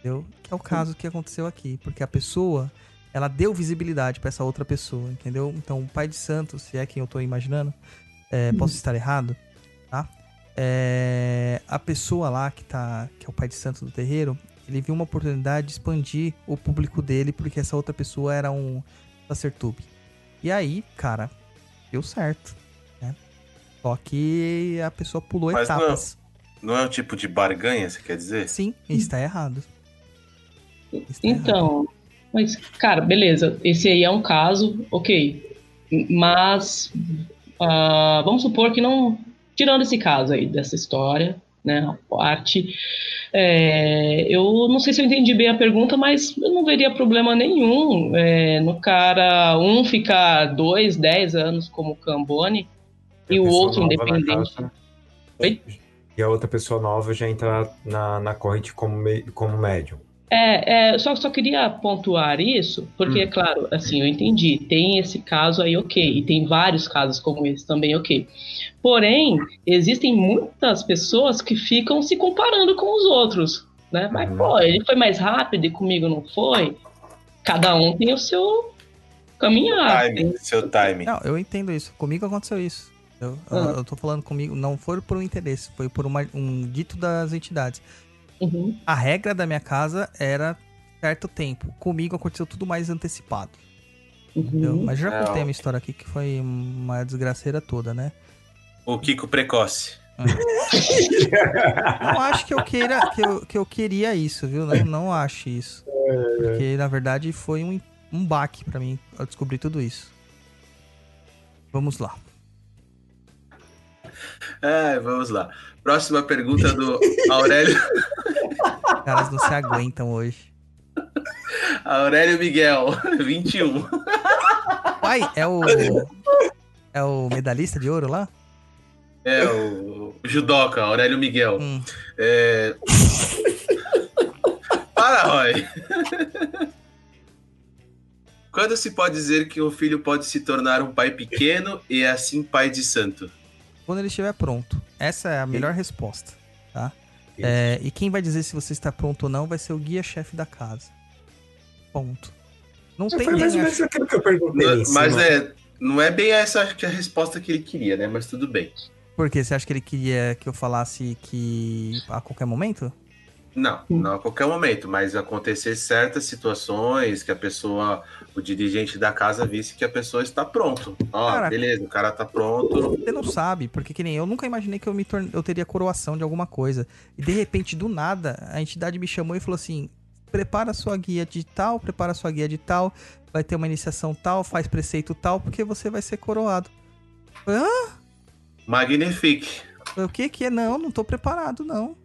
Entendeu? Que é o caso que aconteceu aqui. Porque a pessoa... ela deu visibilidade pra essa outra pessoa, entendeu? Então, o pai de santo, se é quem eu tô imaginando, é, uhum. posso estar errado, tá? É, a pessoa lá, que, tá, que é o pai de santo do terreiro, ele viu uma oportunidade de expandir o público dele, porque essa outra pessoa era um sacertube. E aí, cara, deu certo, né? Só que a pessoa pulou Mas etapas. Não, não é um tipo de barganha, você quer dizer? Sim, está errado. Está então... errado. Mas, cara, beleza, esse aí é um caso, ok, mas uh, vamos supor que não, tirando esse caso aí, dessa história, né, a parte, é, eu não sei se eu entendi bem a pergunta, mas eu não veria problema nenhum é, no cara, um ficar dois, dez anos como Cambone e o outro independente. Oi? E a outra pessoa nova já entra na, na corrente como, como médium. É, é, só, só queria pontuar isso, porque, é claro, assim, eu entendi, tem esse caso aí, ok, e tem vários casos como esse também, ok. Porém, existem muitas pessoas que ficam se comparando com os outros, né? Mas, pô, ele foi mais rápido e comigo não foi. Cada um tem o seu caminhar. Seu timing, seu timing. Não, eu entendo isso, comigo aconteceu isso. Eu, ah. eu tô falando comigo, não foi por um interesse, foi por uma, um dito das entidades. Uhum. A regra da minha casa era certo tempo. Comigo aconteceu tudo mais antecipado. Uhum. Mas já contei uma história aqui que foi uma desgraceira toda, né? O Kiko precoce. Ah. Não acho que eu queira que eu, que eu queria isso, viu? Não, não acho isso. Porque, na verdade, foi um, um baque pra mim eu descobrir tudo isso. Vamos lá. É, vamos lá. Próxima pergunta do Aurélio. Os caras não se aguentam hoje. Aurélio Miguel, vinte e um. Uai, é o... é o medalhista de ouro lá? É, o, o judoca, Aurélio Miguel. Hum. É... Para, Roy. Quando se pode dizer que um filho pode se tornar um pai pequeno e assim pai de santo? Quando ele estiver pronto. Essa é a melhor e... resposta, tá? É, e quem vai dizer se você está pronto ou não vai ser o guia-chefe da casa. Ponto. Não tem ninguém... Mas, mas, aquilo que eu perguntei não, isso, mas é, não é bem essa que a resposta que ele queria, né? Mas tudo bem. Por quê? Você acha que ele queria que eu falasse que a qualquer momento? Não, não a qualquer momento, mas acontecer certas situações que a pessoa, o dirigente da casa visse que a pessoa está pronto. Ó, cara, beleza, o cara tá pronto. Você não sabe, porque que nem eu nunca imaginei que eu me torne... eu teria coroação de alguma coisa. E de repente, do nada, a entidade me chamou e falou assim: prepara sua guia de tal, prepara sua guia de tal, vai ter uma iniciação tal, faz preceito tal, porque você vai ser coroado. Hã? Magnifique. O que que é? Não, não tô preparado, não.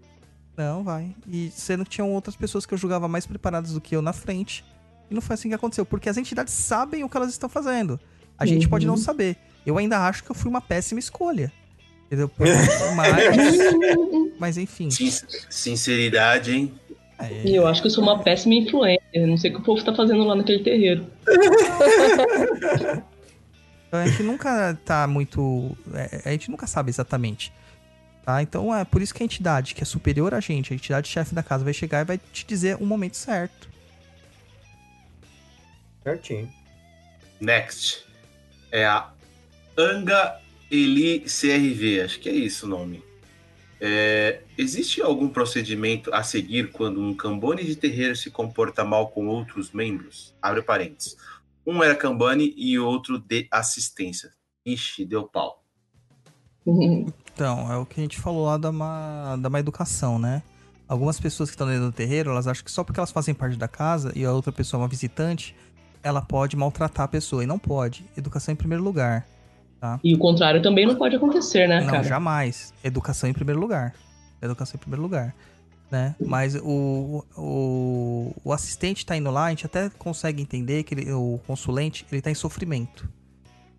Não, vai. E sendo que tinham outras pessoas que eu julgava mais preparadas do que eu na frente. E não foi assim que aconteceu. Porque as entidades sabem o que elas estão fazendo. A uhum. gente pode não saber. Eu ainda acho que eu fui uma péssima escolha. Entendeu? Mas, mas enfim. Sinceridade, hein? E é. eu acho que eu sou uma péssima influencer. Não sei o que o povo tá fazendo lá naquele terreiro. A gente nunca tá muito... A gente nunca sabe exatamente... Tá? Então é por isso que a entidade que é superior a gente, a entidade chefe da casa, vai chegar e vai te dizer o momento certo. Certinho. Next. É a Anga Eli C R V, acho que é isso o nome. É, existe algum procedimento a seguir quando um Cambone de terreiro se comporta mal com outros membros? Abre parênteses. Um era Cambone e outro de assistência. Ixi, deu pau. Uhum. Então, é o que a gente falou lá da má, da má educação, né? Algumas pessoas que estão dentro do terreiro, elas acham que só porque elas fazem parte da casa e a outra pessoa é uma visitante, ela pode maltratar a pessoa. E não pode. Educação em primeiro lugar. Tá? E o contrário também não pode acontecer, né, não, cara? Não, jamais. Educação em primeiro lugar. Educação em primeiro lugar. né? Mas o, o, o assistente está indo lá, a gente até consegue entender que ele, o consulente, ele está em sofrimento.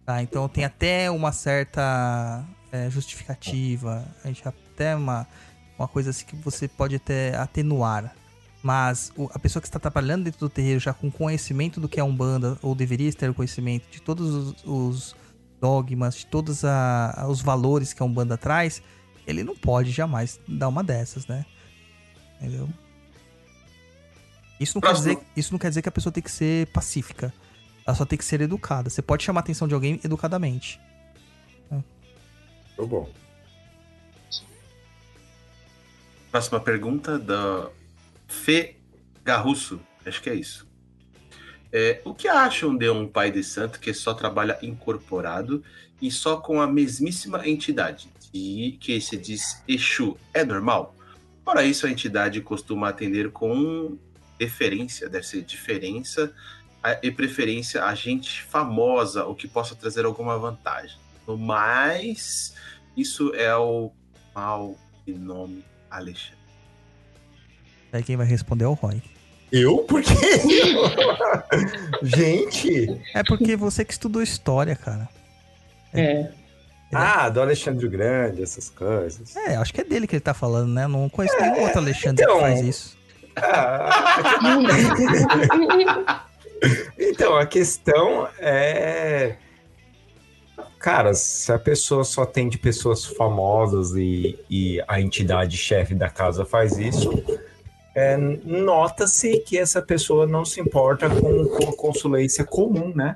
Tá? Então tem até uma certa é, justificativa, a gente até uma, uma coisa assim que você pode até atenuar. Mas o, a pessoa que está trabalhando dentro do terreiro já com conhecimento do que é Umbanda, ou deveria ter o conhecimento de todos os, os dogmas, de todos a, os valores que a Umbanda traz, ele não pode jamais dar uma dessas, né? Entendeu? Isso não, quer dizer, isso não quer dizer que a pessoa tem que ser pacífica. Ela só tem que ser educada. Você pode chamar a atenção de alguém educadamente. Tá é. bom. Próxima pergunta da Fê Garrusso. Acho que é isso. É, o que acham de um pai de santo que só trabalha incorporado e só com a mesmíssima entidade, e que se diz Exu? É normal? Fora isso, a entidade costuma atender com deferência, deve ser diferença e preferência a gente famosa, o que possa trazer alguma vantagem. Mas isso é o mal de nome, Alexandre. Aí quem vai responder é o Roy. Eu? Por quê? Gente! É porque você que estudou história, cara. É. É. Ah, do Alexandre o Grande, essas coisas. É, acho que é dele que ele tá falando, né? Não conheço é, nenhum outro Alexandre então... que faz isso. Ah. Então, a questão é... Cara, se a pessoa só tem de pessoas famosas e, e a entidade chefe da casa faz isso, é, nota-se que essa pessoa não se importa com, com a consulência comum, né?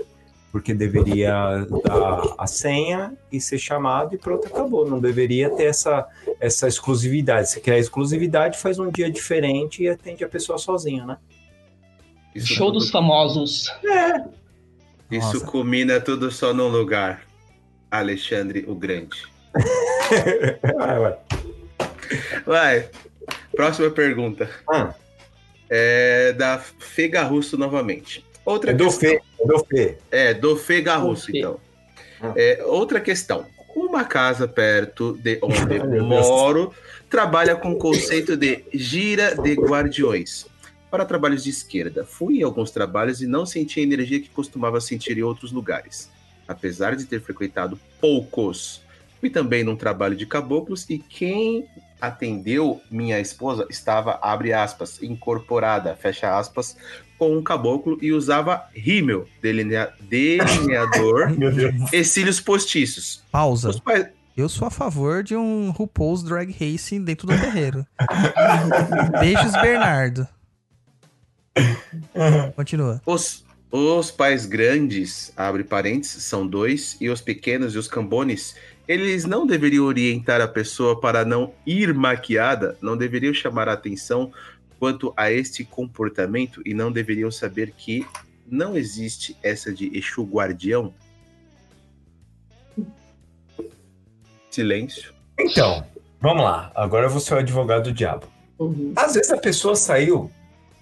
Porque deveria dar a senha e ser chamado e pronto, acabou. Não deveria ter essa, essa exclusividade. Se quer exclusividade, faz um dia diferente e atende a pessoa sozinha, né? Isso Show tudo... dos famosos. É. Isso Nossa. Combina tudo só num lugar. Alexandre o Grande. Vai, vai. Vai. Próxima pergunta. Ah. É da Fê Garrusso novamente. Outra é do questão. Fê, do Fê. É, do Fê Garrusso, do Fê. Então. Ah. É, outra questão. Uma casa perto de onde moro trabalha com o conceito de gira de guardiões para trabalhos de esquerda. Fui em alguns trabalhos e não senti a energia que costumava sentir em outros lugares, apesar de ter frequentado poucos. Fui também num trabalho de caboclos e quem atendeu minha esposa estava, abre aspas, incorporada, fecha aspas, com um caboclo e usava rímel, delinea- delineador e cílios postiços. Pausa. Os pais... Eu sou a favor de um RuPaul's Drag Racing dentro do terreiro. Beijos, Bernardo. Continua. Os, os pais grandes, abre parênteses, são dois, e os pequenos e os cambones, eles não deveriam orientar a pessoa para não ir maquiada, não deveriam chamar a atenção quanto a este comportamento e não deveriam saber que não existe essa de Exu Guardião? Silêncio. Então, vamos lá. Agora eu vou ser o advogado do diabo. Uhum. Às vezes a pessoa saiu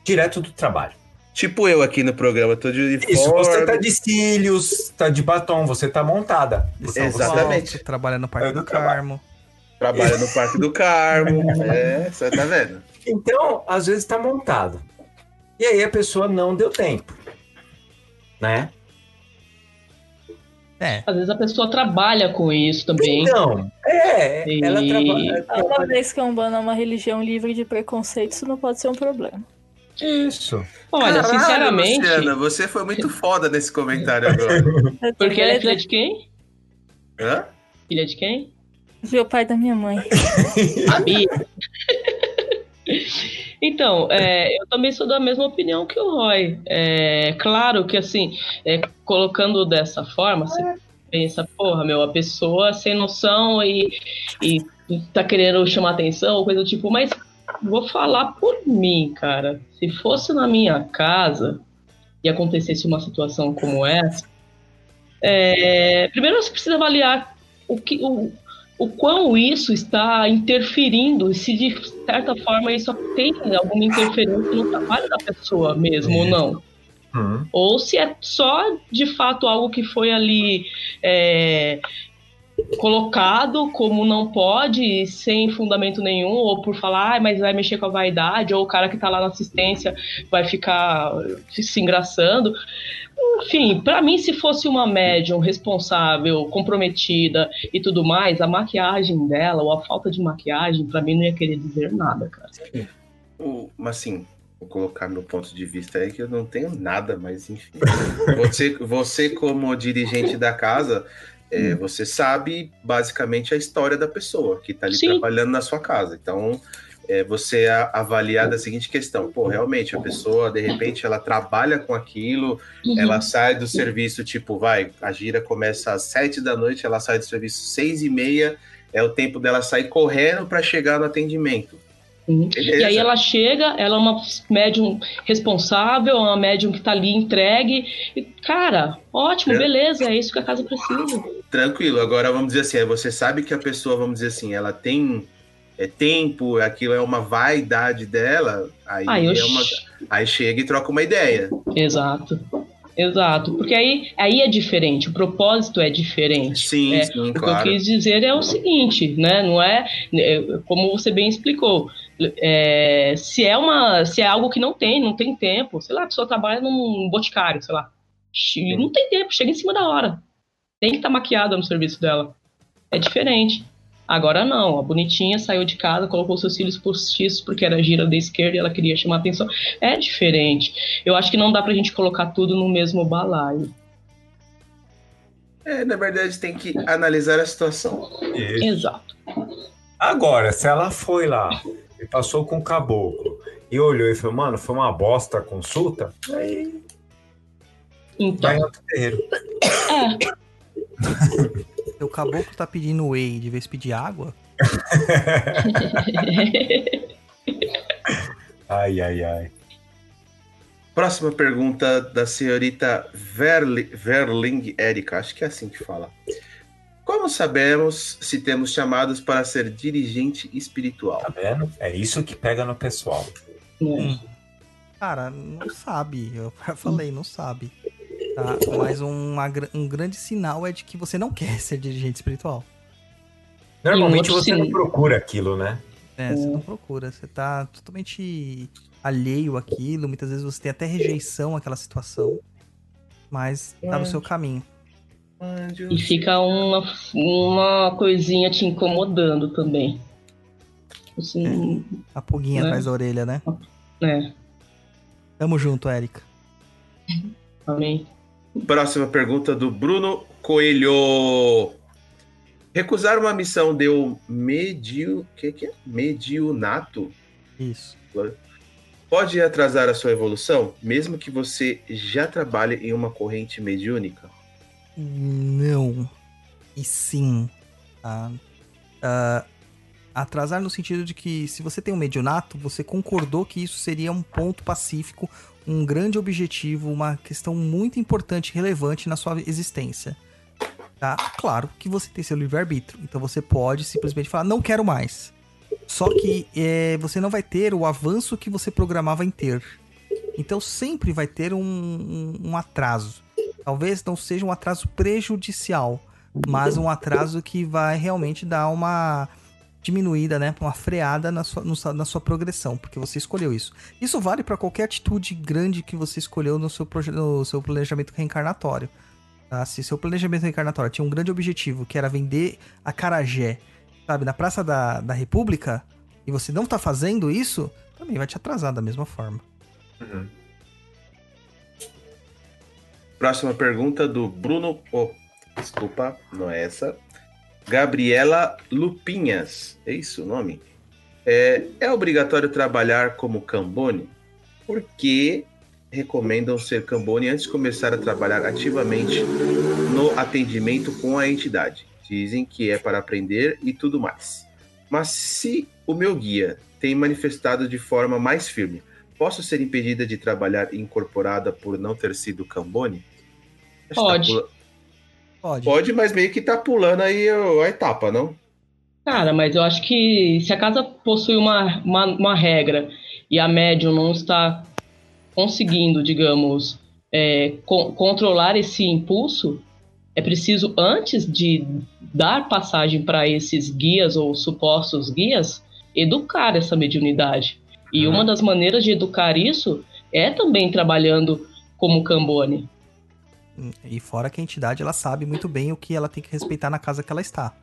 direto do trabalho. Tipo eu aqui no programa, tô de uniforme. Isso, você tá de cílios, tá de batom, você tá montada. Então, exatamente. Você trabalha no Parque eu do Carmo. Trabalho. Trabalha no Parque do Carmo. É, você tá vendo? Então, às vezes tá montado. E aí a pessoa não deu tempo, né? É. Às vezes a pessoa trabalha com isso também. Então, é. E... Ela trabalha. Uma vez que a Umbanda é uma religião livre de preconceito, isso não pode ser um problema. Isso. Olha, caralho, sinceramente... Luciana, você foi muito foda nesse comentário agora. Porque ela é filha de quem? Hã? Filha de quem? Meu pai da minha mãe. A minha. Então, é, eu também sou da mesma opinião que o Roy. É, claro que, assim, é, colocando dessa forma, você pensa, porra, meu, a pessoa sem noção e, e tá querendo chamar atenção ou coisa do tipo, mas... Vou falar por mim, cara. Se fosse na minha casa e acontecesse uma situação como essa, é, primeiro você precisa avaliar o, que, o, o quão isso está interferindo, se de certa forma isso tem alguma interferência no trabalho da pessoa mesmo ou não. Uhum. Ou se é só de fato algo que foi ali... É, colocado como não pode, sem fundamento nenhum, ou por falar, ah, mas vai mexer com a vaidade, ou o cara que tá lá na assistência vai ficar se engraçando. Enfim, pra mim, se fosse uma médium responsável, comprometida e tudo mais, a maquiagem dela, ou a falta de maquiagem, pra mim não ia querer dizer nada, cara. Mas assim, vou colocar meu ponto de vista aí, que eu não tenho nada, mas enfim. Você, você como dirigente da casa... É, você sabe, basicamente, a história da pessoa que está ali, sim, trabalhando na sua casa. Então, é, você avaliar da seguinte questão. Pô, realmente, a pessoa, de repente, ela trabalha com aquilo, uhum, ela sai do serviço, tipo, vai, a gira começa às sete da noite, ela sai do serviço às seis e meia, é o tempo dela sair correndo para chegar no atendimento. Beleza. E aí ela chega, ela é uma médium responsável, uma médium que tá ali entregue, e, cara, ótimo, beleza, é isso que a casa precisa. Tranquilo, agora vamos dizer assim, você sabe que a pessoa, vamos dizer assim, ela tem é, tempo, aquilo é uma vaidade dela, aí, ah, é uma, aí chega e troca uma ideia. Exato. Exato, porque aí, aí é diferente, o propósito é diferente. Sim, né? Sim, o claro. O que eu quis dizer é o seguinte, né? Não é, como você bem explicou, é, se, é uma, se é algo que não tem, não tem tempo, sei lá, a pessoa trabalha num boticário, sei lá, não tem tempo, chega em cima da hora, tem que estar maquiada no serviço dela, é diferente. Agora não, a bonitinha saiu de casa, colocou seus cílios postiços porque era gira da esquerda e ela queria chamar atenção. É diferente. Eu acho que não dá pra gente colocar tudo no mesmo balaio. É, na verdade tem que analisar a situação. Isso. Exato. Agora, se ela foi lá e passou com o caboclo e olhou e falou, mano, foi uma bosta a consulta, aí então vai no outro terreiro. É. O caboclo tá pedindo whey de vez pedir água? Ai, ai, ai. Próxima pergunta da senhorita Verli, Verling Érica, acho que é assim que fala. Como sabemos se temos chamados para ser dirigente espiritual? Tá vendo? É isso que pega no pessoal. Hum. Cara, não sabe. Eu falei, não sabe. Tá, mas uma, um grande sinal é de que você não quer ser dirigente espiritual. Normalmente você não procura aquilo, né? É, você não procura, você tá totalmente alheio àquilo, muitas vezes você tem até rejeição àquela situação, mas tá no seu caminho. E fica uma, uma coisinha te incomodando também. Assim, é, a pulguinha, né, atrás da orelha, né? É. Tamo junto, Érica. Amém. Próxima pergunta do Bruno Coelho. Recusar uma missão deu medio... que que é? Medionato? Isso. Pode atrasar a sua evolução, mesmo que você já trabalhe em uma corrente mediúnica? Não. E sim. Ah, ah, atrasar no sentido de que se você tem um medionato, você concordou que isso seria um ponto pacífico, um grande objetivo, uma questão muito importante e relevante na sua existência. Tá? Claro que você tem seu livre-arbítrio, então você pode simplesmente falar, não quero mais. Só que é, você não vai ter o avanço que você programava em ter. Então sempre vai ter um, um, um atraso. Talvez não seja um atraso prejudicial, mas um atraso que vai realmente dar uma... diminuída, né? Uma freada na sua, na sua progressão, porque você escolheu isso. Isso vale para qualquer atitude grande que você escolheu no seu, proje- no seu planejamento reencarnatório. Tá? Se seu planejamento reencarnatório tinha um grande objetivo, que era vender acarajé, sabe, na Praça da, da República, e você não tá fazendo isso, também vai te atrasar da mesma forma. Uhum. Próxima pergunta do Bruno... Oh, desculpa, não é essa... Gabriela Lupinhas, é isso o nome? É, é obrigatório trabalhar como cambone? Por que recomendam ser cambone antes de começar a trabalhar ativamente no atendimento com a entidade? Dizem que é para aprender e tudo mais. Mas se o meu guia tem manifestado de forma mais firme, posso ser impedida de trabalhar incorporada por não ter sido cambone? Pode. Pode. Pode, mas meio que tá pulando aí a etapa, não? Cara, mas eu acho que se a casa possui uma, uma, uma regra e a médium não está conseguindo, digamos, é, co- controlar esse impulso, é preciso, antes de dar passagem para esses guias ou supostos guias educar essa mediunidade. E uhum. uma das maneiras de educar isso é também trabalhando como Cambone. E fora que a entidade, ela sabe muito bem o que ela tem que respeitar na casa que ela está.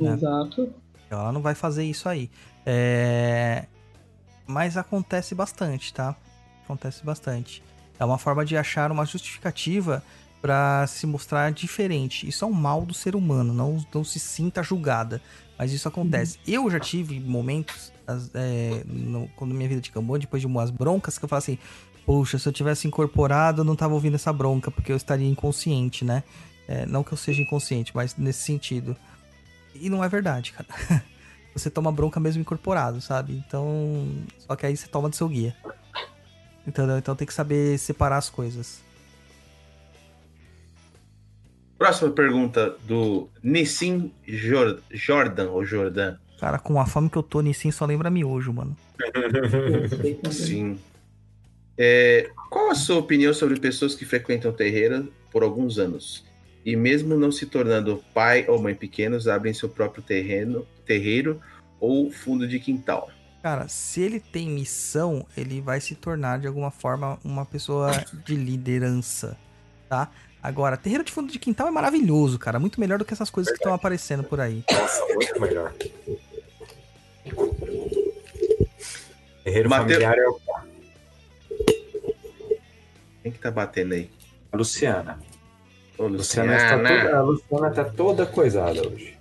Né? Exato. Ela não vai fazer isso aí. É... Mas acontece bastante, tá? Acontece bastante. É uma forma de achar uma justificativa para se mostrar diferente. Isso é um mal do ser humano, não, não se sinta julgada. Mas isso acontece. Uhum. Eu já tive momentos, é, no, quando minha vida de Cambô, depois de umas broncas, que eu falo assim... Poxa, se eu tivesse incorporado, eu não tava ouvindo essa bronca, porque eu estaria inconsciente, né? É, não que eu seja inconsciente, mas nesse sentido. E não é verdade, cara. Você toma bronca mesmo incorporado, sabe? Então, só que aí você toma do seu guia. Entendeu? Então tem que saber separar as coisas. Próxima pergunta do Nissim Jordan, ou Jordan. Cara, com a fome que eu tô, Nissim só lembra miojo, mano. Sim. É, qual a sua opinião sobre pessoas que frequentam terreiro por alguns anos e mesmo não se tornando pai ou mãe pequenos, abrem seu próprio terreno, terreiro ou fundo de quintal? Cara, se ele tem missão, ele vai se tornar de alguma forma uma pessoa de liderança, tá? Agora, terreiro de fundo de quintal é maravilhoso, cara, muito melhor do que essas coisas Verdade. que estão aparecendo por aí. Nossa, muito melhor. Terreiro Mateus... familiar é o... Quem que tá batendo aí? A Luciana. Ô, Luciana. Luciana está toda, a Luciana tá toda coisada hoje.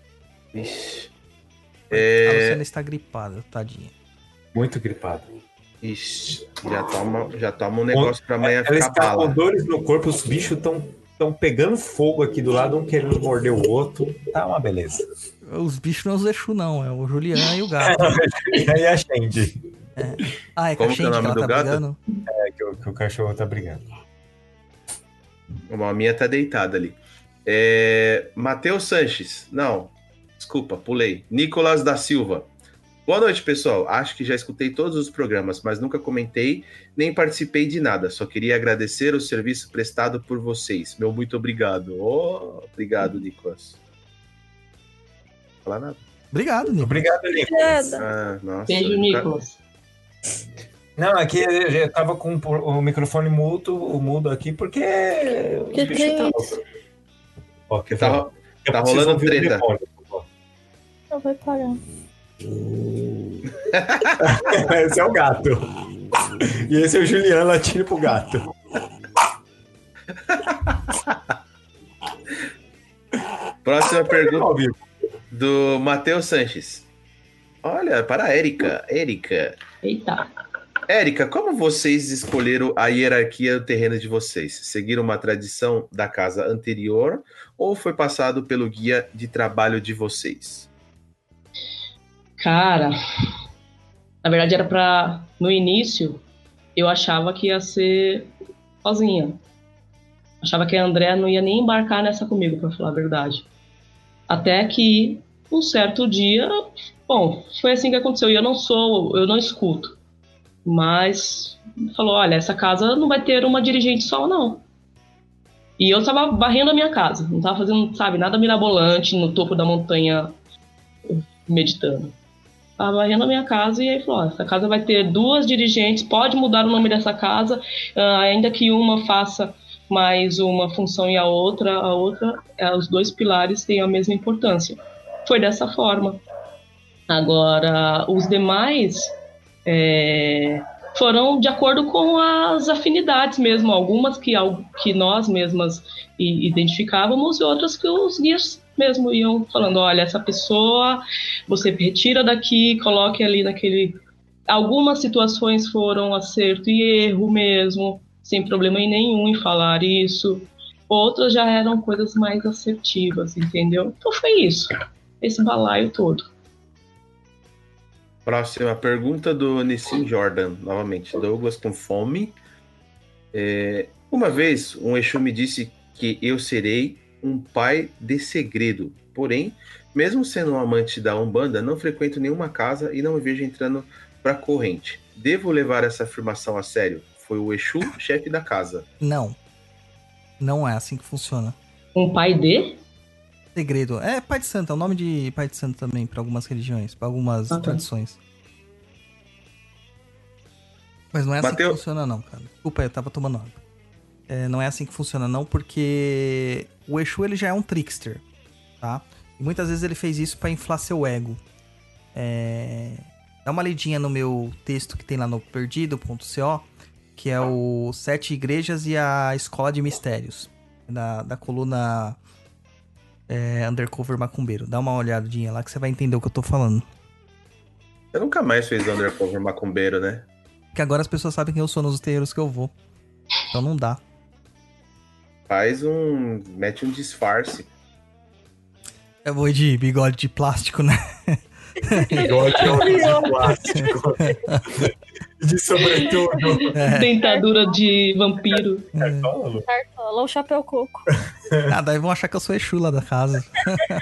Ixi. É... A Luciana está gripada, tadinha. Muito gripada. Ixi, já toma, já toma um negócio para amanhã ficar bala. Ela está com dores no corpo, os bichos estão estão pegando fogo aqui do lado, um querendo morder o outro. Tá uma beleza. Os bichos não é os Exu, não. É o Julian e o gato. E a Xande. É. Ah, é com a Xande que ela tá brigando? É, que o, que o cachorro tá brigando. A minha tá deitada ali. É... Matheus Sanches. Não, desculpa, pulei. Nicolas da Silva. Boa noite, pessoal. Acho que já escutei todos os programas, mas nunca comentei, nem participei de nada. Só queria agradecer o serviço prestado por vocês. Meu muito obrigado. Oh, obrigado, Nicolas. Não falar nada. Obrigado, Nicolas. Obrigado, Nicolas. Ah, nossa, Beijo, nunca... Nicolas. Não, aqui eu tava com o microfone mudo, o mudo aqui, porque que o bicho é tá louco. Ó, que tá, tá rolando treta. Não vai parar. Esse é o gato. E esse é o Juliano latindo pro gato. Próxima pergunta do Matheus Sanches. Olha, para a Érica. Érica. Eita. Érica, como vocês escolheram a hierarquia do terreno de vocês? Seguiram uma tradição da casa anterior ou foi passado pelo guia de trabalho de vocês? Cara, na verdade era pra... No início, eu achava que ia ser sozinha. Achava que a Andrea não ia nem embarcar nessa comigo, pra falar a verdade. Até que, um certo dia... Bom, foi assim que aconteceu, e eu não sou, eu não escuto, mas falou, olha, essa casa não vai ter uma dirigente só, não. E eu tava varrendo a minha casa, não tava fazendo, sabe, nada mirabolante no topo da montanha meditando. Tava varrendo a minha casa e aí falou, ó, essa casa vai ter duas dirigentes, pode mudar o nome dessa casa, ainda que uma faça mais uma função e a outra, a outra, os dois pilares têm a mesma importância. Foi dessa forma. Agora, os demais é, foram de acordo com as afinidades mesmo, algumas que, que nós mesmas identificávamos e outras que os guias mesmo iam falando, olha, essa pessoa, você retira daqui, coloque ali naquele... Algumas situações foram acerto e erro mesmo, sem problema nenhum em falar isso, outras já eram coisas mais assertivas, entendeu? Então foi isso, esse balaio todo. Próxima pergunta do Nissim Jordan, novamente. Douglas com fome. É, uma vez, um Exu me disse que eu serei um pai de segredo. Porém, mesmo sendo um amante da Umbanda, não frequento nenhuma casa e não me vejo entrando pra corrente. Devo levar essa afirmação a sério? Foi o Exu, chefe da casa. Não. Não é assim que funciona. Um pai de? Segredo. É Pai de Santo, é o nome de Pai de Santo também, para algumas religiões, para algumas ah, tradições. Tá. Mas não é assim Mateu... que funciona não, cara. Desculpa, eu tava tomando água. É, não é assim que funciona não, porque o Exu ele já é um trickster, tá? E muitas vezes ele fez isso para inflar seu ego. É... Dá uma lidinha no meu texto que tem lá no Perdido ponto co, que é o Sete Igrejas e a Escola de Mistérios, da, da coluna é, Undercover Macumbeiro. Dá uma olhadinha lá que você vai entender o que eu tô falando. Você nunca mais fez Undercover Macumbeiro, né? Porque agora as pessoas sabem quem eu sou nos terreiros que eu vou. Então não dá. Faz um... Mete um disfarce. Eu vou de bigode de plástico, né? Bigode de plástico. De sobretudo. É. Dentadura de vampiro. Cartola? Cartola ou chapéu coco. Ah, daí vão achar que eu sou Exu lá da casa.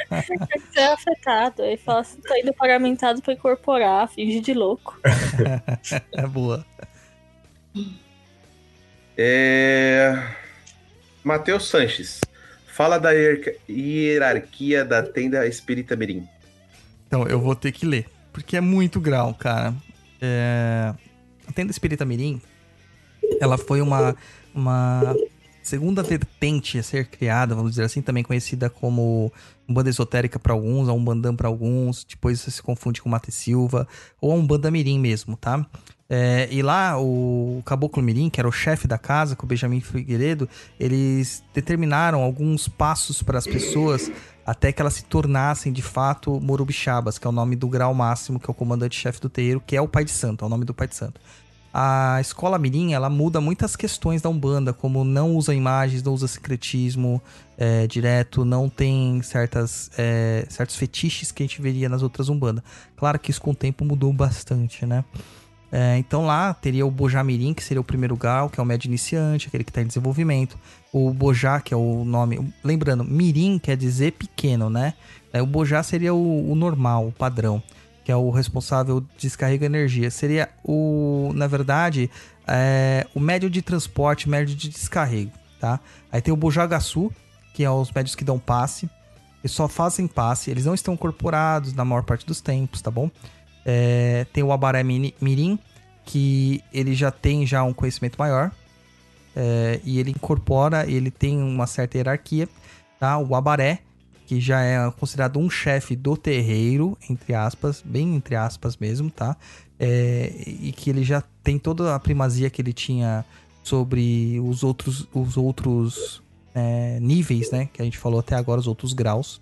Você é afetado. Aí fala assim, tá indo paramentado pra incorporar, finge de louco. É boa. É... Matheus Sanches. Fala da hierarquia da tenda espírita mirim. Então, eu vou ter que ler, porque é muito grau, cara. É... A tenda espírita mirim, ela foi uma, uma segunda vertente a ser criada, vamos dizer assim, também conhecida como Umbanda Esotérica para alguns, a Umbandã para alguns, depois você se confunde com Mate Silva, ou a Umbanda mirim mesmo, tá? É, e lá, o Caboclo Mirim, que era o chefe da casa, com o Benjamin Figueiredo, eles determinaram alguns passos para as pessoas até que elas se tornassem, de fato, Morubixabas, que é o nome do grau máximo, que é o comandante-chefe do terreiro, que é o Pai de Santo, é o nome do Pai de Santo. A escola mirim, ela muda muitas questões da Umbanda, como não usa imagens, não usa secretismo é, direto, não tem certas, é, certos fetiches que a gente veria nas outras Umbandas. Claro que isso com o tempo mudou bastante, né? É, então lá teria o Bojá Mirim, que seria o primeiro grau, que é o médio iniciante, aquele que está em desenvolvimento. O Bojá, que é o nome... Lembrando, Mirim quer dizer pequeno, né? É, o Bojá seria o, o normal, o padrão, que é o responsável descarrega energia. Seria, o na verdade, é, o médio de transporte, médio de descarrego, tá? Aí tem o Bojá Gaçu, que é os médios que dão passe. Eles só fazem passe, eles não estão incorporados na maior parte dos tempos, tá bom? É, tem o Abaré Mirim, que ele já tem já um conhecimento maior, é, e ele incorpora, ele tem uma certa hierarquia, tá? O Abaré, que já é considerado um chefe do terreiro, entre aspas, bem entre aspas mesmo, tá? É, e que ele já tem toda a primazia que ele tinha sobre os outros, os outros é, níveis, né? Que a gente falou até agora, os outros graus,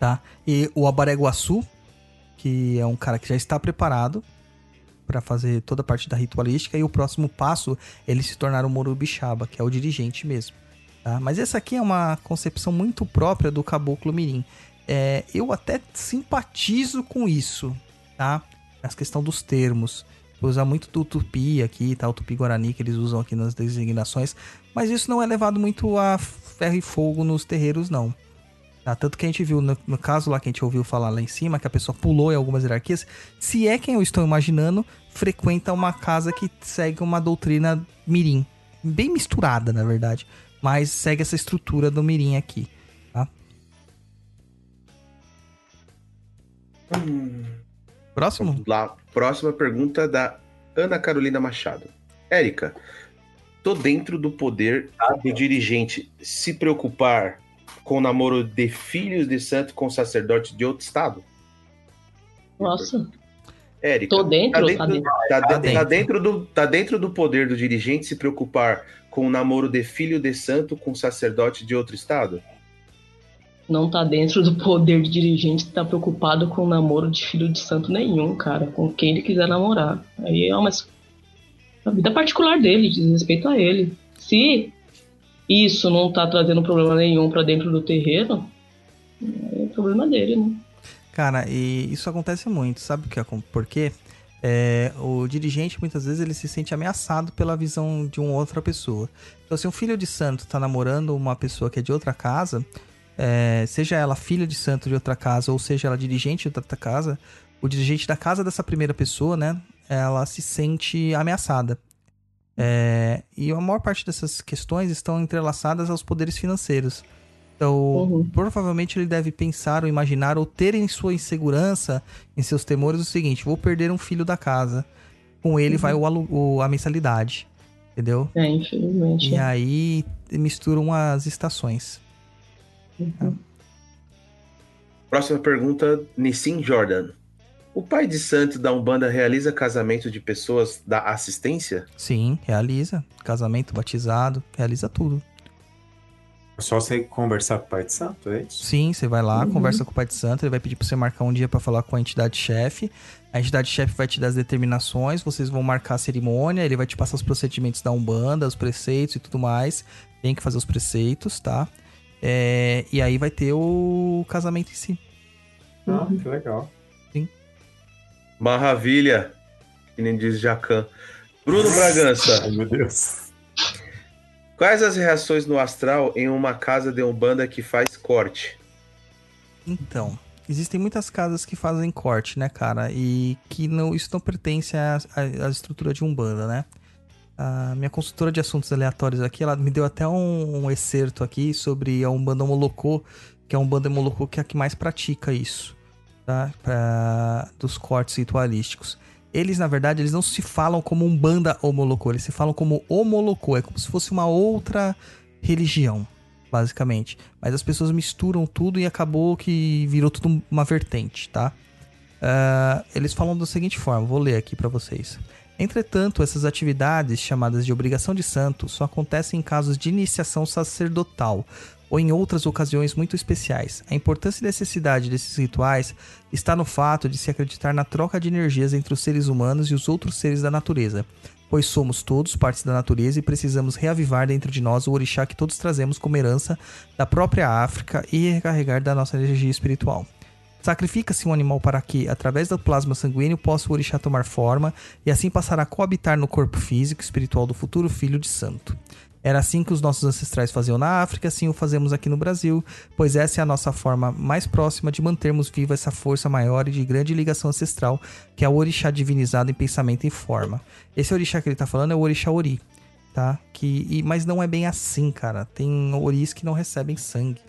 tá? E o Abaré Guaçu, que é um cara que já está preparado para fazer toda a parte da ritualística, e o próximo passo ele se tornar o Morubixaba, que é o dirigente mesmo. Tá? Mas essa aqui é uma concepção muito própria do Caboclo Mirim. É, eu até simpatizo com isso, tá? As questão dos termos. Vou usar muito do Tupi aqui, tá? O Tupi-Guarani que eles usam aqui nas designações, mas isso não é levado muito a ferro e fogo nos terreiros, não. Ah, tanto que a gente viu, no, no caso lá que a gente ouviu falar lá em cima, que a pessoa pulou em algumas hierarquias, se é quem eu estou imaginando, frequenta uma casa que segue uma doutrina mirim, bem misturada na verdade, mas segue essa estrutura do mirim aqui, tá? Hum. Próximo? Lá, próxima pergunta da Ana Carolina Machado. Érica, tô dentro do poder do dirigente se preocupar com o namoro de filhos de santo com sacerdote de outro estado? Nossa. Érica, tô dentro, tá dentro, tá dentro. Tá, tá, tá, dentro do, tá dentro do poder do dirigente se preocupar com o namoro de filho de santo com sacerdote de outro estado? Não tá dentro do poder do dirigente estar tá preocupado com o namoro de filho de santo nenhum, cara. Com quem ele quiser namorar. Aí é uma... A vida particular dele, diz respeito a ele. Se... isso não tá trazendo problema nenhum pra dentro do terreiro, é problema dele, né? Cara, e isso acontece muito, sabe por quê? É, o dirigente, muitas vezes, ele se sente ameaçado pela visão de uma outra pessoa. Então, se um filho de santo tá namorando uma pessoa que é de outra casa, é, seja ela filha de santo de outra casa, ou seja ela dirigente de outra casa, o dirigente da casa dessa primeira pessoa, né, ela se sente ameaçada. É, e a maior parte dessas questões estão entrelaçadas aos poderes financeiros. Então, uhum. provavelmente ele deve pensar ou imaginar ou ter em sua insegurança, em seus temores, o seguinte: vou perder um filho da casa. Com ele uhum. vai o alu- o, a mensalidade, entendeu? É, infelizmente. E é. aí misturam as estações. Uhum. É. Próxima pergunta, Nissim Jordan. O pai de santo da Umbanda realiza casamento de pessoas da assistência? Sim, realiza. Casamento, batizado, realiza tudo. Só você conversar com o pai de santo, é isso? Sim, você vai lá, uhum. conversa com o pai de santo, ele vai pedir pra você marcar um dia pra falar com a entidade-chefe. A entidade-chefe vai te dar as determinações, vocês vão marcar a cerimônia, ele vai te passar os procedimentos da Umbanda, os preceitos e tudo mais. Tem que fazer os preceitos, tá? É, e aí vai ter o casamento em si. Ah, uhum. que legal. Sim. Maravilha, que nem diz Jacan. Bruno Bragança. Ai, meu Deus. Quais as reações no astral em uma casa de Umbanda que faz corte? Então, existem muitas casas que fazem corte, né, cara? E que não, isso não pertence à, à, à estrutura de Umbanda, né? A minha consultora de assuntos aleatórios aqui, ela me deu até um, um excerto aqui sobre a Umbanda Molocô, que é a Umbanda Molocô que é a que mais pratica isso. Tá? Pra, dos cortes ritualísticos. Eles, na verdade, eles não se falam como Umbanda ou Molocô, eles se falam como o Molocô, é como se fosse uma outra religião, basicamente. Mas as pessoas misturam tudo e acabou que virou tudo uma vertente, tá? Uh, eles falam da seguinte forma, vou ler aqui pra vocês. Entretanto, essas atividades, chamadas de obrigação de santo, só acontecem em casos de iniciação sacerdotal, ou em outras ocasiões muito especiais. A importância e necessidade desses rituais está no fato de se acreditar na troca de energias entre os seres humanos e os outros seres da natureza, pois somos todos partes da natureza e precisamos reavivar dentro de nós o orixá que todos trazemos como herança da própria África e recarregar da nossa energia espiritual. Sacrifica-se um animal para que, através do plasma sanguíneo, possa o orixá tomar forma e assim passará a coabitar no corpo físico e espiritual do futuro filho de santo. Era assim que os nossos ancestrais faziam na África, assim o fazemos aqui no Brasil, pois essa é a nossa forma mais próxima de mantermos viva essa força maior e de grande ligação ancestral, que é o orixá divinizado em pensamento e forma. Esse orixá que ele tá falando é o orixá ori, tá? Que, e, mas não é bem assim, cara. Tem oris que não recebem sangue,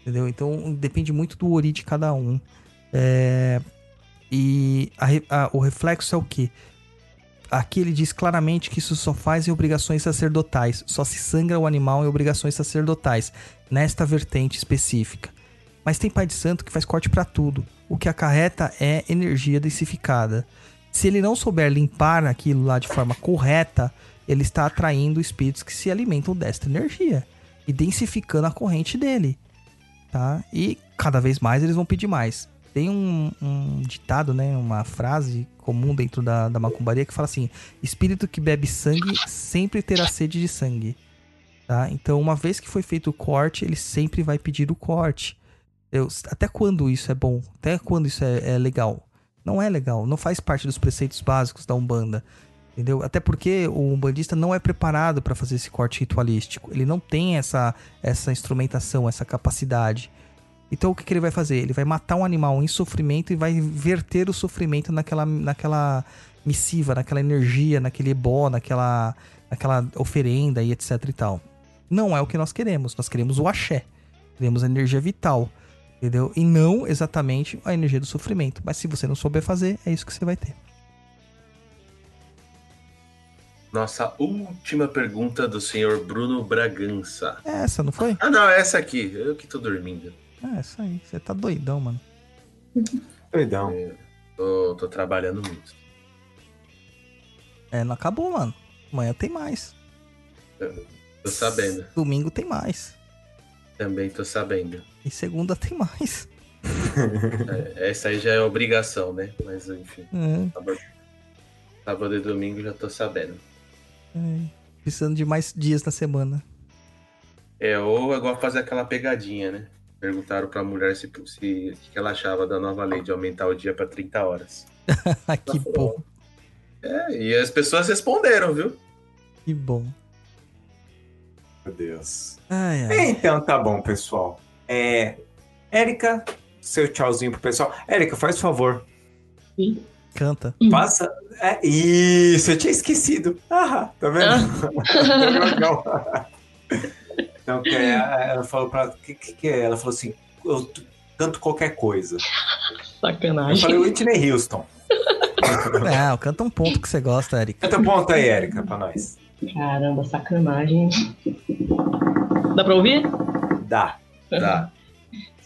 entendeu? Então depende muito do ori de cada um. É, e a, a, o reflexo é o quê? Aqui ele diz claramente que isso só faz em obrigações sacerdotais. Só se sangra o animal em obrigações sacerdotais, nesta vertente específica. Mas tem pai de santo que faz corte pra tudo. O que acarreta é energia densificada. Se ele não souber limpar aquilo lá de forma correta, ele está atraindo espíritos que se alimentam desta energia e densificando a corrente dele, tá? E cada vez mais eles vão pedir mais. Tem um, um ditado, né, uma frase comum dentro da, da macumbaria que fala assim: espírito que bebe sangue sempre terá sede de sangue, tá? Então, uma vez que foi feito o corte, ele sempre vai pedir o corte. Eu, até quando isso é bom? Até quando isso é, é legal? Não é legal, não faz parte dos preceitos básicos da Umbanda, entendeu? Até porque o umbandista não é preparado para fazer esse corte ritualístico. Ele não tem essa, essa instrumentação, essa capacidade. Então o que, que ele vai fazer? Ele vai matar um animal em sofrimento e vai verter o sofrimento naquela, naquela missiva, naquela energia, naquele ebó, naquela, naquela oferenda e etc e tal. Não é o que nós queremos. Nós queremos o axé. Queremos a energia vital, entendeu? E não exatamente a energia do sofrimento. Mas se você não souber fazer, é isso que você vai ter. Nossa última pergunta do senhor Bruno Bragança. Essa, não foi? Ah, não, é essa aqui. Eu que tô dormindo. É, isso aí. Você tá doidão, mano. Doidão. É, tô, tô trabalhando muito. É, não acabou, mano. Amanhã tem mais. Eu tô sabendo. Domingo tem mais. Também tô sabendo. E segunda tem mais. É, essa aí já é obrigação, né? Mas, enfim. É. Sábado, sábado e domingo já tô sabendo. É, precisando de mais dias na semana. É, ou é igual fazer aquela pegadinha, né? Perguntaram pra mulher se, se, o que ela achava da nova lei de aumentar o dia pra trinta horas. Que bom. É, e as pessoas responderam, viu? Que bom. Meu Deus. Ai, ai. É, então tá bom, pessoal. É, Érica, seu tchauzinho pro pessoal. Érica, faz favor. Sim. Canta. Passa. É, isso, eu tinha esquecido. Ah, tá vendo? Ah. Legal. Então, ela falou pra... O que, que é? Ela falou assim, eu canto qualquer coisa. Sacanagem. Eu falei, Whitney Houston. Não, canta um ponto que você gosta, Érica. Canta um ponto aí, Érica, pra nós. Caramba, sacanagem. Dá pra ouvir? Dá, dá.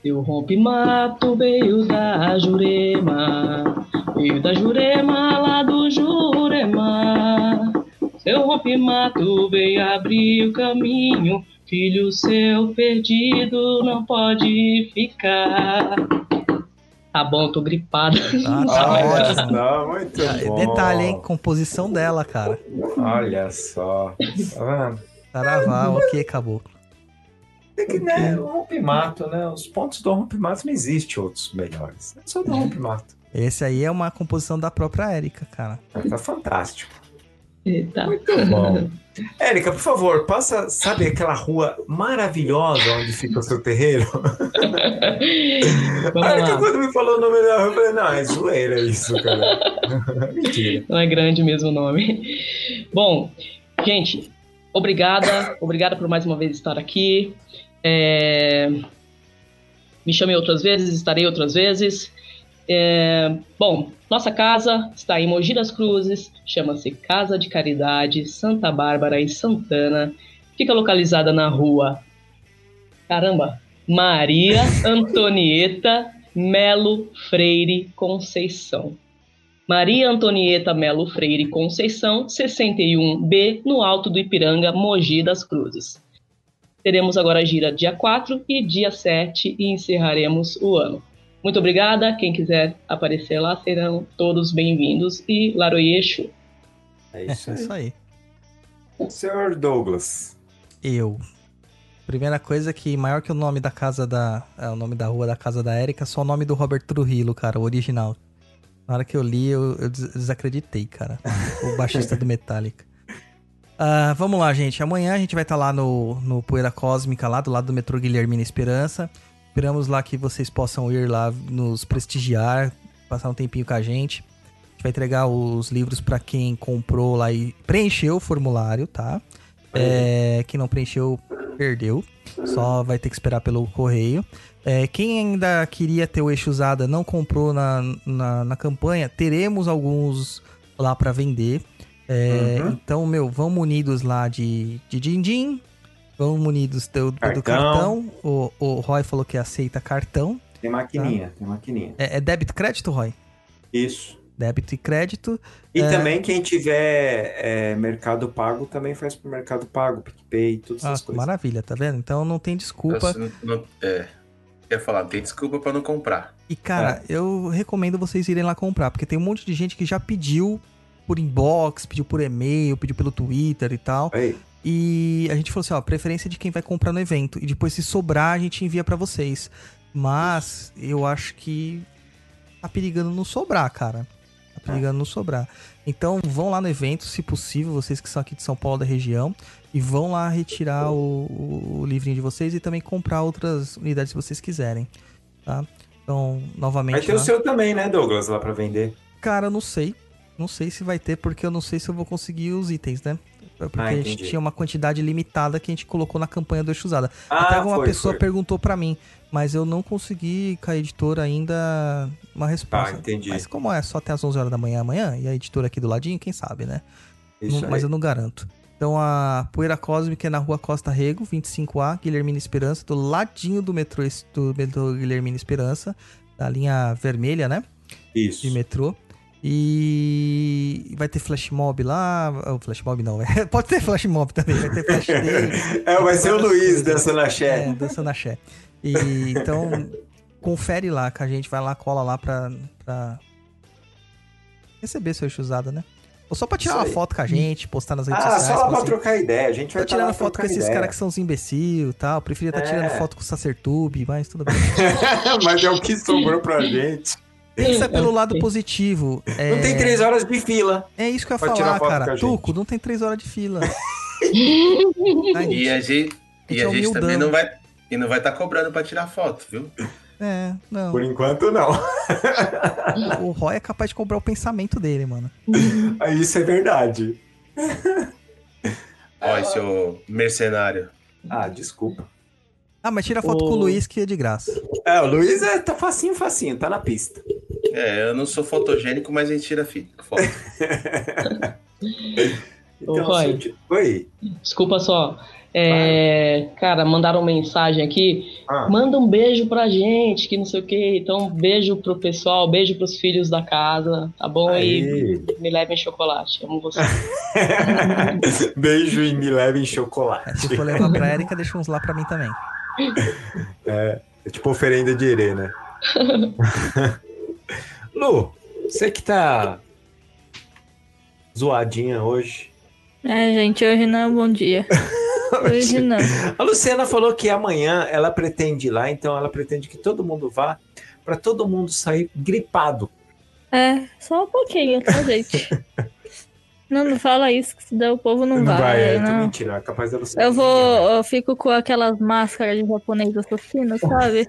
Seu rompe-mato veio da Jurema, veio da Jurema lá do Jurema. Seu rompe-mato veio abrir o caminho, filho seu perdido não pode ficar. Tá bom, tô gripada. Ah, tá, tá muito bom. Detalhe, hein? Composição dela, cara. Olha só. Tá vendo? Saravá, ok, acabou. É que, né, o rompe-mato, né? Os pontos do rompe-mato não existe outros melhores. É só do rompe-mato. Esse aí é uma composição da própria Érica, cara. Tá fantástico. Eita. Muito bom. Érica, por favor, passa, sabe aquela rua maravilhosa onde fica o seu terreiro? Vamos a Érica, lá. Quando me falou o nome dela, eu falei, não, é zoeira isso, cara. Mentira. Não é grande mesmo o nome. Bom, gente, obrigada. Obrigada por mais uma vez estar aqui. É... Me chamei outras vezes, estarei outras vezes. É... Bom... Nossa casa está em Mogi das Cruzes, chama-se Casa de Caridade Santa Bárbara e Santana. Fica localizada na rua, caramba, Maria Antonieta Melo Freire Conceição. Maria Antonieta Melo Freire Conceição, sessenta e um B, no Alto do Ipiranga, Mogi das Cruzes. Teremos agora a gira dia quatro e dia sete e encerraremos o ano. Muito obrigada. Quem quiser aparecer lá, serão todos bem-vindos. E Laroie Exu. É isso aí. É isso aí. senhor Douglas. Eu. Primeira coisa que, maior que o nome da casa da... É, o nome da rua da casa da Érica, só o nome do Robert Trujillo, cara, o original. Na hora que eu li, eu, eu desacreditei, cara. O baixista do Metallica. Uh, vamos lá, gente. Amanhã a gente vai estar tá lá no, no Poeira Cósmica, lá do lado do metrô Guilherme da Esperança. Esperamos lá que vocês possam ir lá nos prestigiar, passar um tempinho com a gente. A gente vai entregar os livros para quem comprou lá e preencheu o formulário, tá? É, quem não preencheu, perdeu. Só vai ter que esperar pelo correio. É, quem ainda queria ter o Exuzada, não comprou na, na, na campanha, teremos alguns lá para vender. É, uhum. Então, meu, vamos unidos lá de din-din. Vamos unidos do, do cartão. Do cartão. O, o Roy falou que aceita cartão. Tem maquininha, tá? Tem maquininha. É, é débito e crédito, Roy? Isso. Débito e crédito. E é... também quem tiver é, mercado pago, também faz pro mercado pago, PicPay, todas essas ah, coisas. Maravilha, tá vendo? Então não tem desculpa. Não, não, é, eu ia falar, não tem desculpa pra não comprar. E cara, é. eu recomendo vocês irem lá comprar, porque tem um monte de gente que já pediu por inbox, pediu por e-mail, pediu pelo Twitter e tal. Ei. E a gente falou assim, ó, preferência de quem vai comprar no evento. E depois, se sobrar, a gente envia pra vocês. Mas eu acho que tá perigando não sobrar, cara. Tá perigando não sobrar. Então vão lá no evento, se possível, vocês que são aqui de São Paulo, da região. E vão lá retirar o, o livrinho de vocês e também comprar outras unidades se vocês quiserem, tá? Então, novamente... Vai ter lá o seu também, né, Douglas, lá pra vender? Cara, eu não sei. Não sei se vai ter, porque eu não sei se eu vou conseguir os itens, né? Porque ah, a gente tinha uma quantidade limitada que a gente colocou na campanha do Exuzada. Ah, até alguma foi, pessoa foi. perguntou pra mim, mas eu não consegui com a editora ainda uma resposta. Ah, entendi. Mas como é só até as onze horas da manhã amanhã, e a editora aqui do ladinho, quem sabe, né? Isso não, mas eu não garanto. Então a Poeira Cósmica é na rua Costa Rego, vinte e cinco A, Guilhermina Esperança, do ladinho do metrô, do metrô Guilhermina Esperança, da linha vermelha, né? Isso. De metrô. E vai ter flash mob lá. Oh, flash mob não, é. Pode ter flash mob também, vai ter flash day. É, vai ser o Luiz dançando axé. É, dançando axé. E então, confere lá que a gente vai lá, cola lá pra, pra receber seu Exuzada, né? Ou só pra tirar uma foto com a gente, postar nas redes ah, sociais. Ah, só lá pra assim, trocar ideia. A gente vai tá tirando lá foto com esses caras que são os imbecil e tal. Eu preferia estar é. tá tirando foto com o Sacertube, mas tudo bem. Mas é o que sobrou pra gente. Pensa pelo lado positivo. Não é... tem três horas de fila. É isso que eu ia falar, cara. Tuco, não tem três horas de fila. A gente, e a gente, a gente, a gente também não vai e não vai estar tá cobrando pra tirar foto, viu? É, não. Por enquanto, não. O Roy é capaz de cobrar o pensamento dele, mano. Isso é verdade. Ó, seu mercenário. Ah, desculpa. Ah, mas tira foto o... com o Luiz que é de graça. É, o Luiz é, tá facinho, facinho, tá na pista. É, eu não sou fotogênico, mas a gente tira foto. Então, ô, Roy, te... Oi. Desculpa só. É, cara, mandaram mensagem aqui. Ah. Manda um beijo pra gente, que não sei o quê. Então, beijo pro pessoal, beijo pros filhos da casa, tá bom? Aí. E me levem chocolate. Amo você. Beijo e me levem chocolate. Se for levar pra Érica, deixa uns lá pra mim também. É, é tipo oferenda de herê, né? Lu, você que tá zoadinha hoje. É, gente, hoje não é um bom dia. Hoje não. A Luciana falou que amanhã ela pretende ir lá, então ela pretende que todo mundo vá, pra todo mundo sair gripado. É, só um pouquinho, tá, gente? Não, não fala isso, que se der o povo não, não vai. vai é, não. Mentira, é capaz de você. Eu vou, eu fico com aquelas máscaras de japonês assassino, sabe?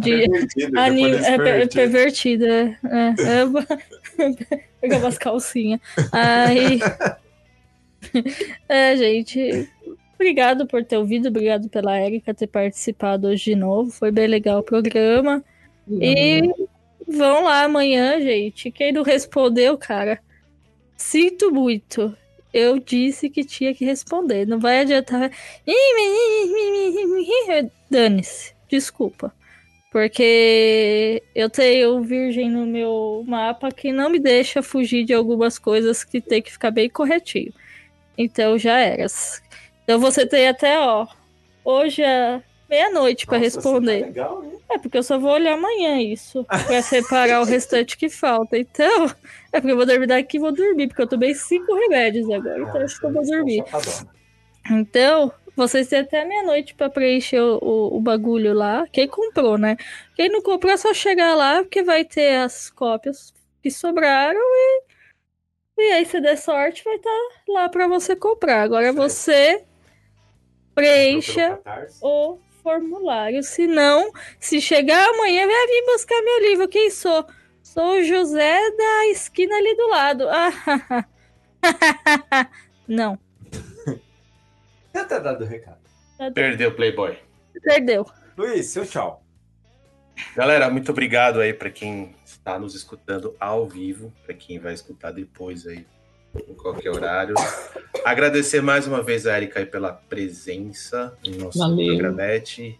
De pervertido, anim... é, per- pervertida. É, é... pegar umas calcinhas. Aí... é, gente, obrigado por ter ouvido, obrigado pela Érica ter participado hoje de novo, foi bem legal o programa. Uhum. E vão lá amanhã, gente. Quem não respondeu, cara, sinto muito. Eu disse que tinha que responder. Não vai adiantar. Dane-se. Desculpa. Porque eu tenho virgem no meu mapa que não me deixa fugir de algumas coisas que tem que ficar bem corretinho. Então já era. Então você tem até, ó, hoje é meia-noite para responder. Tá legal, hein? É porque eu só vou olhar amanhã isso, para separar o restante que falta. Então, é porque eu vou dormir daqui e vou dormir, porque eu tomei cinco remédios agora, então acho que eu vou dormir. Então, vocês têm até meia-noite para preencher o, o, o bagulho lá. Quem comprou, né? Quem não comprou é só chegar lá, porque vai ter as cópias que sobraram e, e aí, se der sorte, vai estar tá lá para você comprar. Agora você preencha o formulário, senão, se chegar amanhã, vai vir buscar meu livro. Quem sou? Sou o José da esquina ali do lado. Ah, não. Já tá dado o recado. Perdeu, Playboy. Perdeu. Luiz, seu tchau. Galera, muito obrigado aí para quem está nos escutando ao vivo, para quem vai escutar depois aí, em qualquer horário. Agradecer mais uma vez a Érica aí pela presença no nosso programete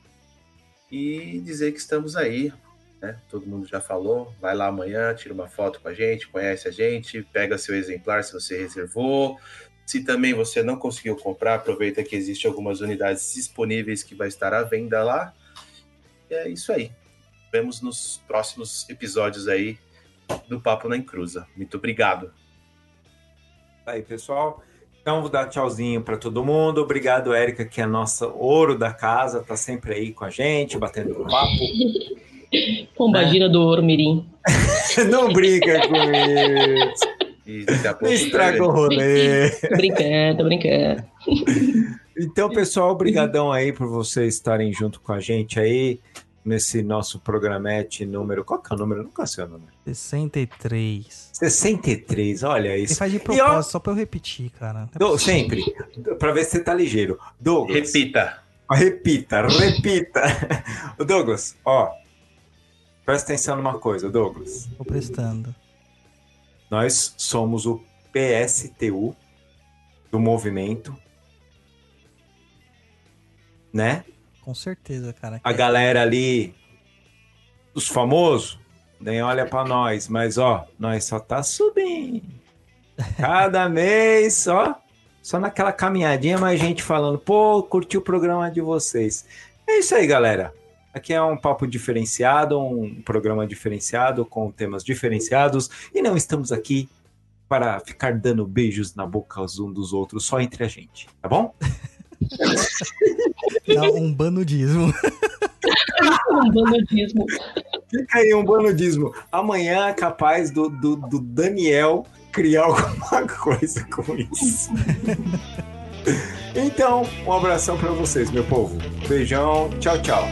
e dizer que estamos aí, né? Todo mundo já falou, vai lá amanhã, tira uma foto com a gente, conhece a gente, pega seu exemplar se você reservou. Se também você não conseguiu comprar, aproveita que existem algumas unidades disponíveis que vai estar à venda lá. E é isso aí. Vemos nos próximos episódios aí do Papo na Encruza. Muito obrigado. Aí, pessoal. Então, vou dar tchauzinho para todo mundo. Obrigado, Érica, que é a nossa ouro da casa. Tá sempre aí com a gente, batendo papo. Pomba né? Gira do ouro mirim. Não brinca com isso. E pouco, estraga o rolê. Tô brincando, tô brincando. Então, pessoal, obrigadão aí por vocês estarem junto com a gente aí nesse nosso programete número... Qual que é o número? Nunca sei o número. sessenta e três. sessenta e três, olha isso. Você faz de propósito, ó... só pra eu repetir, cara. É Do, sempre. Pra ver se você tá ligeiro. Douglas. Repita. Ó, repita, repita. Douglas, ó. Presta atenção numa coisa, Douglas. Tô prestando. Nós somos o P S T U do movimento, né? Com certeza, cara. A galera ali, os famosos, nem olha pra nós, mas ó, nós só tá subindo. Cada mês, ó, só naquela caminhadinha, mas gente falando, pô, curti o programa de vocês. É isso aí, galera. Aqui é um papo diferenciado, um programa diferenciado, com temas diferenciados, e não estamos aqui para ficar dando beijos na boca um dos outros, só entre a gente, tá bom? Dá um banudismo. Um banudismo. Fica aí um banudismo. Amanhã é capaz do, do, do Daniel criar alguma coisa com isso. Então, um abração para vocês, meu povo. Beijão, tchau, tchau.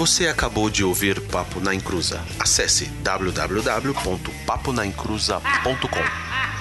Você acabou de ouvir Papo na Encruza. Acesse w w w ponto papo na encruza ponto com.